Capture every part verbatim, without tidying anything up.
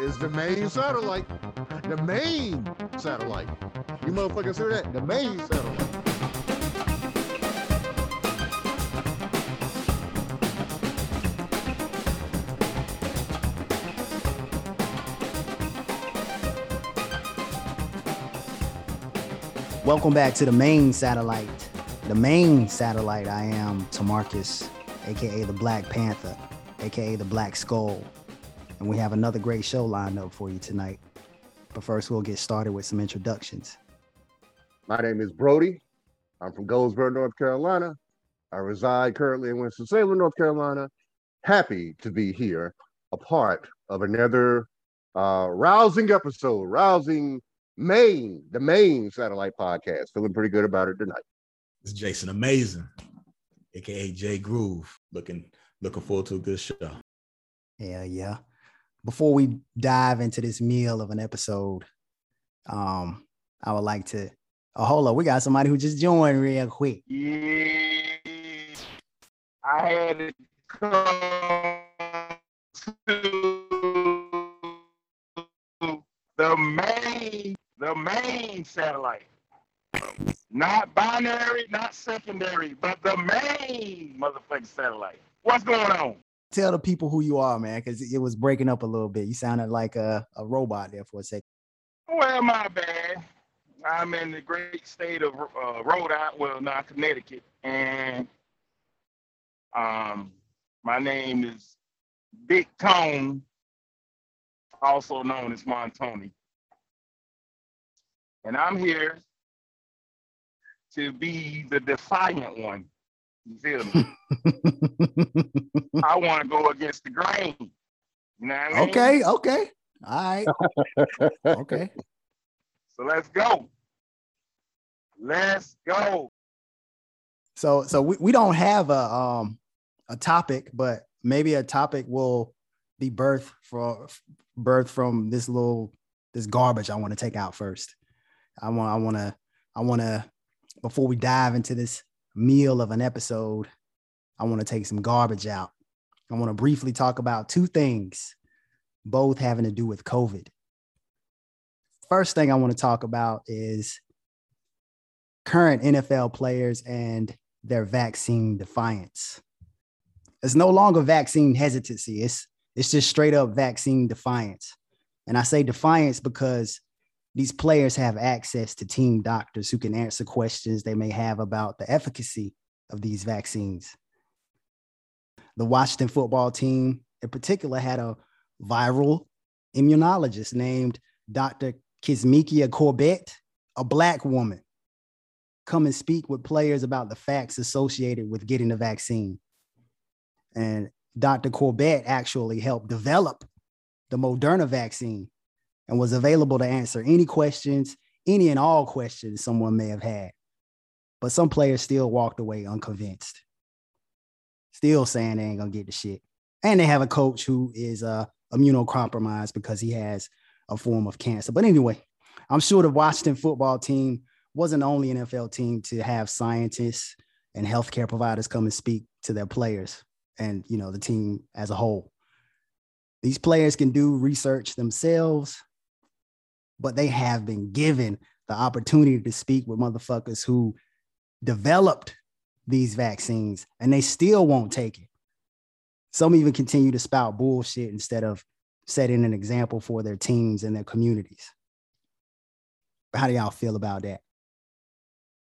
Is the main satellite. The main satellite. You motherfuckers hear that? The main satellite. Welcome back to the main satellite. The main satellite, I am Tamarcus, aka the Black Panther, aka the Black Skull. And we have another great show lined up for you tonight. But first, we'll get started with some introductions. My name is Brody. I'm from Goldsboro, North Carolina. I reside currently in Winston-Salem, North Carolina. Happy to be here, a part of another uh, rousing episode, rousing Main, the main satellite podcast. Feeling pretty good about it tonight. It's Jason Amazing, aka J Groove. Looking, looking forward to a good show. Yeah, yeah. Before we dive into this meal of an episode, um, I would like to. Oh, hold on, we got somebody who just joined real quick. Yeah, I had it come to the main. The main satellite, not binary, not secondary, but the main motherfucking satellite. What's going on? Tell the people who you are, man, because it was breaking up a little bit. You sounded like a, a robot there for a second. Well, my bad. I'm in the great state of uh, Rhode Island, well, not Connecticut, and um, my name is Big Tone, also known as Montoni. And I'm here to be the defiant one. You feel me? I want to go against the grain. You know what I mean? Okay, okay. All right. Okay. So let's go. Let's go. So so we, we don't have a um a topic, but maybe a topic will be birthed for birthed from this little this garbage I want to take out first. I want, I want to, I want to, before we dive into this meal of an episode, I want to take some garbage out. I want to briefly talk about two things, both having to do with COVID. First thing I want to talk about is current N F L players and their vaccine defiance. It's no longer vaccine hesitancy. It's, it's just straight up vaccine defiance. And I say defiance because these players have access to team doctors who can answer questions they may have about the efficacy of these vaccines. The Washington football team in particular had a viral immunologist named Doctor Kizmekia Corbett, a Black woman, come and speak with players about the facts associated with getting the vaccine. And Doctor Corbett actually helped develop the Moderna vaccine and was available to answer any questions, any and all questions someone may have had. But some players still walked away unconvinced, still saying they ain't gonna get the shit. And they have a coach who is uh, immunocompromised because he has a form of cancer. But anyway, I'm sure the Washington football team wasn't the only N F L team to have scientists and healthcare providers come and speak to their players and, you know, the team as a whole. These players can do research themselves, but they have been given the opportunity to speak with motherfuckers who developed these vaccines, and they still won't take it. Some even continue to spout bullshit instead of setting an example for their teams and their communities. How do y'all feel about that?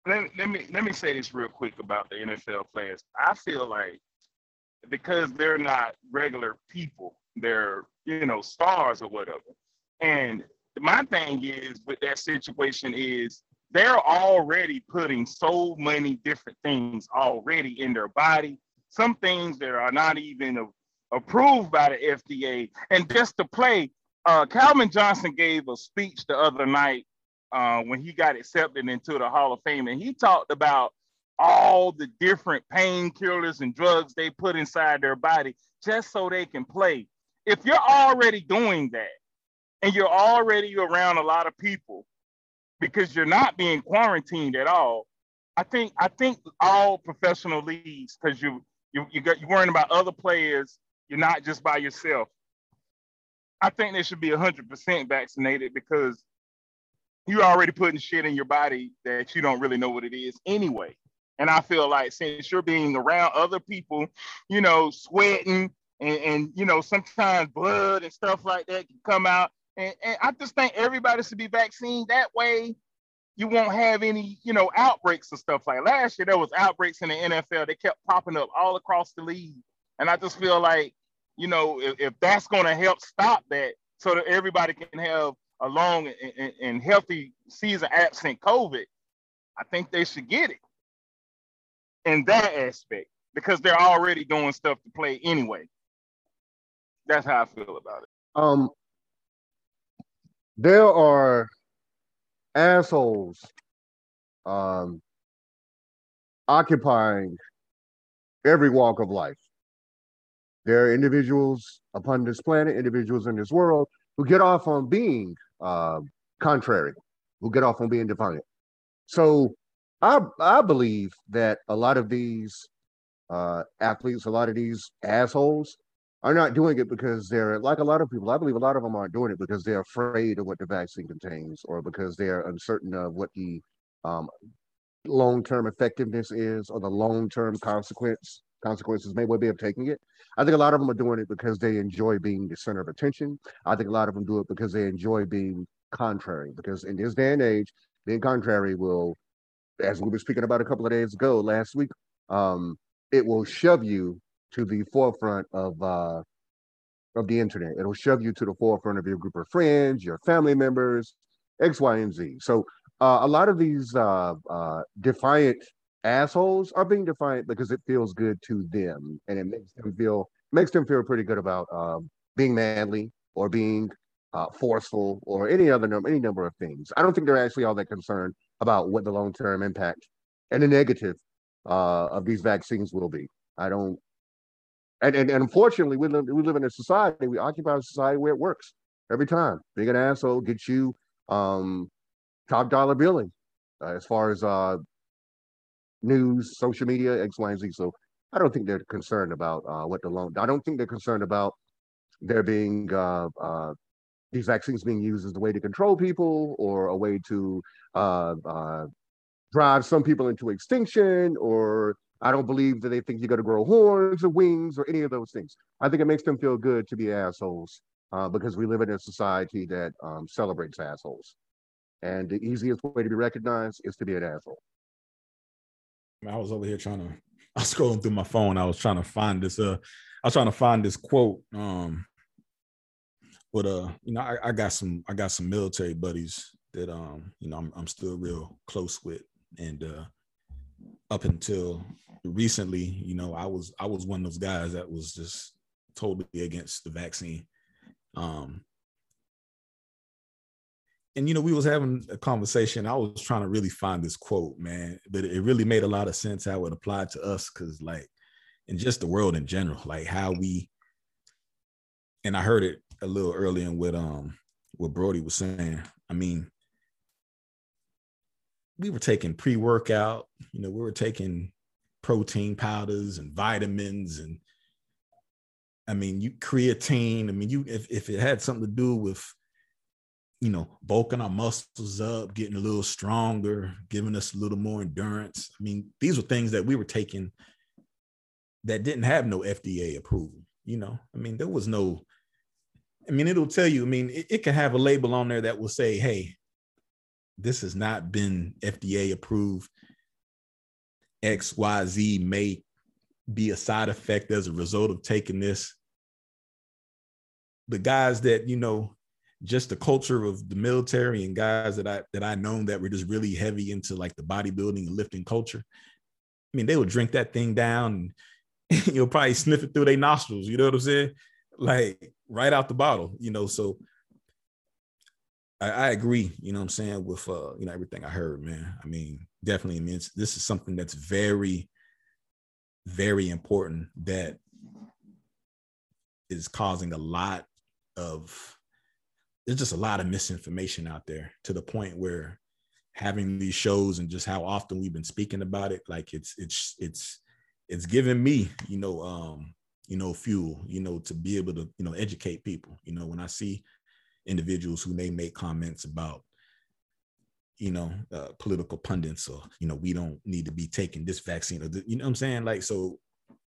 Let, let me let me say this real quick about the N F L players. I feel like because they're not regular people, they're, you know, stars or whatever. And my thing is with that situation is they're already putting so many different things already in their body, some things that are not even a- approved by the F D A. And just to play, uh, Calvin Johnson gave a speech the other night uh, when he got accepted into the Hall of Fame. And he talked about all the different painkillers and drugs they put inside their body just so they can play. If you're already doing that, and you're already around a lot of people because you're not being quarantined at all. I think I think all professional leagues, because you you you got you're worrying about other players You're not just by yourself. I think they should be one hundred percent vaccinated because you're already putting shit in your body that you don't really know what it is anyway. And I feel like since you're being around other people, you know, sweating and, and you know, sometimes blood and stuff like that can come out. And, and I just think everybody should be vaccinated. That way you won't have any, you know, outbreaks and stuff. Like last year, there was outbreaks in the N F L. They kept popping up all across the league. And I just feel like, you know, if, if that's going to help stop that so that everybody can have a long and, and, and healthy season absent COVID, I think they should get it in that aspect because they're already doing stuff to play anyway. That's how I feel about it. Um, there are assholes um, occupying every walk of life. There are individuals upon this planet, individuals in this world, who get off on being uh, contrary, who get off on being defiant. So I I believe that a lot of these uh, athletes, a lot of these assholes are not doing it because they're, like a lot of people, I believe a lot of them aren't doing it because they're afraid of what the vaccine contains or because they're uncertain of what the um, long-term effectiveness is or the long-term consequence. consequences may well be of taking it. I think a lot of them are doing it because they enjoy being the center of attention. I think a lot of them do it because they enjoy being contrary, because in this day and age, being contrary will, as we were speaking about a couple of days ago last week, um, it will shove you to the forefront of uh, of the internet. It'll shove you to the forefront of your group of friends, your family members, X, Y, and Z. So uh, a lot of these uh, uh, defiant assholes are being defiant because it feels good to them, and it makes them feel makes them feel pretty good about um, being manly or being uh, forceful or any other number any number of things. I don't think they're actually all that concerned about what the long-term impact and the negative uh, of these vaccines will be. I don't, and and, and unfortunately, we live we live in a society we occupy a society where it works every time. Being an asshole gets you um, top dollar billing uh, as far as. Uh, news, social media, X, Y, and Z. So I don't think they're concerned about uh, what the long, I don't think they're concerned about there being, uh, uh, these vaccines being used as a way to control people or a way to uh, uh, drive some people into extinction, or I don't believe that they think you're going to grow horns or wings or any of those things. I think it makes them feel good to be assholes uh, because we live in a society that um, celebrates assholes. And the easiest way to be recognized is to be an asshole. I was over here trying to, I was scrolling through my phone. I was trying to find this, uh, I was trying to find this quote. Um, but, uh, you know, I, I got some, I got some military buddies that, um, you know, I'm, I'm still real close with. And, uh, up until recently, you know, I was, I was one of those guys that was just totally against the vaccine. Um, And, you know, we was having a conversation. I was trying to really find this quote, man, but it really made a lot of sense how it applied to us because, like, and just the world in general, like how we, and I heard it a little earlier in what, um, what Brody was saying. I mean, we were taking pre-workout, you know, we were taking protein powders and vitamins and, I mean, you creatine. I mean, you if, if it had something to do with, you know, bulking our muscles up, getting a little stronger, giving us a little more endurance. I mean, these were things that we were taking that didn't have no F D A approval. You know, I mean, there was no, I mean, it'll tell you, I mean, it, it can have a label on there that will say, hey, this has not been F D A approved. X Y Z may be a side effect as a result of taking this. The guys that, you know, just the culture of the military and guys that I that I known that were just really heavy into like the bodybuilding and lifting culture. I mean, they would drink that thing down and you'll probably sniff it through their nostrils. You know what I'm saying? Like right out the bottle, you know? So I, I agree, you know what I'm saying, with, uh, you know, everything I heard, man. I mean, definitely, I mean, it's, this is something that's very, very important that is causing a lot of, there's just a lot of misinformation out there to the point where having these shows and just how often we've been speaking about it, like it's, it's, it's, it's given me, you know, um, you know, fuel, you know, to be able to, you know, educate people. You know, when I see individuals who they make comments about, you know, uh, political pundits or, you know, we don't need to be taking this vaccine, or the, you know what I'm saying? Like, so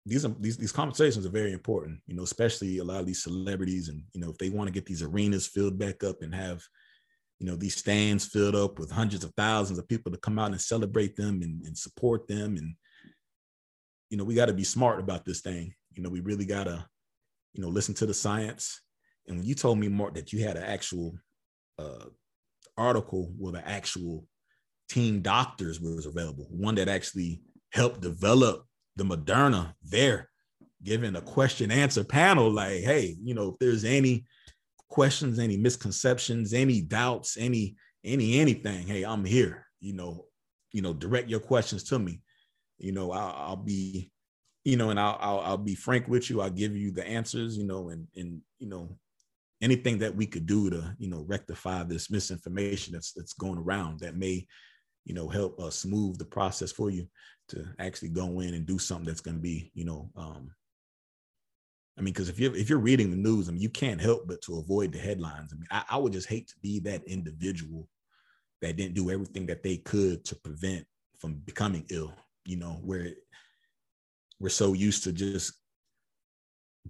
these are, these, these conversations are very important, you know, especially a lot of these celebrities. And, you know, if they want to get these arenas filled back up and have, you know, these stands filled up with hundreds of thousands of people to come out and celebrate them and, and support them. And, you know, we got to be smart about this thing. You know, we really got to, you know, listen to the science. And when you told me, Mark, that you had an actual uh, article with an actual team doctors was available, one that actually helped develop the Moderna there, giving a question answer panel, like, hey, you know, if there's any questions, any misconceptions, any doubts, any, any, anything, hey, I'm here, you know, you know, direct your questions to me. You know, I'll, I'll be, you know, and I'll, I'll, I'll be frank with you. I'll give you the answers, you know, and, and, you know, anything that we could do to, you know, rectify this misinformation that's, that's going around that may, you know, help us uh, smooth the process for you to actually go in and do something that's going to be, you know, um, I mean, because if you're, if you're reading the news, I mean, you can't help but to avoid the headlines. I mean, I, I would just hate to be that individual that didn't do everything that they could to prevent from becoming ill, you know, where we're so used to just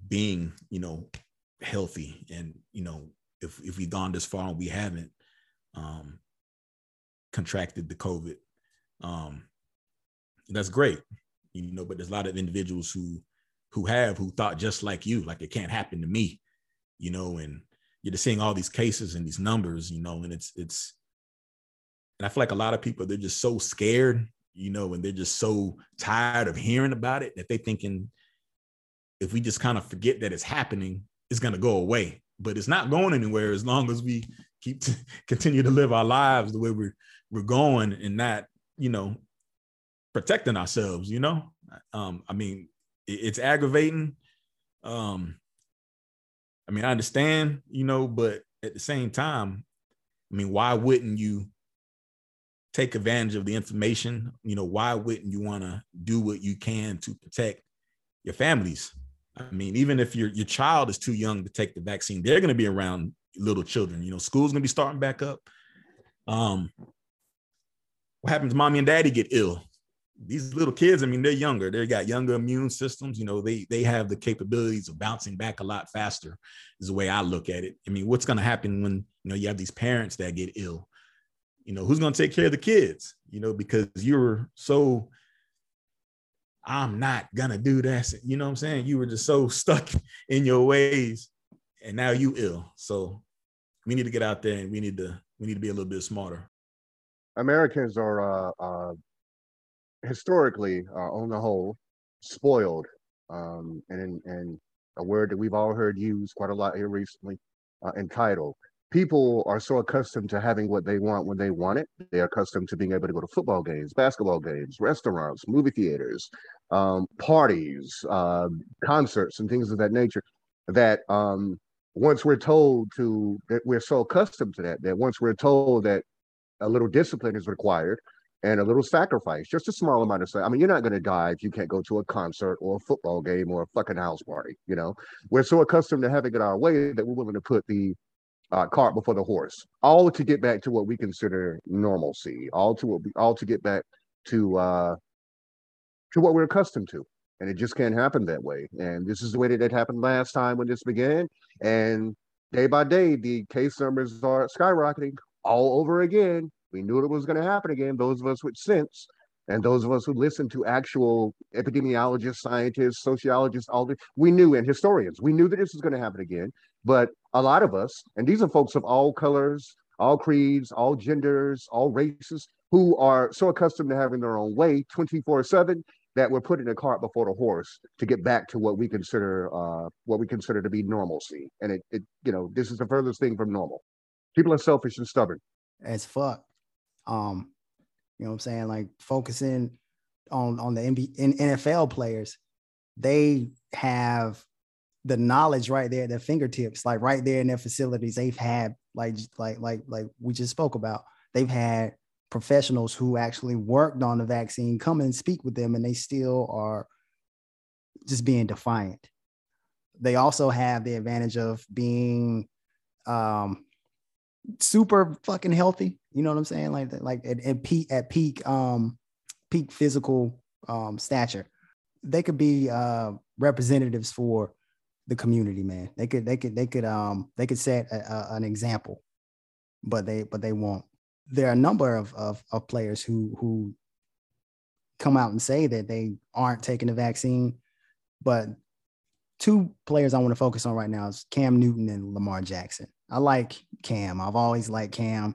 being, you know, healthy. And, you know, if, if we've gone this far and we haven't um, contracted the COVID, um, that's great, you know, but there's a lot of individuals who, who have, who thought just like you, like it can't happen to me, you know, and you're just seeing all these cases and these numbers, you know, and it's, it's, and I feel like a lot of people, they're just so scared, you know, and they're just so tired of hearing about it that they're thinking if we just kind of forget that it's happening, it's going to go away, but it's not going anywhere as long as we keep to continue to live our lives the way we're, we're going and not, you know, protecting ourselves, you know? Um, I mean, it's aggravating. Um, I mean, I understand, you know, but at the same time, I mean, why wouldn't you take advantage of the information? You know, why wouldn't you want to do what you can to protect your families? I mean, even if your your child is too young to take the vaccine, they're going to be around little children. You know, school's going to be starting back up. Um, what happens if mommy and daddy get ill? These little kids, I mean, they're younger. They got younger immune systems. You know, they they have the capabilities of bouncing back a lot faster is the way I look at it. I mean, what's going to happen when, you know, you have these parents that get ill? You know, who's going to take care of the kids? You know, because you're so, I'm not going to do that. You know what I'm saying? You were just so stuck in your ways and now you ill. So we need to get out there and we need to, we need to be a little bit smarter. Americans are, uh, uh... historically, uh, on the whole, spoiled, um, and and a word that we've all heard used quite a lot here recently, uh, entitled. People are so accustomed to having what they want when they want it. They are accustomed to being able to go to football games, basketball games, restaurants, movie theaters, um, parties, uh, concerts, and things of that nature. That um, once we're told to, that we're so accustomed to that, that once we're told that a little discipline is required, and a little sacrifice, just a small amount of sacrifice. I mean, you're not going to die if you can't go to a concert or a football game or a fucking house party, you know? We're so accustomed to having it our way that we're willing to put the uh, cart before the horse, all to get back to what we consider normalcy, all to all to get back to uh, to what we're accustomed to. And it just can't happen that way. And this is the way that it happened last time when this began. And day by day, the case numbers are skyrocketing all over again. We knew it was going to happen again, those of us with sense and those of us who listen to actual epidemiologists, scientists, sociologists, all this, we knew, and historians, we knew that this was going to happen again. But a lot of us, and these are folks of all colors, all creeds, all genders, all races, who are so accustomed to having their own way twenty-four seven that we're putting the cart before the horse to get back to what we consider uh, what we consider to be normalcy. And it, it, you know, this is the furthest thing from normal. People are selfish and stubborn as fuck. Um, you know what I'm saying? Like focusing on, on the N B N F L players, they have the knowledge right there at their fingertips, like right there in their facilities. They've had like, like, like, like we just spoke about, they've had professionals who actually worked on the vaccine come and speak with them, and they still are just being defiant. They also have the advantage of being um, super fucking healthy. You know what I'm saying? Like, like at, at peak, at peak, um, peak physical um, stature. They could be uh, representatives for the community, man. They could, they could, they could, um, they could set a, a, an example, but they, but they won't. There are a number of, of of players who who come out and say that they aren't taking the vaccine, but two players I want to focus on right now is Cam Newton and Lamar Jackson. I like Cam. I've always liked Cam,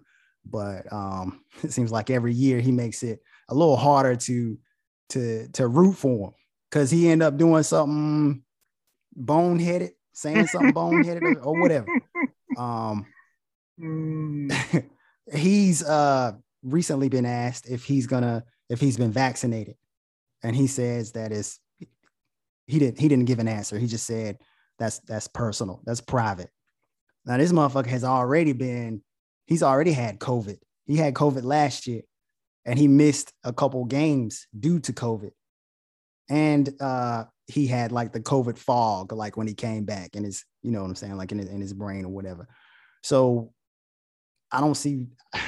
but um, it seems like every year he makes it a little harder to to to root for him because he end up doing something boneheaded, saying something boneheaded or, or whatever. Um, mm. He's uh, recently been asked if he's gonna if he's been vaccinated, and he says that is he didn't he didn't give an answer. He just said that's that's personal, that's private. Now this motherfucker has already been he's already had COVID. He had COVID last year, and he missed a couple games due to COVID, and uh, he had like the COVID fog, like when he came back, and his you know what I'm saying, like in his, in his brain or whatever. So. I don't see, I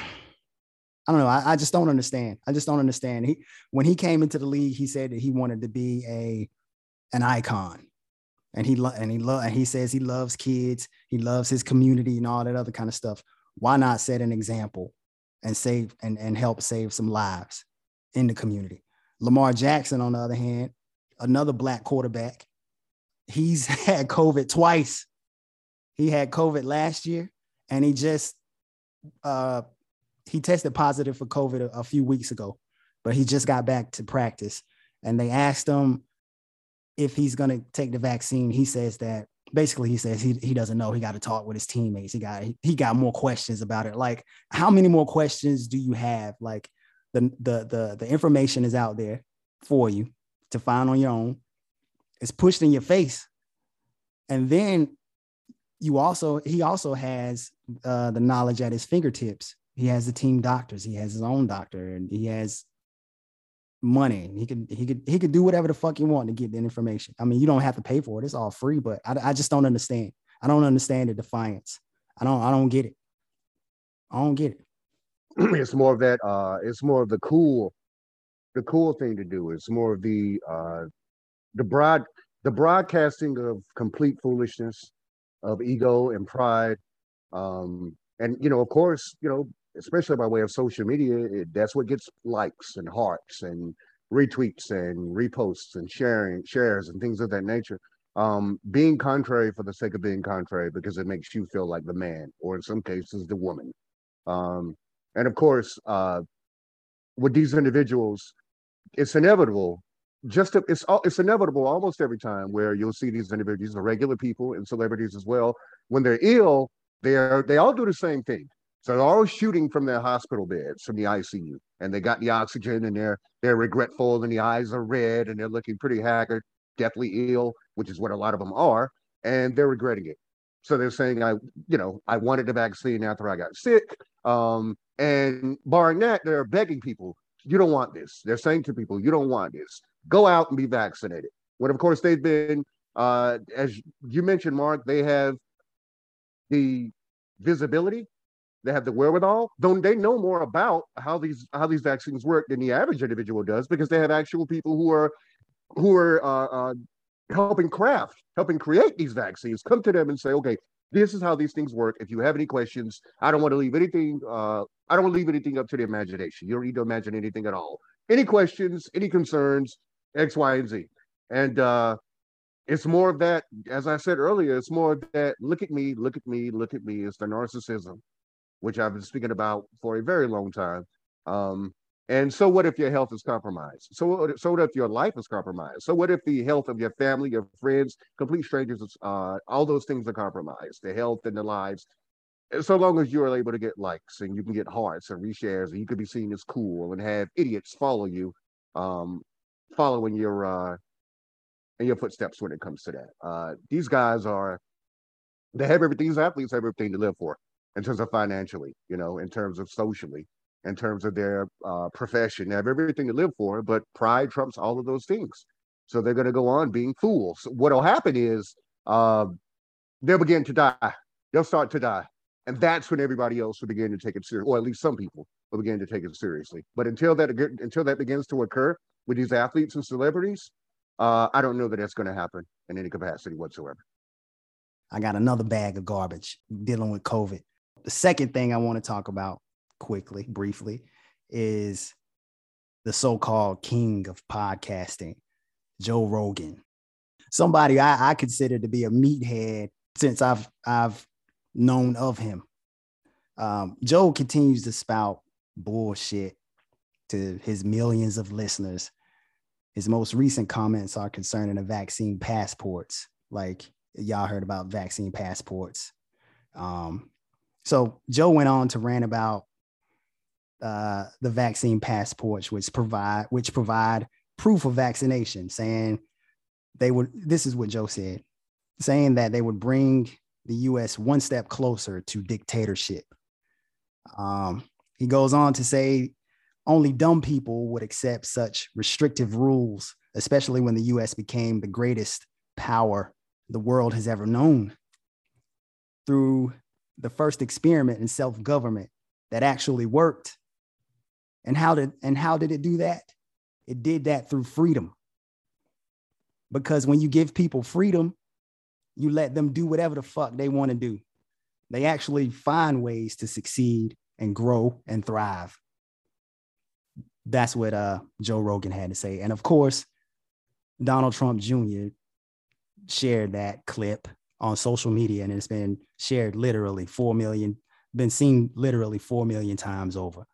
don't know. I, I just don't understand. I just don't understand. He, when he came into the league, he said that he wanted to be a, an icon and he, lo- and he lo- and he says he loves kids. He loves his community and all that other kind of stuff. Why not set an example and save and, and help save some lives in the community? Lamar Jackson, on the other hand, another black quarterback, he's had COVID twice. He had COVID last year and he just, Uh, he tested positive for COVID a, a few weeks ago, but he just got back to practice. And they asked him if he's going to take the vaccine. He says that basically he says he he doesn't know. He got to talk with his teammates. He got he got more questions about it. Like, how many more questions do you have? Like, the the the the information is out there for you to find on your own. It's pushed in your face, and then. You also, he also has uh, the knowledge at his fingertips. He has the team doctors. He has his own doctor, and he has money. He could, he could, he could do whatever the fuck he want to get the information. I mean, you don't have to pay for it. It's all free. But I, I just don't understand. I don't understand the defiance. I don't, I don't get it. I don't get it. It's more of that. Uh, it's more of the cool, the cool thing to do. It's more of the, uh, the broad, the broadcasting of complete foolishness. Of ego and pride, um, and you know, of course, you know, especially by way of social media, it, that's what gets likes and hearts and retweets and reposts and sharing shares and things of that nature. Um, being contrary for the sake of being contrary because it makes you feel like the man, or in some cases, the woman. Um, and of course, uh, with these individuals, it's inevitable. Just to, it's it's inevitable almost every time where you'll see these individuals, the regular people and celebrities as well. When they're ill, they are they all do the same thing. So they're all shooting from their hospital beds, from the I C U, and they got the oxygen, and they're they're regretful, and the eyes are red, and they're looking pretty haggard, deathly ill, which is what a lot of them are, and they're regretting it. So they're saying, I you know I wanted the vaccine after I got sick, um, and barring that, they're begging people, you don't want this. They're saying to people, you don't want this. Go out and be vaccinated. When, of course, they've been, uh, as you mentioned, Mark, they have the visibility, they have the wherewithal. Don't they know more about how these how these vaccines work than the average individual does? Because they have actual people who are who are uh, uh, helping craft, helping create these vaccines. Come to them and say, okay, this is how these things work. If you have any questions, I don't want to leave anything. Uh, I don't want to leave anything up to the imagination. You don't need to imagine anything at all. Any questions, any concerns, X, Y, and Z. And uh, it's more of that, as I said earlier, it's more of that, look at me, look at me, look at me. It's the narcissism, which I've been speaking about for a very long time. Um, and so what if your health is compromised? So, so what if your life is compromised? So what if the health of your family, your friends, complete strangers, uh, all those things are compromised, the health and the lives. So long as you are able to get likes and you can get hearts and reshares and you could be seen as cool and have idiots follow you, um, following your uh, in your footsteps when it comes to that. Uh, these guys are, they have everything, these athletes have everything to live for in terms of financially, you know, in terms of socially, in terms of their uh, profession. They have everything to live for, but pride trumps all of those things. So they're going to go on being fools. What'll happen is uh, they'll begin to die. They'll start to die. And that's when everybody else will begin to take it seriously, or at least some people will begin to take it seriously. But until that until that begins to occur with these athletes and celebrities, uh, I don't know that that's going to happen in any capacity whatsoever. I got another bag of garbage dealing with COVID. The second thing I want to talk about quickly, briefly, is the so-called king of podcasting, Joe Rogan. Somebody I, I consider to be a meathead since I've I've known of him. Um, Joe continues to spout bullshit to his millions of listeners. His most recent comments are concerning the vaccine passports. Like, y'all heard about vaccine passports. Um, so Joe went on to rant about uh, the vaccine passports, which provide which provide proof of vaccination, saying they would. This is what Joe said, saying that they would bring the U S one step closer to dictatorship. Um, he goes on to say only dumb people would accept such restrictive rules, especially when the U S became the greatest power the world has ever known through the first experiment in self-government that actually worked. And how did, and how did it do that? It did that through freedom. Because when you give people freedom, you let them do whatever the fuck they want to do. They actually find ways to succeed and grow and thrive. That's what uh, Joe Rogan had to say. And of course, Donald Trump Junior shared that clip on social media, and it's been shared literally four million, been seen literally four million times over.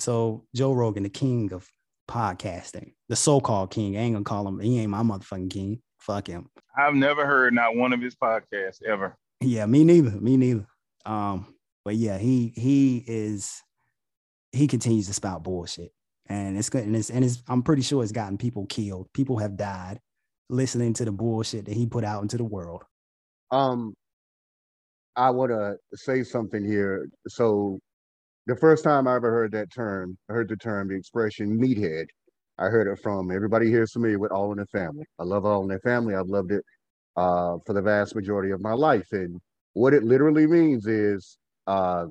So Joe Rogan, the king of podcasting, the so-called king, I ain't gonna call him, he ain't my motherfucking king. Fuck him. I've never heard not one of his podcasts ever. Yeah, me neither. Me neither. Um, but yeah, he he is he continues to spout bullshit, and it's good. And it's and it's, I'm pretty sure it's gotten people killed. People have died listening to the bullshit that he put out into the world. Um, I want to say something here. So the first time I ever heard that term, I heard the term, the expression meathead. I heard it from everybody here is familiar with All in the Family. I love All in the Family. I've loved it uh, for the vast majority of my life. And what it literally means is uh,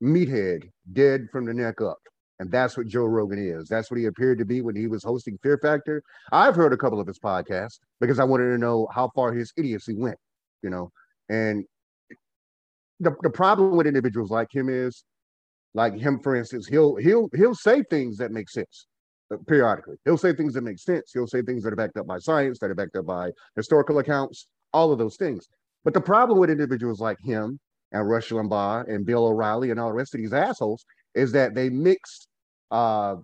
meathead, dead from the neck up. And that's what Joe Rogan is. That's what he appeared to be when he was hosting Fear Factor. I've heard a couple of his podcasts because I wanted to know how far his idiocy went, you know. And the the problem with individuals like him is, like him, for instance, he'll he'll he'll say things that make sense. Periodically, he'll say things that make sense. He'll say things that are backed up by science, that are backed up by historical accounts, all of those things. But the problem with individuals like him and Rush Limbaugh and Bill O'Reilly and all the rest of these assholes is that they mix uh,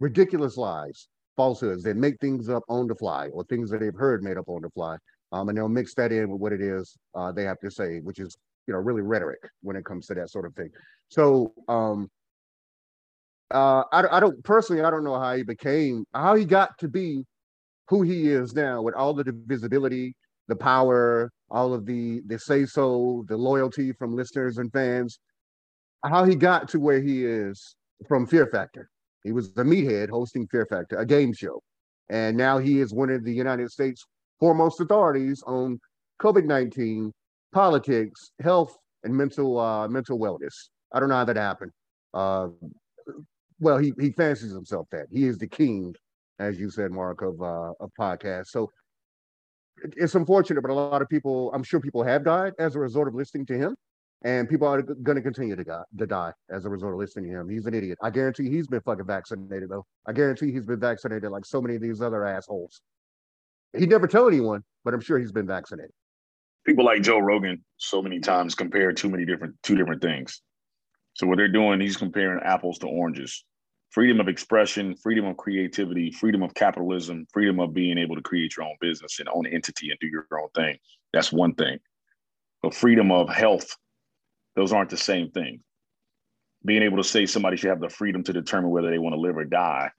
ridiculous lies, falsehoods. They make things up on the fly, or things that they've heard made up on the fly. Um, and they'll mix that in with what it is uh, they have to say, which is, you know, really rhetoric when it comes to that sort of thing. So, um, Uh, I, I don't personally, I don't know how he became, how he got to be who he is now with all the divisibility, the power, all of the, the say-so, the loyalty from listeners and fans, how he got to where he is from Fear Factor. He was the meathead hosting Fear Factor, a game show. And now he is one of the United States' foremost authorities on COVID nineteen, politics, health, and mental uh, mental wellness. I don't know how that happened. Uh, Well, he, he fancies himself that. He is the king, as you said, Mark, of uh, of podcasts. So it, it's unfortunate, but a lot of people, I'm sure people have died as a result of listening to him, and people are going to continue to, go, to die as a result of listening to him. He's an idiot. I guarantee he's been fucking vaccinated, though. I guarantee he's been vaccinated like so many of these other assholes. He'd never tell anyone, but I'm sure he's been vaccinated. People like Joe Rogan so many times compare too many different two different things. So what they're doing, he's comparing apples to oranges. Freedom of expression, freedom of creativity, freedom of capitalism, freedom of being able to create your own business and own entity and do your own thing. That's one thing. But freedom of health, those aren't the same thing. Being able to say somebody should have the freedom to determine whether they want to live or die,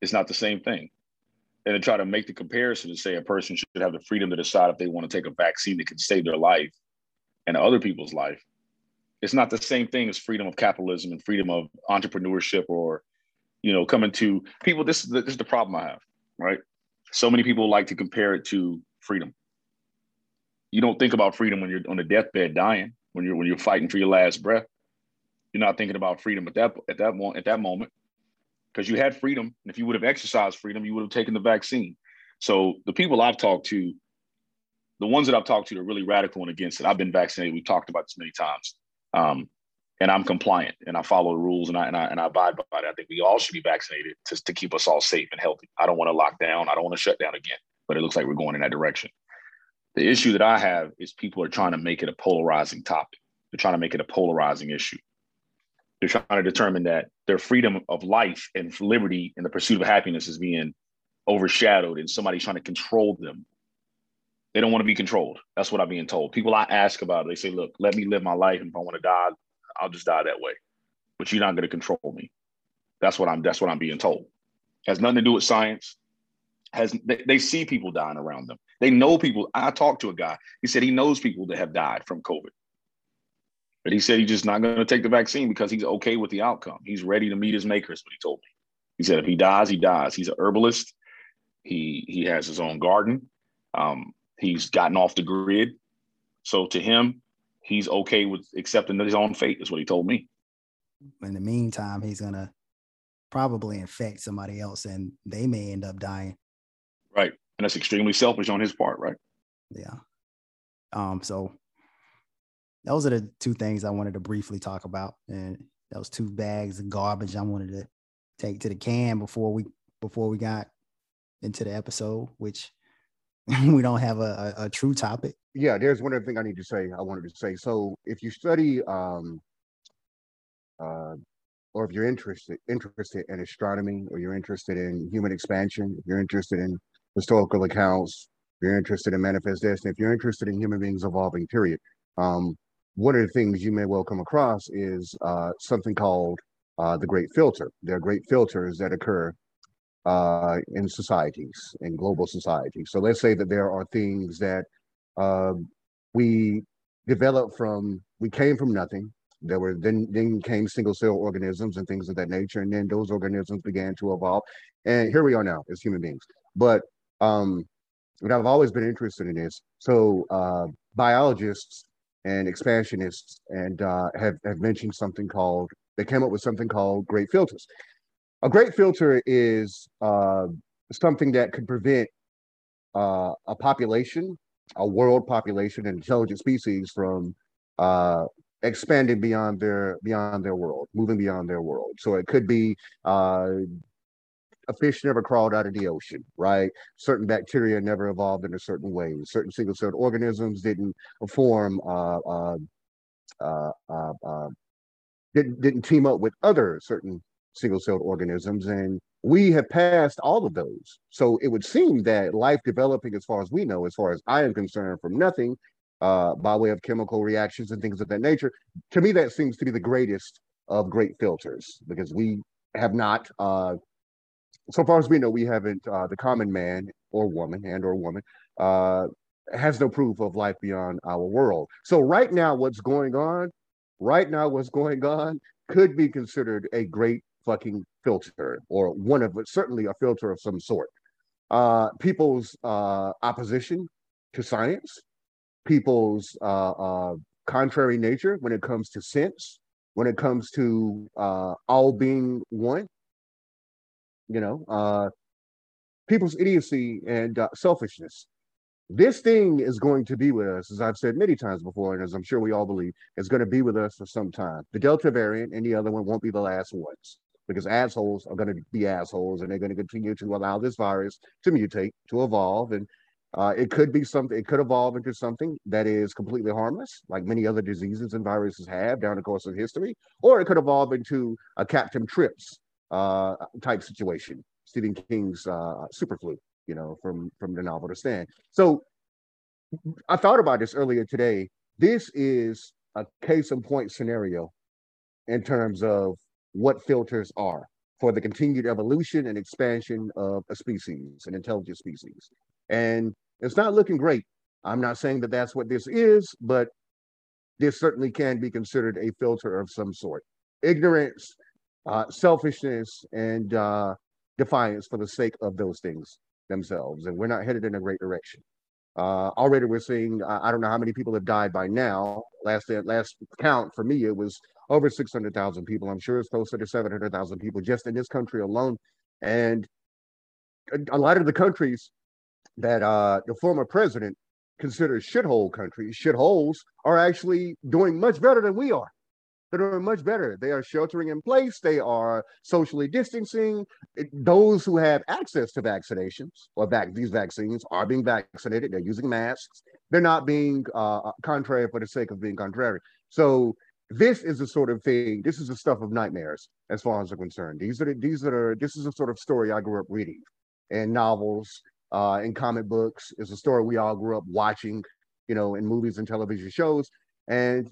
it's not the same thing. And to try to make the comparison to say a person should have the freedom to decide if they want to take a vaccine that can save their life and other people's life, it's not the same thing as freedom of capitalism and freedom of entrepreneurship or, you know, coming to people. This is, the, this is the problem I have, right? So many people like to compare it to freedom. You don't think about freedom when you're on the deathbed dying, when you're when you're fighting for your last breath. You're not thinking about freedom at that at that at that moment, because you had freedom. And if you would have exercised freedom, you would have taken the vaccine. So the people I've talked to, the ones that I've talked to that are really radical and against it, I've been vaccinated. We've talked about this many times. Um, and I'm compliant and I follow the rules and I, and I, and I abide by it. I think we all should be vaccinated to, to keep us all safe and healthy. I don't want to lock down. I don't want to shut down again, but it looks like we're going in that direction. The issue that I have is people are trying to make it a polarizing topic. They're trying to make it a polarizing issue. They're trying to determine that their freedom of life and liberty and the pursuit of happiness is being overshadowed and somebody's trying to control them. They don't want to be controlled. That's what I'm being told. People I ask about it, they say, look, let me live my life. And if I want to die, I'll just die that way. But you're not going to control me. That's what I'm That's what I'm being told. It has nothing to do with science. Has they, they see people dying around them. They know people. I talked to a guy. He said he knows people that have died from COVID. But he said he's just not going to take the vaccine because he's okay with the outcome. He's ready to meet his makers, what he told me. He said if he dies, he dies. He's a herbalist. He, he has his own garden. Um, He's gotten off the grid. So to him, he's okay with accepting his own fate, is what he told me. In the meantime, he's going to probably infect somebody else and they may end up dying. Right. And that's extremely selfish on his part, right? Yeah. Um. So those are the two things I wanted to briefly talk about. And those two bags of garbage I wanted to take to the can before we before we got into the episode, which... we don't have a, a, a true topic. Yeah, there's one other thing I need to say. I wanted to say. So if you study um, uh, or if you're interested, interested in astronomy, or you're interested in human expansion, if you're interested in historical accounts, if you're interested in manifest destiny, if you're interested in human beings evolving, period. Um, one of the things you may well come across is uh, something called uh, the Great Filter. There are great filters that occur Uh, in societies, in global societies. So let's say that there are things that uh, we developed from, we came from nothing. There were then then came single cell organisms and things of that nature. And then those organisms began to evolve. And here we are now as human beings. But um, what I've always been interested in is, so uh, biologists and expansionists and uh, have, have mentioned something called, they came up with something called great filters. A great filter is uh, something that could prevent uh, a population, a world population, an intelligent species from uh, expanding beyond their beyond their world, moving beyond their world. So it could be uh, a fish never crawled out of the ocean, right? Certain bacteria never evolved in a certain way. Certain single-celled organisms didn't form. Uh, uh, uh, uh, uh, didn't didn't team up with other certain single-celled organisms, and we have passed all of those. So it would seem that life developing, as far as we know, as far as I am concerned, from nothing, uh, by way of chemical reactions and things of that nature, to me that seems to be the greatest of great filters, because we have not, uh, so far as we know, we haven't, uh, the common man or woman and or woman uh, has no proof of life beyond our world. So right now what's going on, right now what's going on could be considered a great fucking filter, or one of it, certainly a filter of some sort. Uh, people's uh, opposition to science, people's uh, uh, contrary nature when it comes to sense, when it comes to uh, all being one, you know, uh, people's idiocy and uh, selfishness. This thing is going to be with us, as I've said many times before, and as I'm sure we all believe, is going to be with us for some time. The Delta variant and the other one won't be the last ones, because assholes are going to be assholes, and they're going to continue to allow this virus to mutate, to evolve. And uh, it could be something, it could evolve into something that is completely harmless, like many other diseases and viruses have down the course of history, or it could evolve into a Captain Trips uh, type situation, Stephen King's uh, Superflu, you know, from, from the novel The Stand. So I thought about this earlier today. This is a case in point scenario in terms of what filters are for the continued evolution and expansion of a species, an intelligent species. And it's not looking great. I'm not saying that that's what this is, but this certainly can be considered a filter of some sort. Ignorance, uh, selfishness, and uh, defiance for the sake of those things themselves. And we're not headed in a great direction. Uh, already we're seeing, uh, I don't know how many people have died by now. Last last count for me, it was over six hundred thousand people. I'm sure it's closer to seven hundred thousand people just in this country alone. And a lot of the countries that uh, the former president considers shithole countries, shitholes, are actually doing much better than we are. They're doing much better. They are sheltering in place. They are socially distancing. Those who have access to vaccinations or vac- these vaccines are being vaccinated. They're using masks. They're not being uh, contrary for the sake of being contrary. So this is the sort of thing. This is the stuff of nightmares, as far as I'm concerned. These are the, these are this is the sort of story I grew up reading, in novels, uh, in comic books. It's a story we all grew up watching, you know, in movies and television shows. And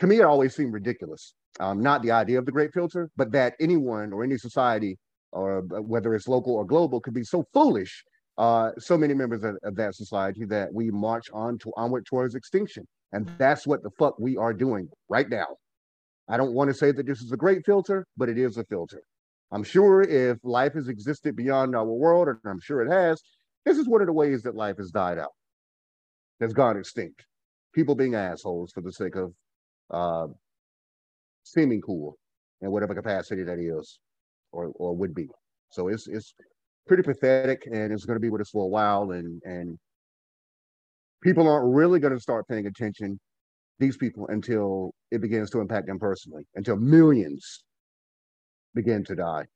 to me, it always seemed ridiculous. Um, not the idea of the great filter, but that anyone or any society, or whether it's local or global, could be so foolish. Uh, so many members of, of that society that we march on to onward towards extinction. And that's what the fuck we are doing right now. I don't want to say that this is a great filter, but it is a filter. I'm sure if life has existed beyond our world, and I'm sure it has, this is one of the ways that life has died out, that's gone extinct. People being assholes for the sake of uh, seeming cool in whatever capacity that is or, or would be. So it's it's pretty pathetic, and it's going to be with us for a while, and and people aren't really going to start paying attention, these people, until it begins to impact them personally, until millions begin to die.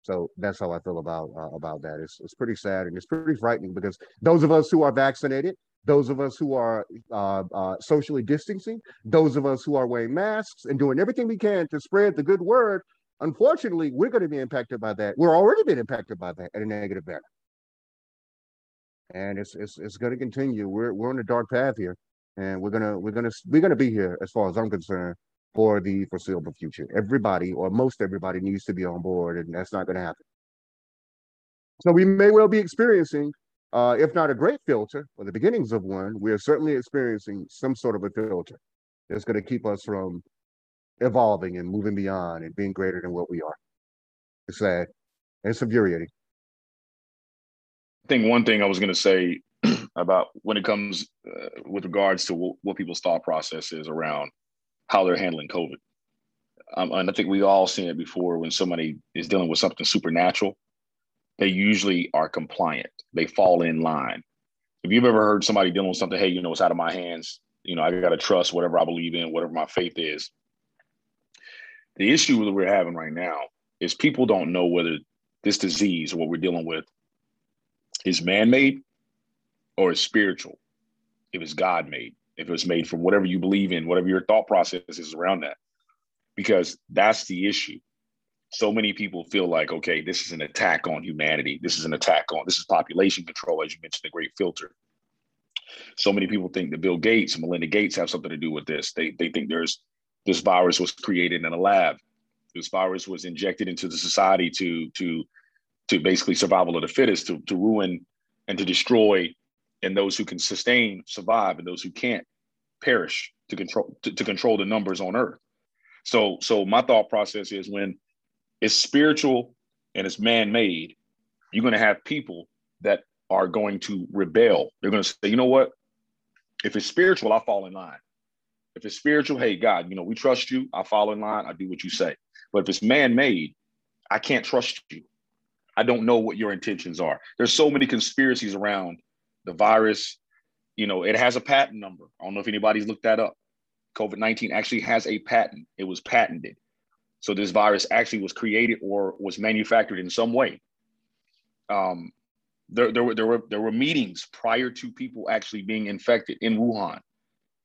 So that's how I feel about uh, about that. It's it's pretty sad, and it's pretty frightening, because those of us who are vaccinated, those of us who are uh, uh, socially distancing, those of us who are wearing masks and doing everything we can to spread the good word, unfortunately, we're going to be impacted by that. We're already being impacted by that in a negative manner. And it's it's it's going to continue. We're we're on a dark path here, and we're gonna we're gonna we're gonna be here, as far as I'm concerned, for the foreseeable future. Everybody, or most everybody, needs to be on board, and that's not going to happen. So we may well be experiencing, uh, if not a great filter, or the beginnings of one, we are certainly experiencing some sort of a filter that's going to keep us from evolving and moving beyond and being greater than what we are. It's sad. And it's infuriating. I think one thing I was going to say about when it comes uh, with regards to w- what people's thought process is around how they're handling COVID. Um, and I think we all seen it before. When somebody is dealing with something supernatural, they usually are compliant. They fall in line. If you've ever heard somebody dealing with something, hey, you know, it's out of my hands. You know, I got to trust whatever I believe in, whatever my faith is. The issue that we're having right now is people don't know whether this disease or what we're dealing with is man-made or is spiritual, if it's God-made, if it was made from whatever you believe in, whatever your thought process is around that, because that's the issue. So many people feel like, okay, this is an attack on humanity. This is an attack on, this is population control, as you mentioned, the great filter. So many people think that Bill Gates and Melinda Gates have something to do with this. They, they think there's, this virus was created in a lab. This virus was injected into the society to, to, to basically survival of the fittest, to, to ruin and to destroy, and those who can sustain, survive, and those who can't, perish, to control to, to control the numbers on earth. So, so my thought process is, when it's spiritual and it's man-made, you're going to have people that are going to rebel. They're going to say, you know what? If it's spiritual, I fall in line. If it's spiritual, hey, God, you know, we trust you. I fall in line. I do what you say. But if it's man-made, I can't trust you. I don't know what your intentions are. There's so many conspiracies around the virus. You know, it has a patent number. I don't know if anybody's looked that up. COVID nineteen actually has a patent. It was patented. So this virus actually was created or was manufactured in some way. Um, there, there were, there were, there were meetings prior to people actually being infected in Wuhan.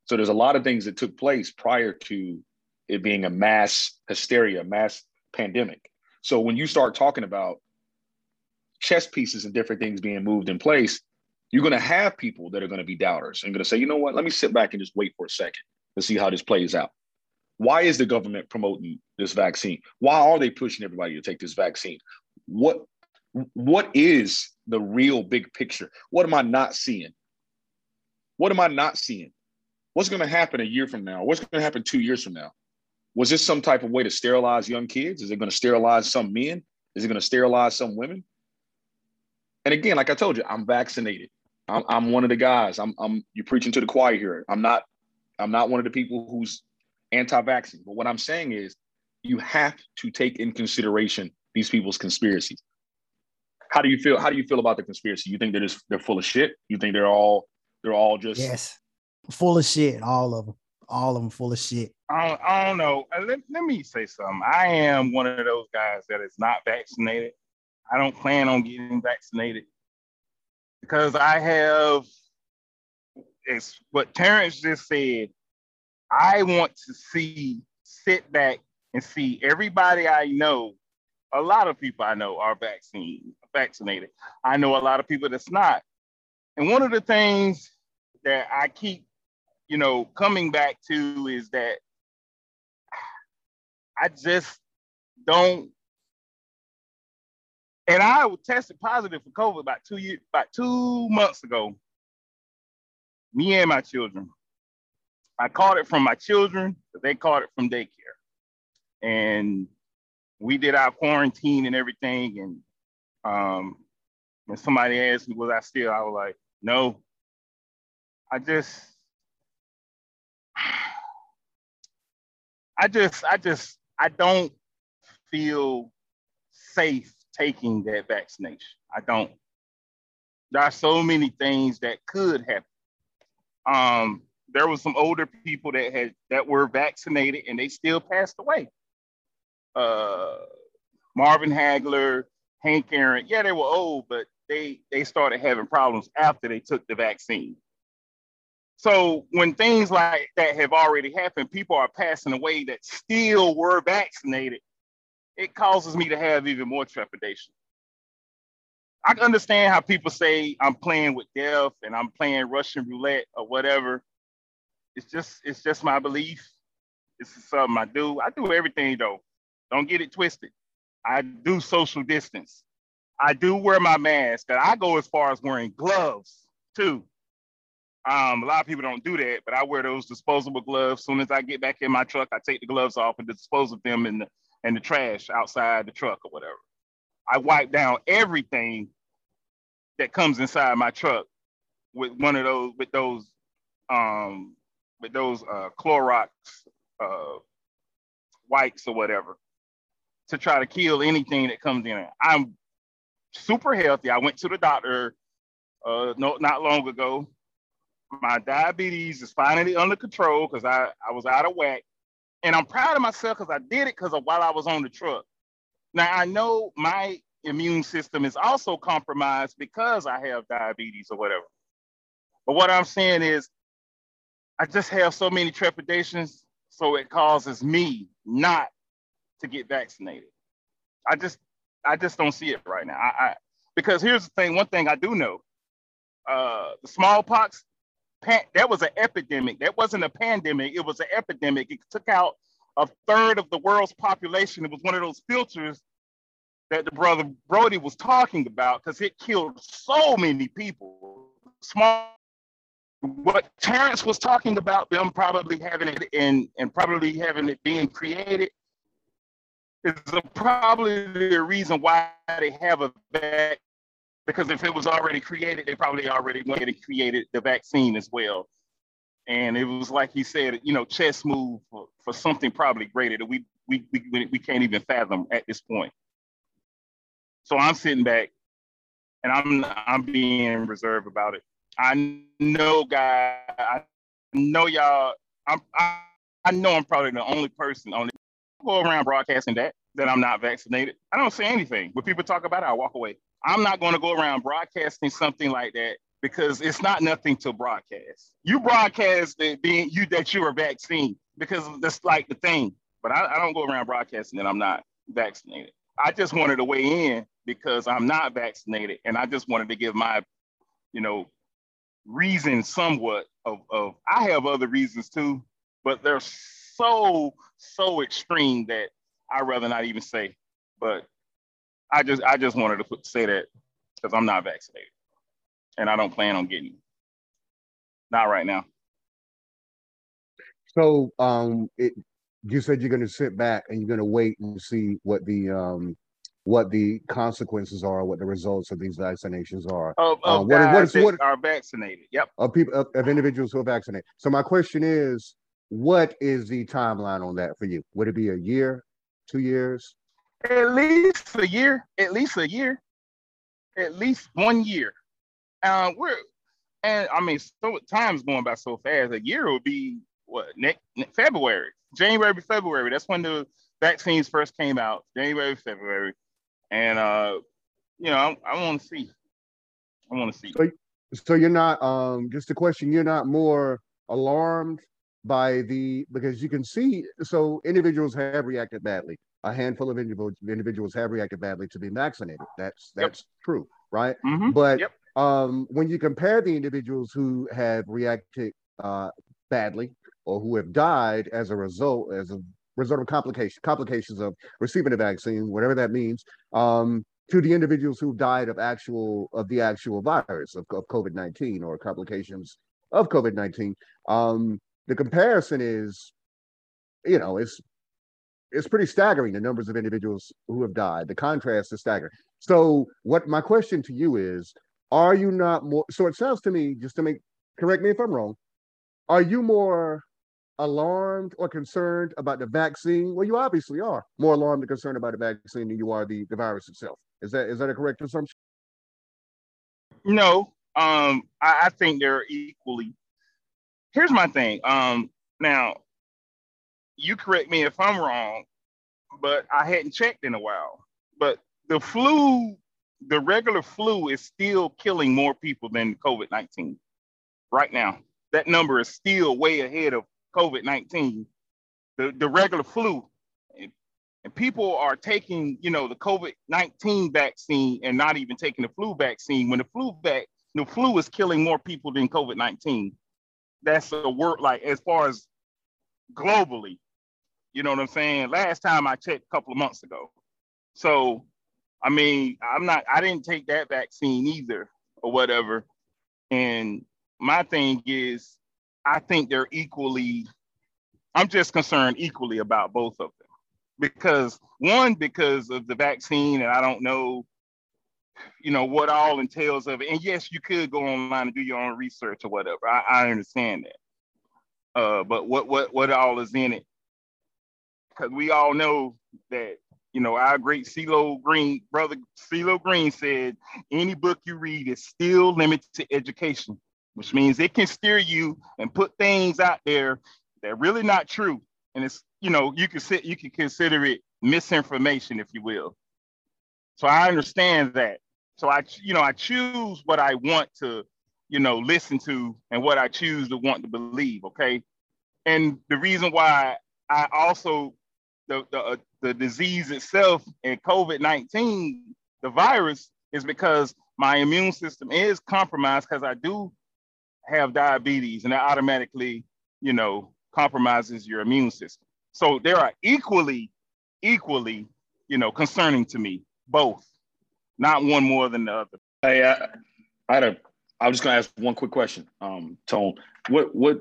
So there's a lot of things that took place prior to it being a mass hysteria, mass pandemic. So when you start talking about chess pieces and different things being moved in place, you're going to have people that are going to be doubters and going to say, you know what, let me sit back and just wait for a second to see how this plays out. Why is the government promoting this vaccine? Why are they pushing everybody to take this vaccine? What, what is the real big picture? What am I not seeing? What am I not seeing? What's going to happen a year from now? What's going to happen two years from now? Was this some type of way to sterilize young kids? Is it going to sterilize some men? Is it going to sterilize some women? And again, like I told you, I'm vaccinated. I'm, I'm one of the guys. I'm, I'm, you're preaching to the choir here. I'm not, I'm not one of the people who's anti-vaccine. But what I'm saying is you have to take in consideration these people's conspiracies. How do you feel? How do you feel about the conspiracy? You think they're just, they're full of shit? You think they're all, they're all just. Yes. Full of shit. All of them. All of them full of shit. I don't, I don't know. Let, let me say something. I am one of those guys that is not vaccinated. I don't plan on getting vaccinated. Because I have, it's what Terrence just said, I want to see, sit back and see everybody I know, a lot of people I know are vaccine, vaccinated. I know a lot of people that's not. And one of the things that I keep, you know, coming back to is that I just don't. And I was tested positive for COVID about two years, about two months ago. Me and my children. I caught it from my children, but they caught it from daycare. And we did our quarantine and everything. And um, when somebody asked me, was I still? I was like, no. I just, I just, I just, I don't feel safe taking that vaccination. I don't. There are so many things that could happen. Um, there was some older people that had that were vaccinated and they still passed away. Uh, Marvin Hagler, Hank Aaron, yeah, they were old, but they they started having problems after they took the vaccine. So when things like that have already happened, people are passing away that still were vaccinated. It causes me to have even more trepidation. I can understand how people say I'm playing with death and I'm playing Russian roulette or whatever. It's just, it's just my belief. This is something I do. I do everything though. Don't get it twisted. I do social distance. I do wear my mask, and I go as far as wearing gloves too. Um, a lot of people don't do that, but I wear those disposable gloves. As soon as I get back in my truck, I take the gloves off and dispose of them in the and the trash outside the truck or whatever. I wipe down everything that comes inside my truck with one of those, with those, um, with those uh, Clorox uh, wipes or whatever to try to kill anything that comes in. I'm super healthy. I went to the doctor uh, no, not long ago. My diabetes is finally under control because I, I was out of whack. And I'm proud of myself because I did it because of while I was on the truck. Now, I know my immune system is also compromised because I have diabetes or whatever. But what I'm saying is I just have so many trepidations, so it causes me not to get vaccinated. I just I just don't see it right now. I, I because here's the thing. One thing I do know, uh, the smallpox, that was an epidemic. That wasn't a pandemic. It was an epidemic. It took out a third of the world's population. It was one of those filters that the brother Brody was talking about because it killed so many people. Small. What Terrence was talking about, them probably having it and, and probably having it being created is probably the reason why they have a bad. Because if it was already created, they probably already went and created the vaccine as well. And it was like he said, you know, chess move for, for something probably greater that we, we we we can't even fathom at this point. So I'm sitting back, and I'm I'm being reserved about it. I know, guys, I know y'all. I'm I, I know I'm probably the only person on the go around broadcasting that that I'm not vaccinated. I don't say anything. When people talk about it, I walk away. I'm not going to go around broadcasting something like that because it's not nothing to broadcast. You broadcast that being you that you're a vaccine because that's like the thing. But I, I don't go around broadcasting that I'm not vaccinated. I just wanted to weigh in because I'm not vaccinated, and I just wanted to give my, you know, reason somewhat of, of I have other reasons too, but they're so so extreme that I'd rather not even say. But I just I just wanted to put, say that because I'm not vaccinated and I don't plan on getting it. Not right now. So um, it, you said you're going to sit back and you're going to wait and see what the um, what the consequences are, what the results of these vaccinations are. Of, of uh, what, guys what is, what, that are vaccinated. Yep. Of people, of, of individuals who are vaccinated. So my question is, what is the timeline on that for you? Would it be a year, two years? At least a year. At least a year. At least one year. Uh, we're and I mean, so time's going by so fast. A year would be what next, next February, January, February. That's when the vaccines first came out. January, February. And, uh, you know, I, I want to see. I want to see. So, so you're not, um, just a question, you're not more alarmed by the, because you can see, so individuals have reacted badly. A handful of individuals individuals have reacted badly to being vaccinated. That's that's yep. true, right? Mm-hmm. But yep. um, when you compare the individuals who have reacted uh, badly or who have died as a result, as a result of complications, complications of receiving a vaccine, whatever that means, um, to the individuals who died of actual of the actual virus of, of COVID nineteen or complications of COVID nineteen. Um, the comparison is, you know, it's it's pretty staggering, the numbers of individuals who have died. The contrast is staggering. So what my question to you is, are you not more, so it sounds to me, just to make, correct me if I'm wrong, are you more alarmed or concerned about the vaccine? Well, you obviously are more alarmed and concerned about the vaccine than you are the, the virus itself. Is that is that a correct assumption? No, um, I, I think they're equally. Here's my thing. Um, now, you correct me if I'm wrong, but I hadn't checked in a while. But the flu, the regular flu is still killing more people than COVID nineteen right now. That number is still way ahead of COVID nineteen, the, the regular flu. And, and people are taking, you know, the COVID nineteen vaccine and not even taking the flu vaccine when the flu vac- the flu is killing more people than COVID nineteen. That's a word, like, as far as globally, you know what I'm saying? Last time I checked a couple of months ago. So, I mean, I'm not, I didn't take that vaccine either or whatever. And my thing is, I think they're equally, I'm just concerned equally about both of them. Because one, because of the vaccine, and I don't know, you know, what all entails of it. And yes, you could go online and do your own research or whatever. I, I understand that. Uh, but what, what, what all is in it? Because we all know that, you know, our great CeeLo Green, brother CeeLo Green said, any book you read is still limited to education, which means it can steer you and put things out there that are really not true. And it's, you know, you can sit, you can consider it misinformation, if you will. So I understand that. So I, you know, I choose what I want to, you know, listen to and what I choose to want to believe. Okay. And the reason why I also, the, the, uh, the disease itself and COVID nineteen, the virus, is because my immune system is compromised, because I do have diabetes, and that automatically, you know, compromises your immune system. So there are equally, equally, you know, concerning to me, both, not one more than the other. Hey, I, I had a, I was just gonna ask one quick question, um, Tone. What, what,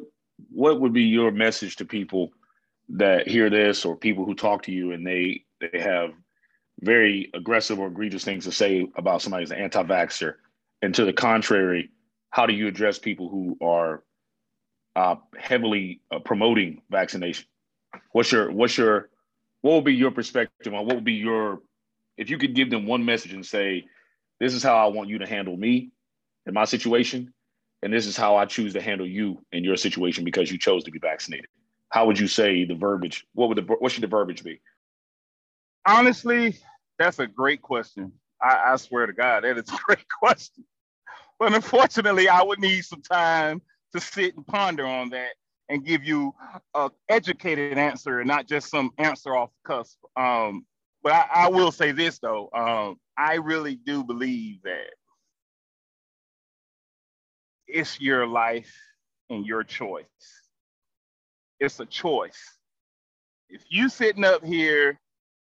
what would be your message to people that hear this, or people who talk to you and they, they have very aggressive or egregious things to say about somebody who's an anti-vaxxer, and to the contrary, how do you address people who are uh, heavily uh, promoting vaccination? What's your, what's your, what would be your perspective on what would be your, if you could give them one message and say, this is how I want you to handle me in my situation, and this is how I choose to handle you in your situation because you chose to be vaccinated. How would you say the verbiage, what would the, what should the verbiage be? Honestly, that's a great question. I, I swear to God, that is a great question. But unfortunately, I would need some time to sit and ponder on that and give you an educated answer and not just some answer off the cusp. Um, but I, I will say this, though. Um, I really do believe that it's your life and your choice. It's a choice. If you sitting up here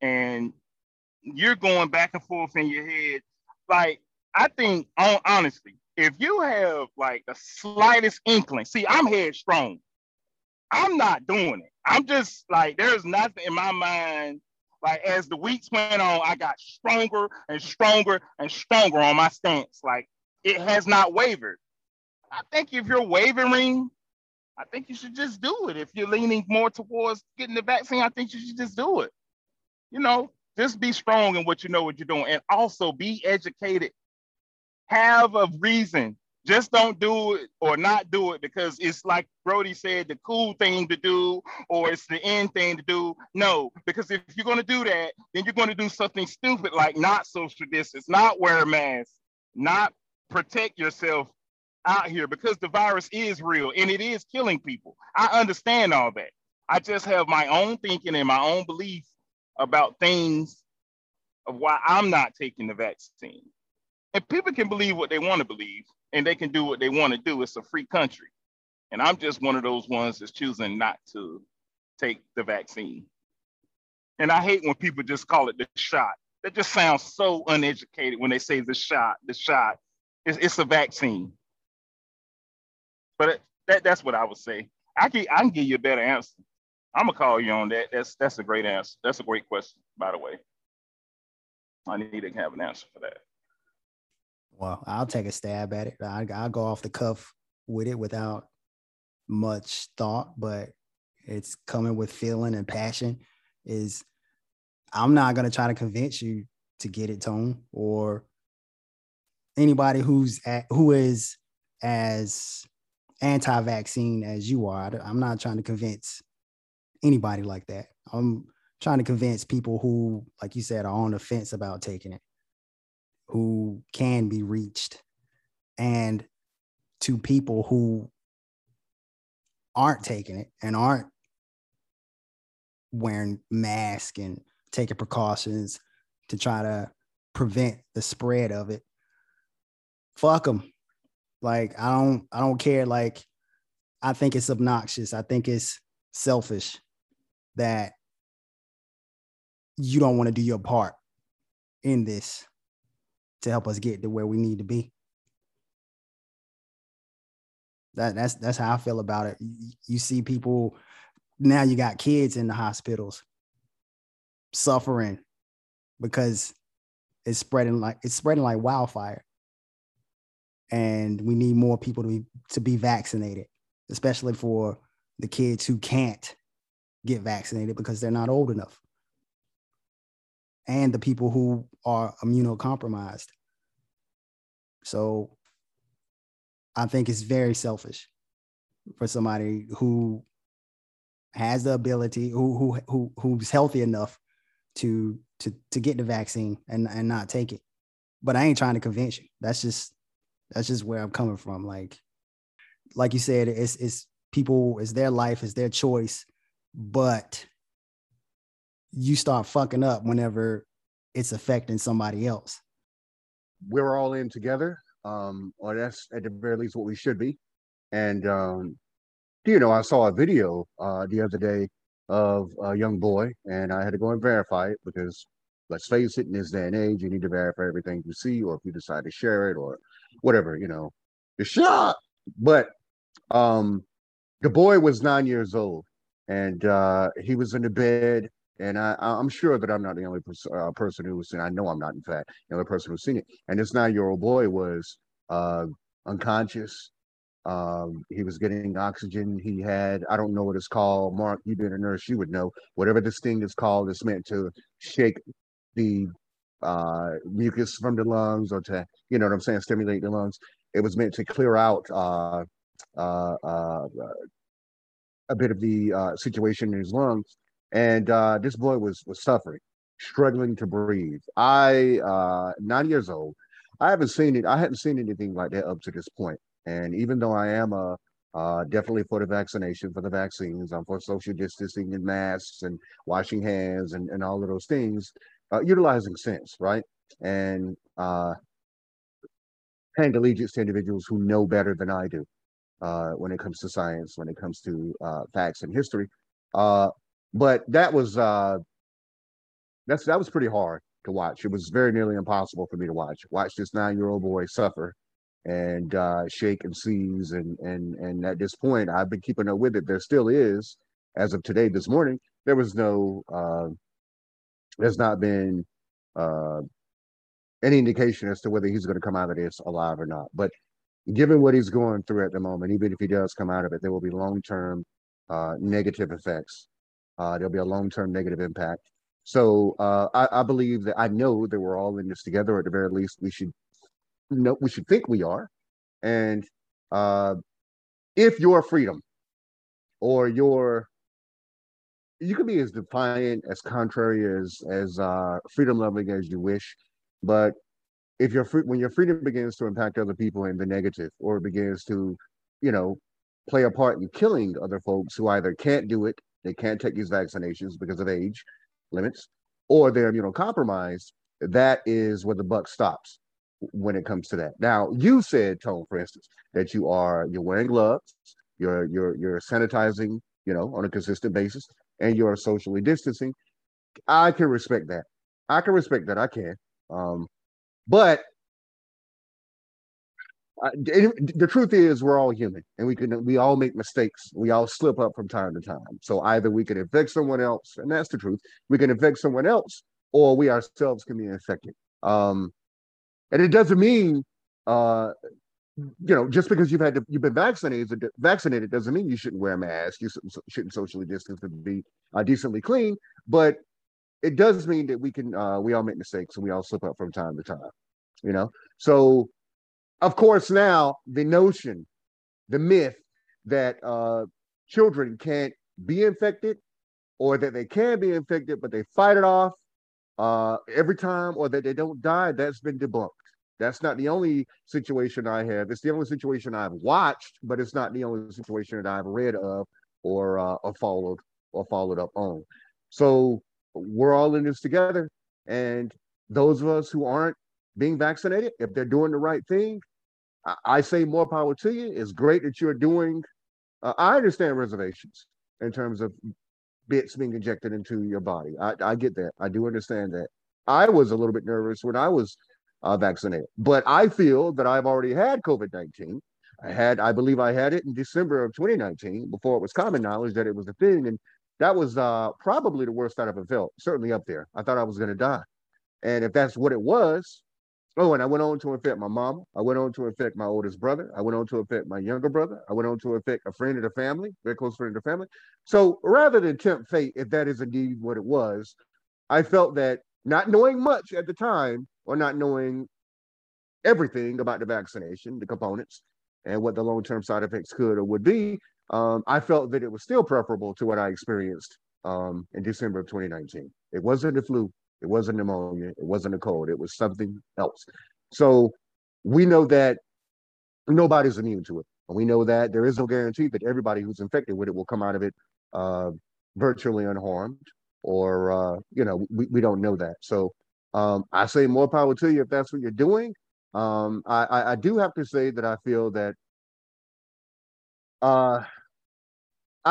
and you're going back and forth in your head, like, I think, honestly, if you have like the slightest inkling, see, I'm headstrong. I'm not doing it. I'm just like, there's nothing in my mind Like, as the weeks went on, I got stronger and stronger and stronger on my stance. Like, it has not wavered. I think if you're wavering, I think you should just do it. If you're leaning more towards getting the vaccine, I think you should just do it. You know, just be strong in what you know what you're doing, and also be educated. Have a reason. Just don't do it or not do it because it's, like Brody said, the cool thing to do, or it's the end thing to do. No, because if you're going to do that, then you're going to do something stupid like not social distance, not wear a mask, not protect yourself out here, because the virus is real and it is killing people. I understand all that. I just have my own thinking and my own belief about things of why I'm not taking the vaccine. And people can believe what they want to believe, and they can do what they want to do. It's a free country. And I'm just one of those ones that's choosing not to take the vaccine. And I hate when people just call it the shot. That just sounds so uneducated when they say the shot, the shot. It's, it's a vaccine. But it, that, that's what I would say. I can, I can give you a better answer. I'm going to call you on that. That's, that's a great answer. That's a great question, by the way. I need to have an answer for that. Well, I'll take a stab at it. I, I'll go off the cuff with it without much thought, but it's coming with feeling and passion. Is I'm not going to try to convince you to get it, Tone, or anybody who's at, who is as anti-vaccine as you are. I'm not trying to convince anybody like that. I'm trying to convince people who, like you said, are on the fence about taking it, who can be reached, and to people who aren't taking it and aren't wearing masks and taking precautions to try to prevent the spread of it. Fuck them. Like, I don't, I don't care. Like, I think it's obnoxious. I think it's selfish that you don't want to do your part in this to help us get to where we need to be. That, that's that's how I feel about it. You see people, now you got kids in the hospitals suffering because it's spreading like it's spreading like wildfire. And we need more people to be, to be vaccinated, especially for the kids who can't get vaccinated because they're not old enough, and the people who are immunocompromised. So I think it's very selfish for somebody who has the ability, who who who who's healthy enough to to to get the vaccine and, and not take it. But I ain't trying to convince you. That's just that's just where I'm coming from. Like like you said, it's it's people, it's their life, it's their choice, but you start fucking up whenever it's affecting somebody else. We're all in together, um, or that's at the very least what we should be. And, um, you know, I saw a video uh, the other day of a young boy, and I had to go and verify it because, let's face it, in this day and age, you need to verify everything you see, or if you decide to share it or whatever, you know, you're shot. But um, the boy was nine years old, and uh, he was in the bed. And I, I'm sure that I'm not the only pers- uh, person who's seen. I know I'm not, in fact, the only person who's seen it. And this nine-year-old boy was uh, unconscious. Um, he was getting oxygen. He had, I don't know what it's called. Mark, you've been a nurse, you would know. Whatever this thing is called, it's meant to shake the uh, mucus from the lungs, or to, you know what I'm saying, stimulate the lungs. It was meant to clear out uh, uh, uh, a bit of the uh, situation in his lungs. And uh, this boy was was suffering, struggling to breathe. I, uh, nine years old, I haven't seen it. I hadn't seen anything like that up to this point. And even though I am uh, uh, definitely for the vaccination, for the vaccines, I'm for social distancing and masks and washing hands and, and all of those things, uh, utilizing sense, right? And uh, paying allegiance to individuals who know better than I do uh, when it comes to science, when it comes to uh, facts and history. Uh, But that was uh, that's that was pretty hard to watch. It was very nearly impossible for me to watch. Watch this nine-year-old boy suffer and uh, shake and seize. And and and at this point, I've been keeping up with it. There still is, as of today, this morning, there was no uh, there's not been uh, any indication as to whether he's going to come out of this alive or not. But given what he's going through at the moment, even if he does come out of it, there will be long-term uh, negative effects. Uh, there'll be a long-term negative impact. So uh, I, I believe that I know that we're all in this together. At the very least, we should know, we should think we are. And uh, if your freedom or your, you can be as defiant, as contrary, as as uh, freedom-loving as you wish, but if your when your freedom begins to impact other people in the negative, or begins to, you know, play a part in killing other folks who either can't do it, they can't take these vaccinations because of age limits, or they're immunocompromised, that is where the buck stops when it comes to that. Now, you said, Tone, for instance, that you are you're wearing gloves, you're you're you're sanitizing, you know, on a consistent basis, and you're socially distancing. I can respect that. I can respect that. I can. Um, but I, it, the truth is, we're all human, and we can we all make mistakes. We all slip up from time to time. So either we can infect someone else, and that's the truth. We can infect someone else, or we ourselves can be infected. Um, and it doesn't mean, uh, you know, just because you've had to, you've been vaccinated, vaccinated doesn't mean you shouldn't wear a mask. You shouldn't socially distance to be uh, decently clean, but it does mean that we can, uh, we all make mistakes and we all slip up from time to time, you know? So of course now the notion, the myth that uh, children can't be infected, or that they can be infected, but they fight it off uh, every time, or that they don't die, that's been debunked. That's not the only situation I have. It's the only situation I've watched, but it's not the only situation that I've read of or, uh, or followed or followed up on. So we're all in this together, and those of us who aren't being vaccinated, if they're doing the right thing, I, I say more power to you. It's great that you're doing. Uh, I understand reservations in terms of bits being injected into your body. I, I get that. I do understand that. I was a little bit nervous when I was uh, vaccinated, but I feel that I've already had COVID nineteen. I had, I believe, I had it in December of twenty nineteen before it was common knowledge that it was a thing, and that was uh, probably the worst I'd ever felt, certainly up there. I thought I was going to die. And if that's what it was, oh, and I went on to infect my mama. I went on to infect my oldest brother. I went on to infect my younger brother. I went on to infect a friend of the family, very close friend of the family. So rather than tempt fate, if that is indeed what it was, I felt that not knowing much at the time, or not knowing everything about the vaccination, the components, and what the long-term side effects could or would be, Um, I felt that it was still preferable to what I experienced um, in December of twenty nineteen. It wasn't the flu. It wasn't pneumonia. It wasn't a cold. It was something else. So we know that nobody's immune to it. And we know that there is no guarantee that everybody who's infected with it will come out of it uh, virtually unharmed, or, uh, you know, we, we don't know that. So um, I say more power to you if that's what you're doing. Um, I, I, I do have to say that I feel that uh,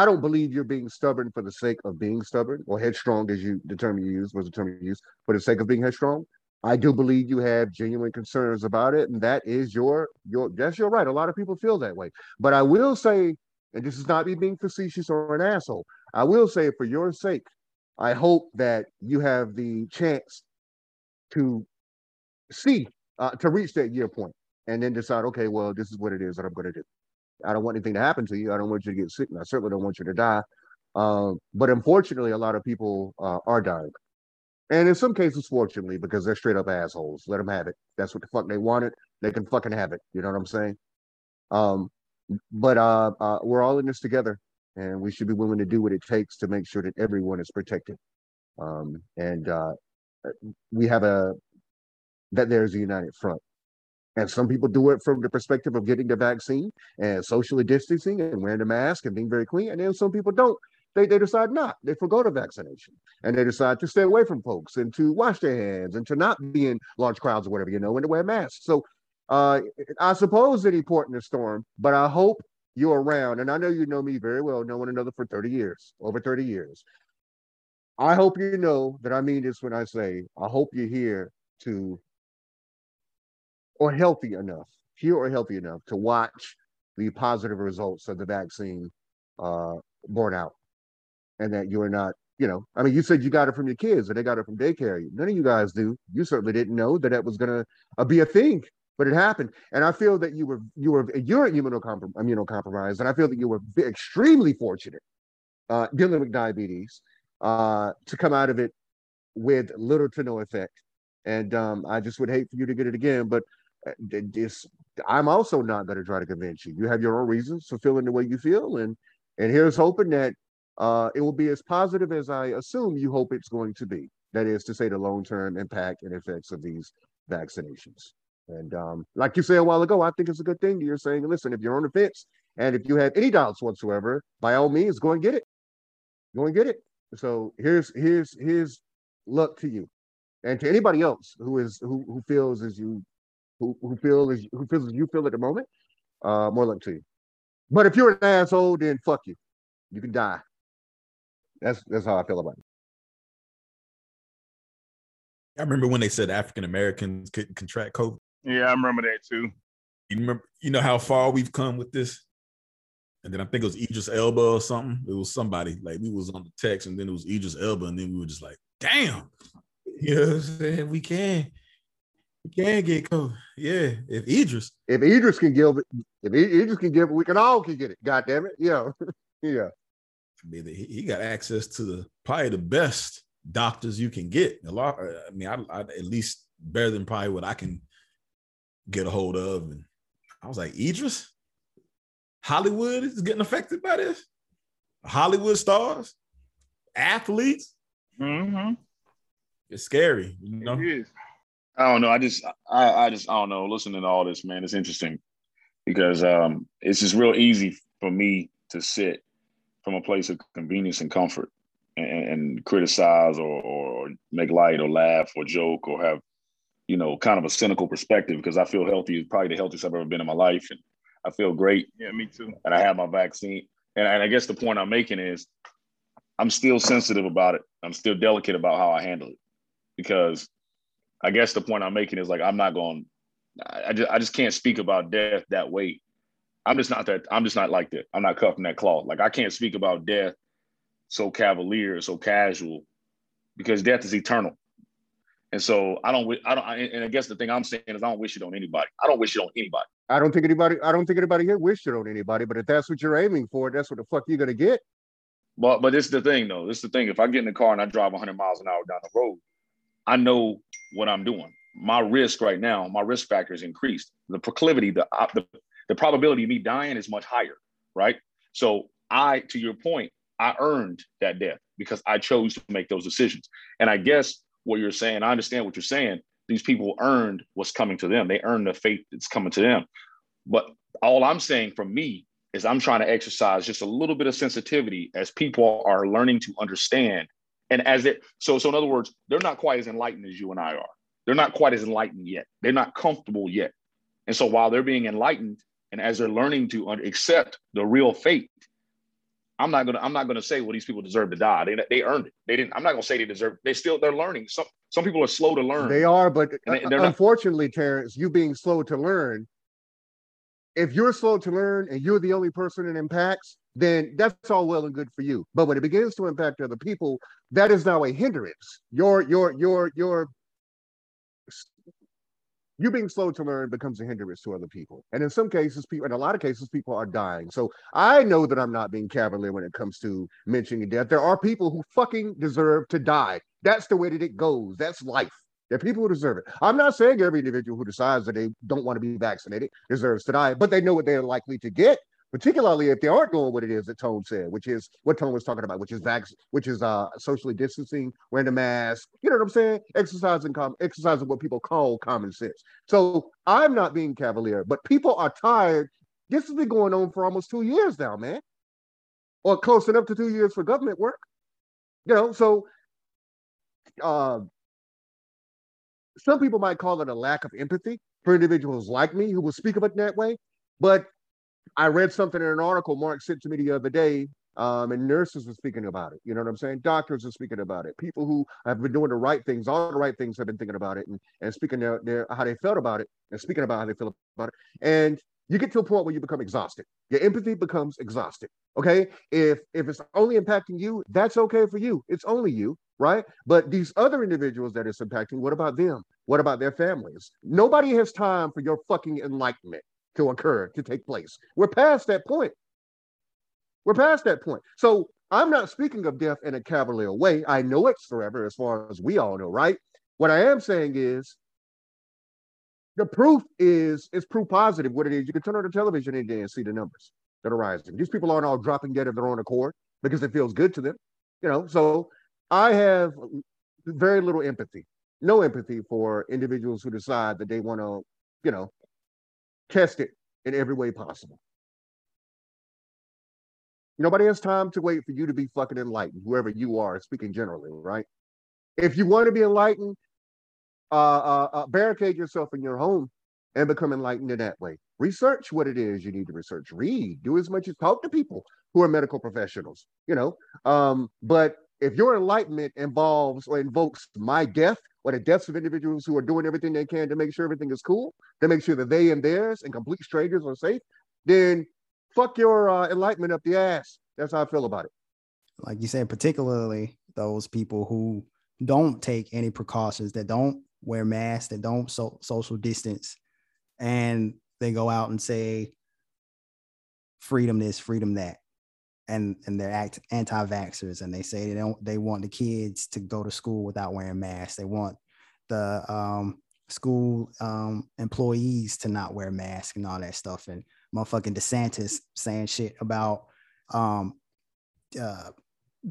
I don't believe you're being stubborn for the sake of being stubborn, or headstrong, as you the term you used was the term you used, for the sake of being headstrong. I do believe you have genuine concerns about it, and that is your your that's your right. A lot of people feel that way, but I will say, and this is not me being facetious or an asshole, I will say, for your sake, I hope that you have the chance to see uh, to reach that year point, and then decide, okay, well, this is what it is that I'm going to do. I don't want anything to happen to you. I don't want you to get sick, and I certainly don't want you to die. Um, but unfortunately, a lot of people uh, are dying. And in some cases, fortunately, because they're straight up assholes. Let them have it. That's what the fuck they wanted. They can fucking have it. You know what I'm saying? Um, but uh, uh, we're all in this together, and we should be willing to do what it takes to make sure that everyone is protected. Um, and uh, we have a, that there's a united front. And some people do it from the perspective of getting the vaccine and socially distancing and wearing a mask and being very clean. And then some people don't. They they decide not. They forgo the vaccination. And they decide to stay away from folks and to wash their hands and to not be in large crowds or whatever, you know, and to wear masks. So uh, I suppose any port in the storm, but I hope you're around. And I know you know me very well, know one another for thirty years, over thirty years. I hope you know that I mean this when I say, I hope you're here to... or healthy enough, here or healthy enough to watch the positive results of the vaccine uh, borne out, and that you are not you know, I mean, you said you got it from your kids or they got it from daycare. None of you guys do. You certainly didn't know that that was going to uh, be a thing, but it happened. And I feel that you were, you were, you're immunocompromised, immunocompromised, and I feel that you were extremely fortunate uh, dealing with diabetes uh, to come out of it with little to no effect. And um, I just would hate for you to get it again, but this, I'm also not going to try to convince you. You have your own reasons for feeling the way you feel. And, and here's hoping that uh, it will be as positive as I assume you hope it's going to be. That is to say, the long-term impact and effects of these vaccinations. And um, like you said a while ago, I think it's a good thing. You're saying, listen, if you're on the fence and if you have any doubts whatsoever, by all means, go and get it. Go and get it. So here's, here's, here's luck to you. And to anybody else who is who who feels as you who who feel as who feels as you feel at the moment, uh, more luck to you. But if you're an asshole, then fuck you. You can die. That's that's how I feel about it. I remember when they said African Americans couldn't contract COVID. Yeah, I remember that too. You remember, you know how far we've come with this. And then I think it was Idris Elba or something. It was somebody like we was on the text, and then it was Idris Elba, and then we were just like, damn. You know what I'm saying? We can, we can get COVID. Yeah, if Idris, if Idris can give it, if Idris can give it, we can all can get it. God damn it, yeah, yeah. I mean, he, he got access to the probably the best doctors you can get. A lot. I mean, I, I at least better than probably what I can get a hold of. And I was like, Idris, Hollywood is getting affected by this. Hollywood stars, athletes. Mm-hmm. It's scary, you know. It is. I don't know. I just, I, I just, I don't know. Listening to all this, man, it's interesting because um, it's just real easy for me to sit from a place of convenience and comfort and, and criticize or, or make light or laugh or joke or have, you know, kind of a cynical perspective because I feel healthy is probably the healthiest I've ever been in my life, and I feel great. Yeah, me too. And I have my vaccine, and, and I guess the point I'm making is I'm still sensitive about it. I'm still delicate about how I handle it. Because I guess the point I'm making is like, I'm not going, I just, I just can't speak about death that way. I'm just not that, I'm just not like that. I'm not cuffing that claw. Like I can't speak about death so cavalier, so casual, because death is eternal. And so I don't, I don't, and I guess the thing I'm saying is I don't wish it on anybody. I don't wish it on anybody. I don't think anybody, I don't think anybody here wished it on anybody, but if that's what you're aiming for, that's what the fuck you're going to get. But, but this is the thing though. This is the thing. If I get in the car and I drive one hundred miles an hour down the road, I know what I'm doing. My risk right now, my risk factor is increased. The proclivity, the, the the probability of me dying is much higher, right? So I, to your point, I earned that death because I chose to make those decisions. And I guess what you're saying, I understand what you're saying. These people earned what's coming to them. They earned the faith that's coming to them. But all I'm saying for me is I'm trying to exercise just a little bit of sensitivity as people are learning to understand. And as it, so, so in other words, they're not quite as enlightened as you and I are. They're not quite as enlightened yet. They're not comfortable yet. And so while they're being enlightened and as they're learning to accept the real fate, I'm not going to, I'm not going to say, well, these people deserve to die. They, they earned it. They didn't, I'm not going to say they deserve, they still, they're learning. Some, some people are slow to learn. They are, but they, unfortunately, not. Terrence, you being slow to learn, if you're slow to learn and you're the only person it impacts, then that's all well and good for you. But when it begins to impact other people, that is now a hindrance. Your, your, your, your, you being slow to learn becomes a hindrance to other people. And in some cases, people, in a lot of cases, people are dying. So I know that I'm not being cavalier when it comes to mentioning death. There are people who fucking deserve to die. That's the way that it goes. That's life. There are people who deserve it. I'm not saying every individual who decides that they don't want to be vaccinated deserves to die, but they know what they're likely to get. Particularly if they aren't doing what it is that Tone said, which is what Tone was talking about, which is vac- which is uh, socially distancing, wearing a mask, you know what I'm saying? Exercising, com- exercising what people call common sense. So I'm not being cavalier, but people are tired. This has been going on for almost two years now, man, or close enough to two years for government work. You know, so uh, some people might call it a lack of empathy for individuals like me who will speak of it that way, but I read something in an article Mark sent to me the other day, um, and nurses were speaking about it. You know what I'm saying? Doctors are speaking about it. People who have been doing the right things, all the right things have been thinking about it and, and speaking their, their how they felt about it and speaking about how they feel about it. And you get to a point where you become exhausted. Your empathy becomes exhausted, okay? If if it's only impacting you, that's okay for you. It's only you, right? But these other individuals that it's impacting, what about them? What about their families? Nobody has time for your fucking enlightenment to occur, to take place. We're past that point. We're past that point. So I'm not speaking of death in a cavalier way. I know it's forever, as far as we all know, right? What I am saying is, the proof is, it's proof positive what it is. You can turn on the television any day and see the numbers that are rising. These people aren't all dropping dead of their own accord because it feels good to them. You know, so I have very little empathy, no empathy for individuals who decide that they want to, you know, test it in every way possible. Nobody has time to wait for you to be fucking enlightened, whoever you are, speaking generally, right? If you want to be enlightened, Uh, uh, uh, barricade yourself in your home and become enlightened in that way. Research what it is you need to research. Read. Do as much as talk to people who are medical professionals, you know. Um, but if your enlightenment involves or invokes my death or the deaths of individuals who are doing everything they can to make sure everything is cool, to make sure that they and theirs and complete strangers are safe, then fuck your uh, enlightenment up the ass. That's how I feel about it. Like you said, particularly those people who don't take any precautions, that don't wear masks, that don't so, social distance, and they go out and say freedom this, freedom that, and and they're act anti-vaxxers, and they say they don't they want the kids to go to school without wearing masks. They want the um, school um, employees to not wear masks and all that stuff. And motherfucking DeSantis saying shit about um, uh,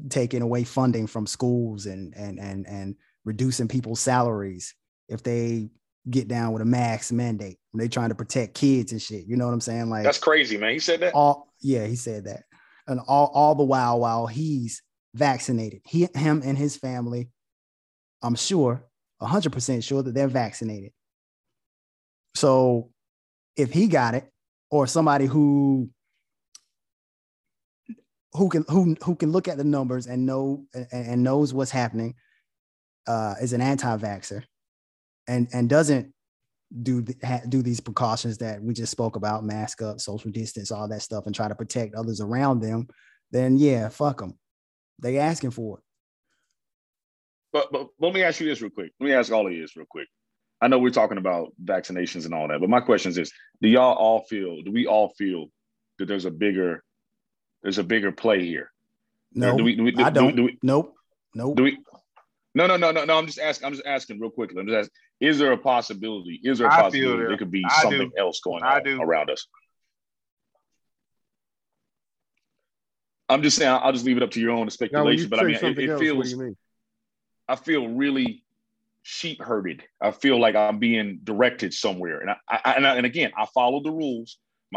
taking away funding from schools and and and and reducing people's salaries if they get down with a mask mandate when they're trying to protect kids and shit. You know what I'm saying? Like, that's crazy, man. He said that. All, yeah, he said that. And all, all the while, while he's vaccinated, he, him and his family, I'm sure, one hundred percent sure that they're vaccinated. So if he got it, or somebody who who can who who can look at the numbers and know and, and knows what's happening, Uh, is an anti-vaxxer and, and doesn't do, th- ha- do these precautions that we just spoke about, mask up, social distance, all that stuff, and try to protect others around them, then yeah, fuck them. They asking for it. But, but let me ask you this real quick. Let me ask all of you this real quick. I know we're talking about vaccinations and all that, but my question is this. Do y'all all feel, do we all feel that there's a bigger, there's a bigger play here? No, do we, do we, do, I don't. Do we, do we, nope, nope. Do we, No, no, no, no, no. I'm just asking. I'm just asking real quickly. I'm just asking, is there a possibility? Is there a possibility there could be I something do. else going I on do. around us? I'm just saying. I'll just leave it up to your own speculation. No, but I mean, it, it feels. Mean? I feel really sheep herded. I feel like I'm being directed somewhere. And I, I, and, I and again, I follow the rules.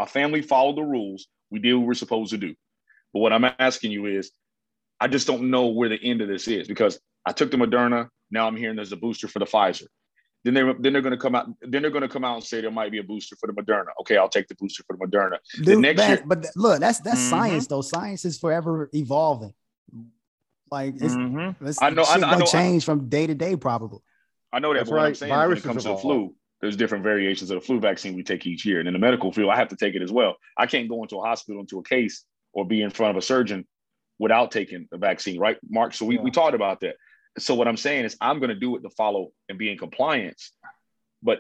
My family followed the rules. We did what we're supposed to do. But what I'm asking you is, I just don't know where the end of this is, because I took the Moderna. Now I'm hearing there's a booster for the Pfizer. Then they then they're going to come out. Then they're going to come out and say there might be a booster for the Moderna. Okay, I'll take the booster for the Moderna. Dude, the next that, year, but th- look, that's that's mm-hmm. science though. Science is forever evolving. Like it's, mm-hmm. it's I know, I know, I know change I, from day to day probably. I know that. That's but right. What I'm saying, when it comes to the flu, there's different variations of the flu vaccine we take each year, and in the medical field, I have to take it as well. I can't go into a hospital, into a case, or be in front of a surgeon without taking the vaccine, right, Mark? So we, yeah. we talked about that. So what I'm saying is I'm going to do it to follow and be in compliance. But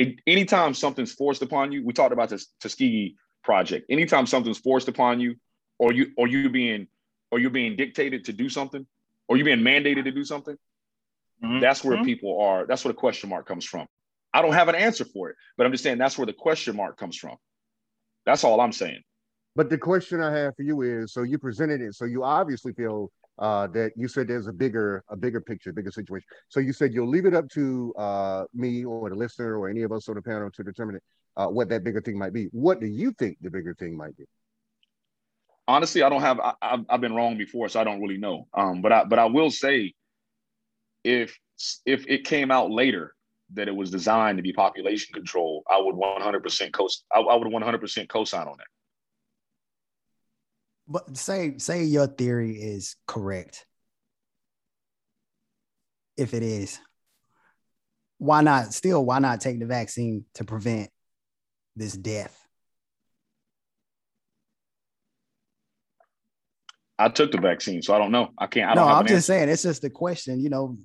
it, anytime something's forced upon you, we talked about this Tuskegee project. Anytime something's forced upon you, or you or you being or you're being dictated to do something, or you're being mandated to do something, mm-hmm. that's where mm-hmm. people are. That's where the question mark comes from. I don't have an answer for it, but I'm just saying that's where the question mark comes from. That's all I'm saying. But the question I have for you is: so you presented it, so you obviously feel. Uh, that you said there's a bigger, a bigger picture, bigger situation. So you said you'll leave it up to uh, me or the listener or any of us on the panel to determine uh, what that bigger thing might be. What do you think the bigger thing might be? Honestly, I don't have. I, I've, I've been wrong before, so I don't really know. Um, but I, but I will say, if if it came out later that it was designed to be population control, I would one hundred percent co. I, I would one hundred percent co-sign on that. But say say your theory is correct. If it is, why not still, why not take the vaccine to prevent this death I took the vaccine, so I don't know. I can't. I don't no, have I'm an just answer. saying. It's just the question. You know,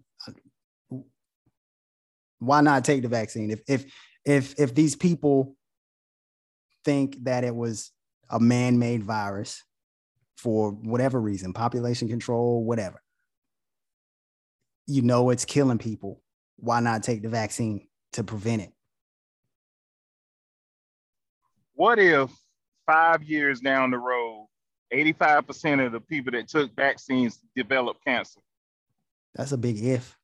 why not take the vaccine? If if if if these people think that it was a man-made virus for whatever reason, population control, whatever, you know, it's killing people. Why not take the vaccine to prevent it? What if five years down the road, eighty-five percent of the people that took vaccines developed cancer? That's a big if.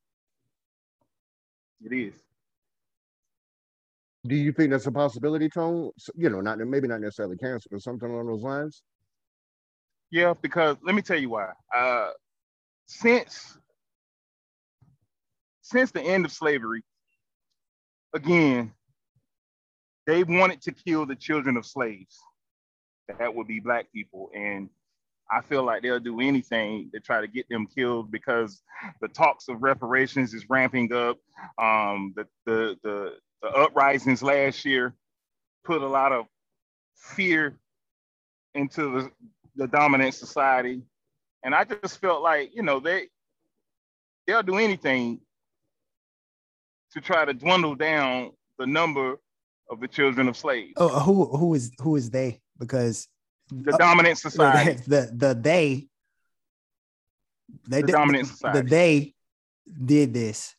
It is. Do you think that's a possibility, Tone? You know, not maybe not necessarily cancer, but something along those lines? Yeah, because let me tell you why. Uh, since since the end of slavery, again, they wanted to kill the children of slaves. That would be Black people. And I feel like they'll do anything to try to get them killed, because the talks of reparations is ramping up. Um, the, the, the, the uprisings last year put a lot of fear into the, the dominant society. And I just felt like, you know, they, they'll do anything to try to dwindle down the number of the children of slaves. Oh, who, who is, who is they? Because the uh, dominant society, the, the, the they, they the did, dominant society, the they did this,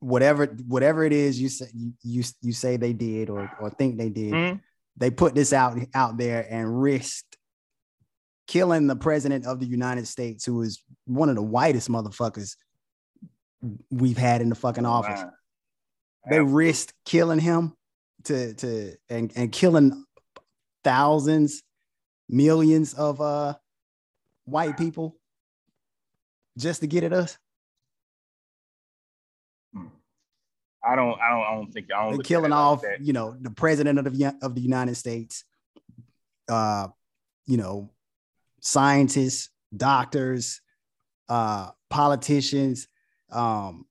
whatever, whatever it is you say, you, you say they did, or, or think they did, mm-hmm. they put this out, out there and risked killing the president of the United States, who is one of the whitest motherfuckers we've had in the fucking office. Wow. They Absolutely. risked killing him to, to, and, and killing thousands, millions of uh, white people just to get at us. I don't, I don't, I don't think I don't. They're killing off, like, you know, the president of the of the United States, uh, you know, scientists, doctors, uh, politicians, um,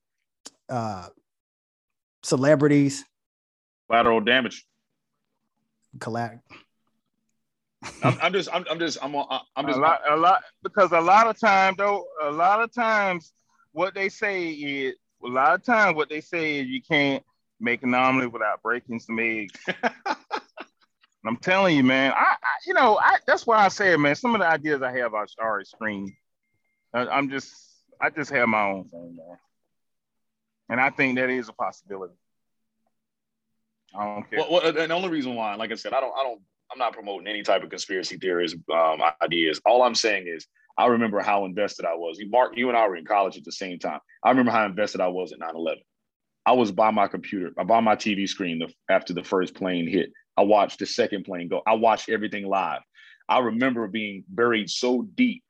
uh, celebrities. Collateral damage. Collateral. I'm, I'm just, I'm, I'm just, I'm, I'm just a lot, a lot, because a lot of time though, a lot of times what they say is, a lot of times what they say is you can't make an omelet without breaking some eggs. I'm telling you, man, I, I you know, I, that's why I say, man, some of the ideas I have are already screened. I, I'm just, I just have my own thing, man. And I think that is a possibility. I don't care. Well, well, and the only reason why, like I said, I don't, I don't, I'm not promoting any type of conspiracy theories, um, ideas. All I'm saying is, I remember how invested I was. You, Mark, you and I were in college at the same time. I remember how invested I was at nine eleven. I was by my computer, by my T V screen the, after the first plane hit. I watched the second plane go. I watched everything live. I remember being buried so deep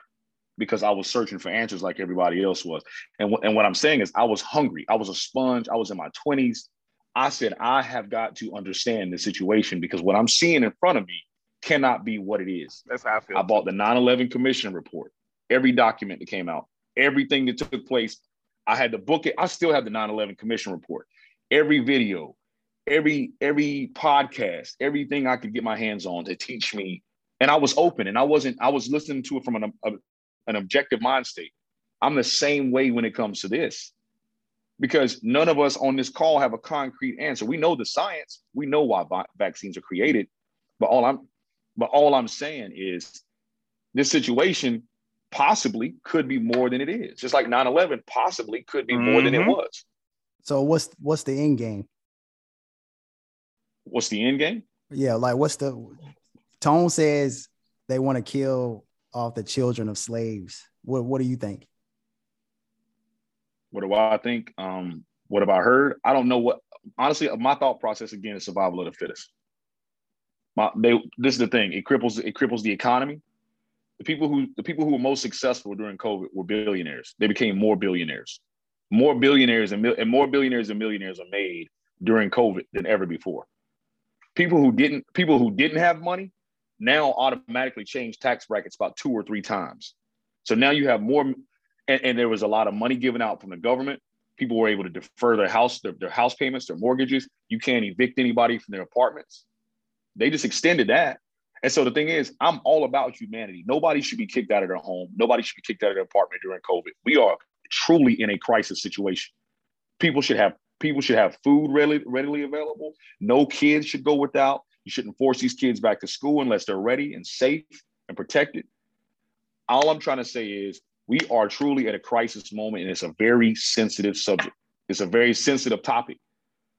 because I was searching for answers like everybody else was. And, w- and what I'm saying is, I was hungry. I was a sponge. I was in my twenties. I said, I have got to understand the situation, because what I'm seeing in front of me cannot be what it is. That's how I feel. I bought the nine eleven Commission report, every document that came out, everything that took place. I had to book it. I still have the nine eleven Commission report, every video, every every podcast, everything I could get my hands on to teach me. And I was open, and I wasn't. I was listening to it from an a, an objective mind state. I'm the same way when it comes to this. Because none of us on this call have a concrete answer. We know the science. We know why vi- vaccines are created. But all I'm, but all I'm saying is, this situation possibly could be more than it is. Just like nine eleven possibly could be more mm-hmm. than it was. So what's what's the end game? What's the end game? Yeah, like what's the? Tone says they want to kill off the children of slaves. What what do you think? What do I think? Um, what have I heard? I don't know what, honestly, my thought process, again, is survival of the fittest. My, they, this is the thing. It cripples, it cripples the economy. The people who, the people who were most successful during COVID were billionaires. They became more billionaires, more billionaires and, and more billionaires and millionaires are made during COVID than ever before. People who didn't, people who didn't have money now automatically change tax brackets about two or three times. So now you have more. And, and there was a lot of money given out from the government. People were able to defer their house, their, their house payments, their mortgages. You can't evict anybody from their apartments. They just extended that. And so the thing is, I'm all about humanity. Nobody should be kicked out of their home. Nobody should be kicked out of their apartment during COVID. We are truly in a crisis situation. People should have people should have food readily, readily available. No kids should go without. You shouldn't force these kids back to school unless they're ready and safe and protected. All I'm trying to say is we are truly at a crisis moment, and it's a very sensitive subject. It's a very sensitive topic.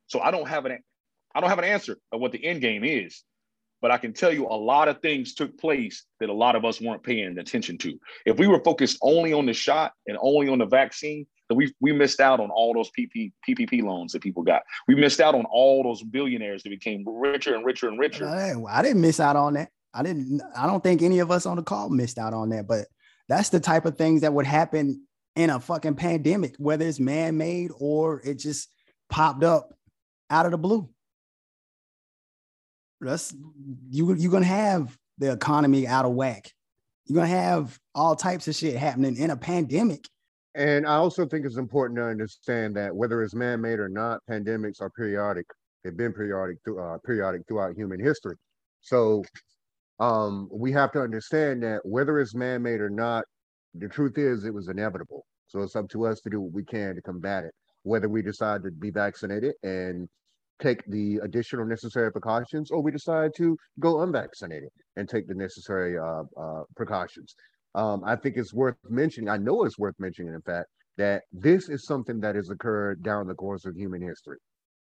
So I don't have an I don't have an answer of what the end game is. But I can tell you a lot of things took place that a lot of us weren't paying attention to. If we were focused only on the shot and only on the vaccine, then we we missed out on all those P P P loans that people got. We missed out on all those billionaires that became richer and richer and richer. I didn't miss out on that. I didn't. I don't think any of us on the call missed out on that. But that's the type of things that would happen in a fucking pandemic, whether it's man-made or it just popped up out of the blue. That's you. You're gonna have the economy out of whack. You're gonna have all types of shit happening in a pandemic. And I also think it's important to understand that whether it's man-made or not, pandemics are periodic. They've been periodic, through, uh, periodic throughout human history. So um, we have to understand that whether it's man-made or not, the truth is it was inevitable. So it's up to us to do what we can to combat it, whether we decide to be vaccinated and take the additional necessary precautions, or we decide to go unvaccinated and take the necessary uh, uh, precautions. Um, I think it's worth mentioning, I know it's worth mentioning, in fact, that this is something that has occurred down the course of human history.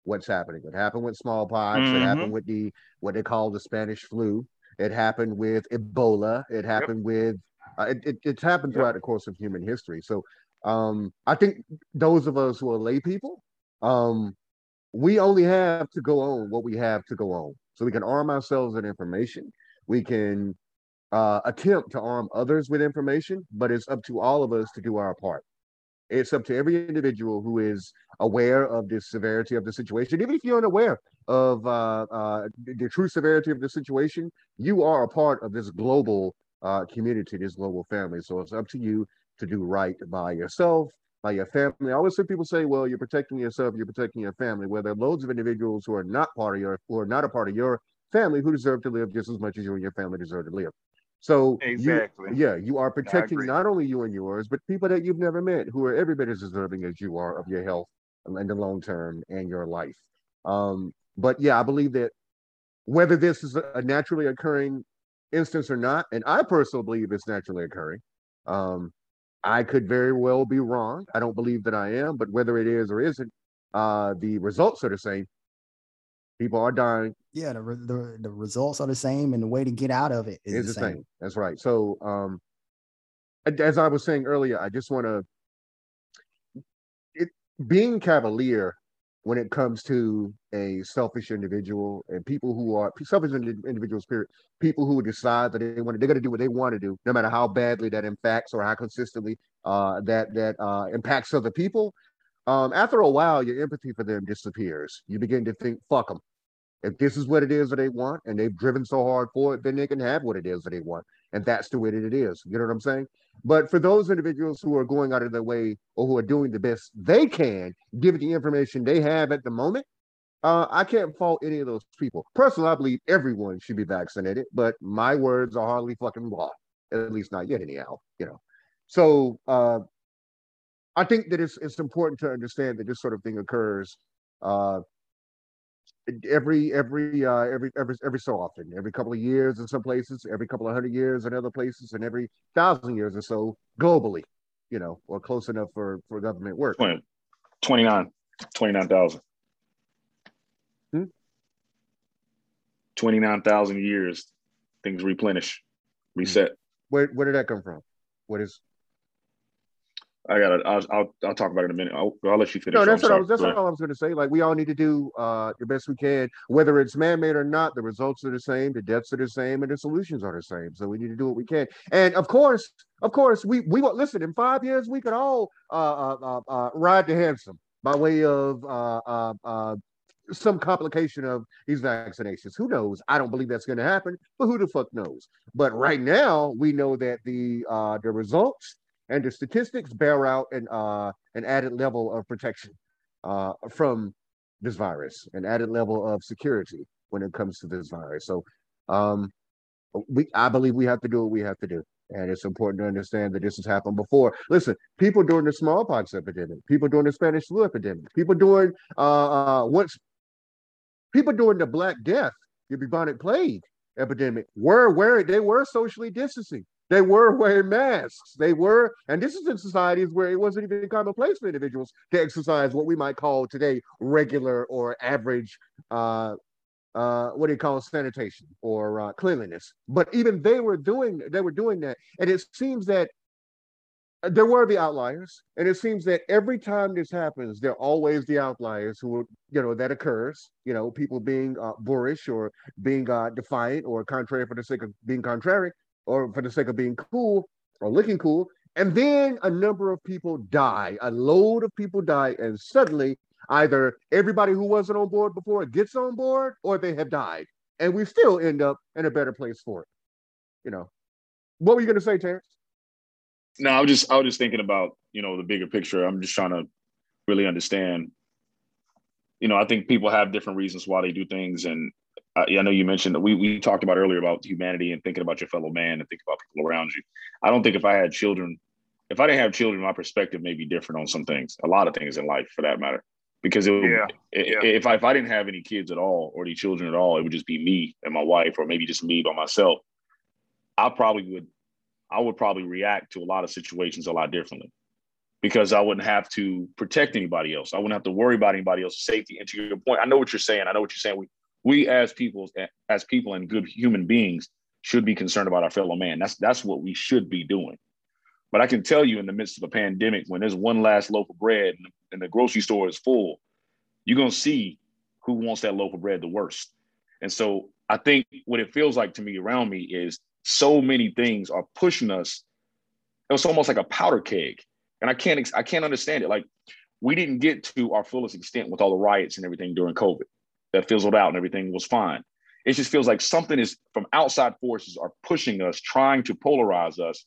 What's happening? It happened with smallpox. Mm-hmm. It happened with the what they call the Spanish flu. It happened with Ebola. It happened yep. with, uh, it, it, it's happened throughout yep. the course of human history. So um, I think those of us who are lay people, um, we only have to go on what we have to go on. So we can arm ourselves with information. We can uh, attempt to arm others with information, but it's up to all of us to do our part. It's up to every individual who is aware of the severity of the situation. Even if you're unaware of uh, uh, the true severity of the situation, you are a part of this global uh, community, this global family. So it's up to you to do right by yourself, by your family. I always hear people say, well, you're protecting yourself, you're protecting your family. Well, there are loads of individuals who are not part of your, who are not a part of your family, who deserve to live just as much as you and your family deserve to live. So exactly. you, yeah, you are protecting not only you and yours, but people that you've never met who are every bit as deserving as you are of your health in the long term and your life. Um, but yeah, I believe that whether this is a naturally occurring instance or not, and I personally believe it's naturally occurring, um, I could very well be wrong. I don't believe that I am, but whether it is or isn't, uh, the results are the same. People are dying. Yeah, the, re- the the results are the same, and the way to get out of it is, is the, the same. same. That's right. So, um, as I was saying earlier, I just want to it being cavalier when it comes to a selfish individual and people who are selfish individuals, period, people who decide that they want to, they're going to do what they want to do, no matter how badly that impacts or how consistently uh, that that uh, impacts other people. Um, after a while, your empathy for them disappears. You begin to think, fuck them. If this is what it is that they want and they've driven so hard for it, then they can have what it is that they want. And that's the way that it is. You know what I'm saying? But for those individuals who are going out of their way or who are doing the best they can, given the information they have at the moment, uh, I can't fault any of those people. Personally, I believe everyone should be vaccinated, but my words are hardly fucking law, at least not yet anyhow, you know. So uh, I think that it's, it's important to understand that this sort of thing occurs uh, Every every uh, every every every so often, every couple of years in some places, every couple of hundred years in other places, and every thousand years or so globally, you know, or close enough for, for government work. twenty-nine thousand Hmm? twenty-nine thousand years, things replenish, reset. Where where did that come from? What is? I gotta. I'll, I'll. I'll talk about it in a minute. I'll, I'll let you finish. No, that's what I was. That's all I was going to say. Like, we all need to do uh, the best we can, whether it's man-made or not. The results are the same. The deaths are the same, and the solutions are the same. So we need to do what we can. And of course, of course, we we won't listen. In five years, we could all uh, uh, uh, ride the hansom by way of uh, uh, uh, some complication of these vaccinations. Who knows? I don't believe that's going to happen, but who the fuck knows? But right now, we know that the uh, the results and the statistics bear out an uh, an added level of protection uh, from this virus, an added level of security when it comes to this virus. So um, we, I believe we have to do what we have to do. And it's important to understand that this has happened before. Listen, people during the smallpox epidemic, people during the Spanish flu epidemic, people during uh, uh, once, people during the Black Death, the bubonic plague epidemic, were wearing, they were socially distancing. They were wearing masks. They were, and this is in societies where it wasn't even commonplace for individuals to exercise what we might call today regular or average, uh, uh, what do you call sanitation or uh, cleanliness. But even they were doing, they were doing that. And it seems that there were the outliers. And it seems that every time this happens, there are always the outliers who, you know, that occurs, you know, people being uh, boorish or being uh, defiant or contrary for the sake of being contrary, or for the sake of being cool or looking cool. And then a number of people die, a load of people die, and suddenly either everybody who wasn't on board before gets on board or they have died. And we still end up in a better place for it. You know, what were you going to say, Terrence? No, I was just, I was just thinking about, you know, the bigger picture. I'm just trying to really understand, you know, I think people have different reasons why they do things. And I know you mentioned that we, we talked about earlier about humanity and thinking about your fellow man and thinking about people around you. I don't think if I had children, if I didn't have children, my perspective may be different on some things, a lot of things in life for that matter, because it would, yeah. It, yeah. If, I, if I didn't have any kids at all or any children at all, it would just be me and my wife, or maybe just me by myself. I probably would, I would probably react to a lot of situations a lot differently, because I wouldn't have to protect anybody else. I wouldn't have to worry about anybody else's safety. And to your point, I know what you're saying. I know what you're saying. We, We as people, as people and good human beings should be concerned about our fellow man. That's that's what we should be doing. But I can tell you, in the midst of a pandemic, when there's one last loaf of bread and the, and the grocery store is full, you're going to see who wants that loaf of bread the worst. And so I think what it feels like to me around me is so many things are pushing us. It's almost like a powder keg. And I can't I can't understand it. Like, we didn't get to our fullest extent with all the riots and everything during COVID. That fizzled out and everything was fine. It just feels like something is from outside forces are pushing us, trying to polarize us.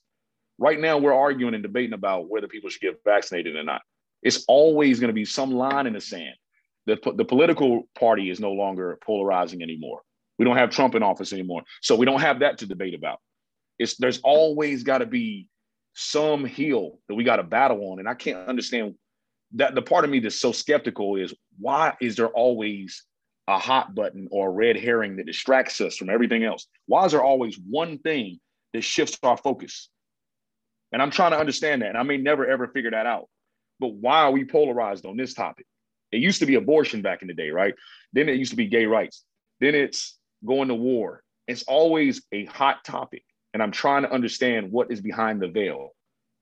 Right now, we're arguing and debating about whether people should get vaccinated or not. It's always going to be some line in the sand. The, the political party is no longer polarizing anymore. We don't have Trump in office anymore. So we don't have that to debate about. It's, there's always got to be some hill that we got to battle on. And I can't understand that. The part of me that's so skeptical is, why is there always a hot button or a red herring that distracts us from everything else? Why is there always one thing that shifts our focus? And I'm trying to understand that. And I may never, ever figure that out. But why are we polarized on this topic? It used to be abortion back in the day, right? Then it used to be gay rights. Then it's going to war. It's always a hot topic. And I'm trying to understand what is behind the veil.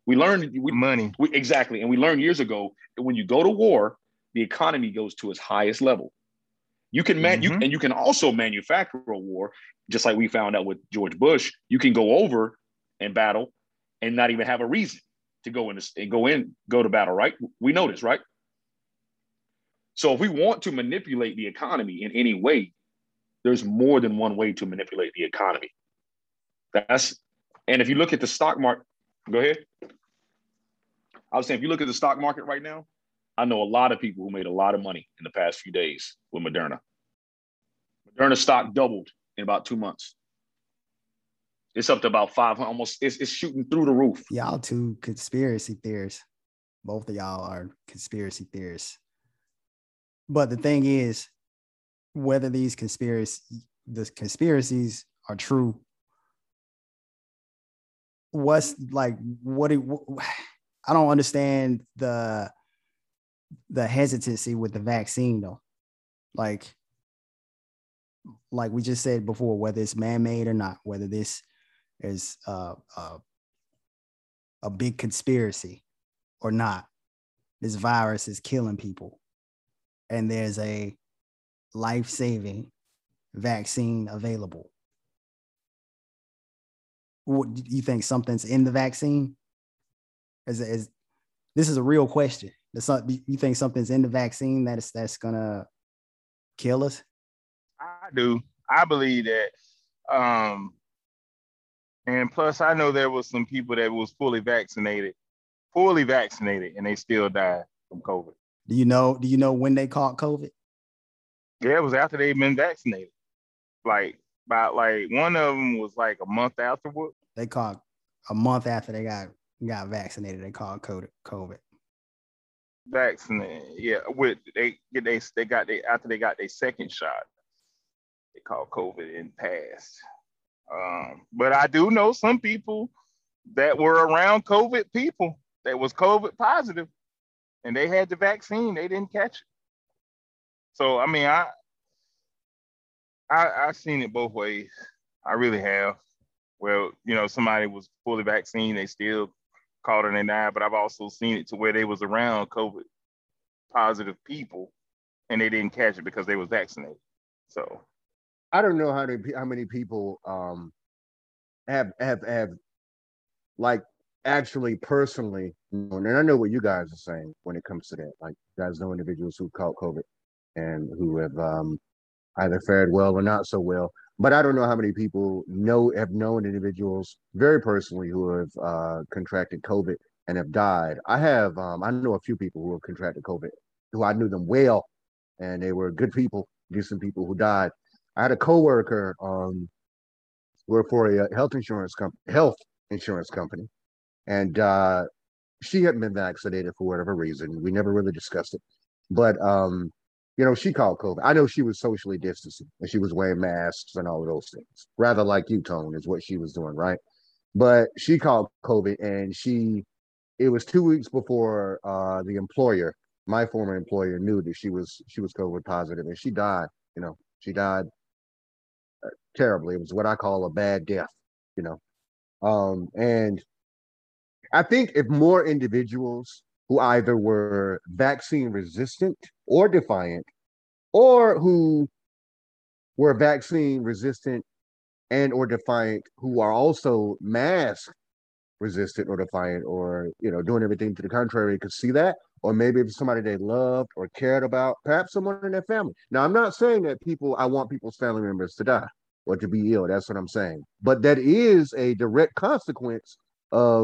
We learned- we, Money. We, exactly. And we learned years ago that when you go to war, the economy goes to its highest level. You can man, mm-hmm. you, and you can also manufacture a war, just like we found out with George Bush. You can go over and battle, and not even have a reason to go in and go in go to battle. Right? We know this, right? So if we want to manipulate the economy in any way, there's more than one way to manipulate the economy. That's, and if you look at the stock market, go ahead. I was saying, if you look at the stock market right now, I know a lot of people who made a lot of money in the past few days with Moderna. Moderna stock doubled in about two months. It's up to about five hundred, almost, it's, it's shooting through the roof. Y'all two conspiracy theorists. Both of y'all are conspiracy theorists. But the thing is, whether these conspiracy, the conspiracies are true, what's like, what, it, I don't understand the, the hesitancy with the vaccine though. Like, like we just said before, whether it's man-made or not, whether this is uh, uh, a big conspiracy or not, this virus is killing people. And there's a life-saving vaccine available. What, do you think something's in the vaccine? As, as, this is a real question. You think something's in the vaccine that is, that's gonna kill us? I do. I believe that. Um, and plus, I know there was some people that was fully vaccinated, fully vaccinated, and they still died from COVID. Do you know? Do you know when they caught COVID? Yeah, it was after they'd been vaccinated. Like about like one of them was like a month afterward. They called a month after they got got vaccinated. They called COVID. Vaccinated, yeah. With they they they got they after they got their second shot, they called COVID and passed. Um, but I do know some people that were around COVID people that was COVID positive, and they had the vaccine. They didn't catch it. So I mean, I. I, I've seen it both ways. I really have. Well, you know, somebody was fully vaccinated, they still caught it in the eye, but I've also seen it to where they was around COVID positive people and they didn't catch it because they was vaccinated. So I don't know how they, how many people um, have, have, have like actually personally, and I know what you guys are saying when it comes to that. Like you guys know individuals who caught COVID and who have, um, either fared well or not so well, but I don't know how many people know have known individuals very personally who have uh, contracted COVID and have died. I have, um, I know a few people who have contracted COVID who I knew them well, and they were good people, decent people who died. I had a coworker um, worked for a health insurance company, health insurance company, and uh, she hadn't been vaccinated for whatever reason. We never really discussed it, but. Um, You know, she caught COVID. I know she was socially distancing and she was wearing masks and all of those things. Rather like you, Tone, is what she was doing, right? But she caught COVID and she, it was two weeks before uh, the employer, my former employer, knew that she was she was COVID positive and she died. You know, she died terribly. It was what I call a bad death, you know. Um, and I think if more individuals who either were vaccine resistant or defiant, or who were vaccine resistant and or defiant, who are also mask resistant or defiant, or you know doing everything to the contrary, could see that, or maybe if somebody they loved or cared about, perhaps someone in their family. Now, I'm not saying that people, I want people's family members to die or to be ill. That's what I'm saying. But that is a direct consequence of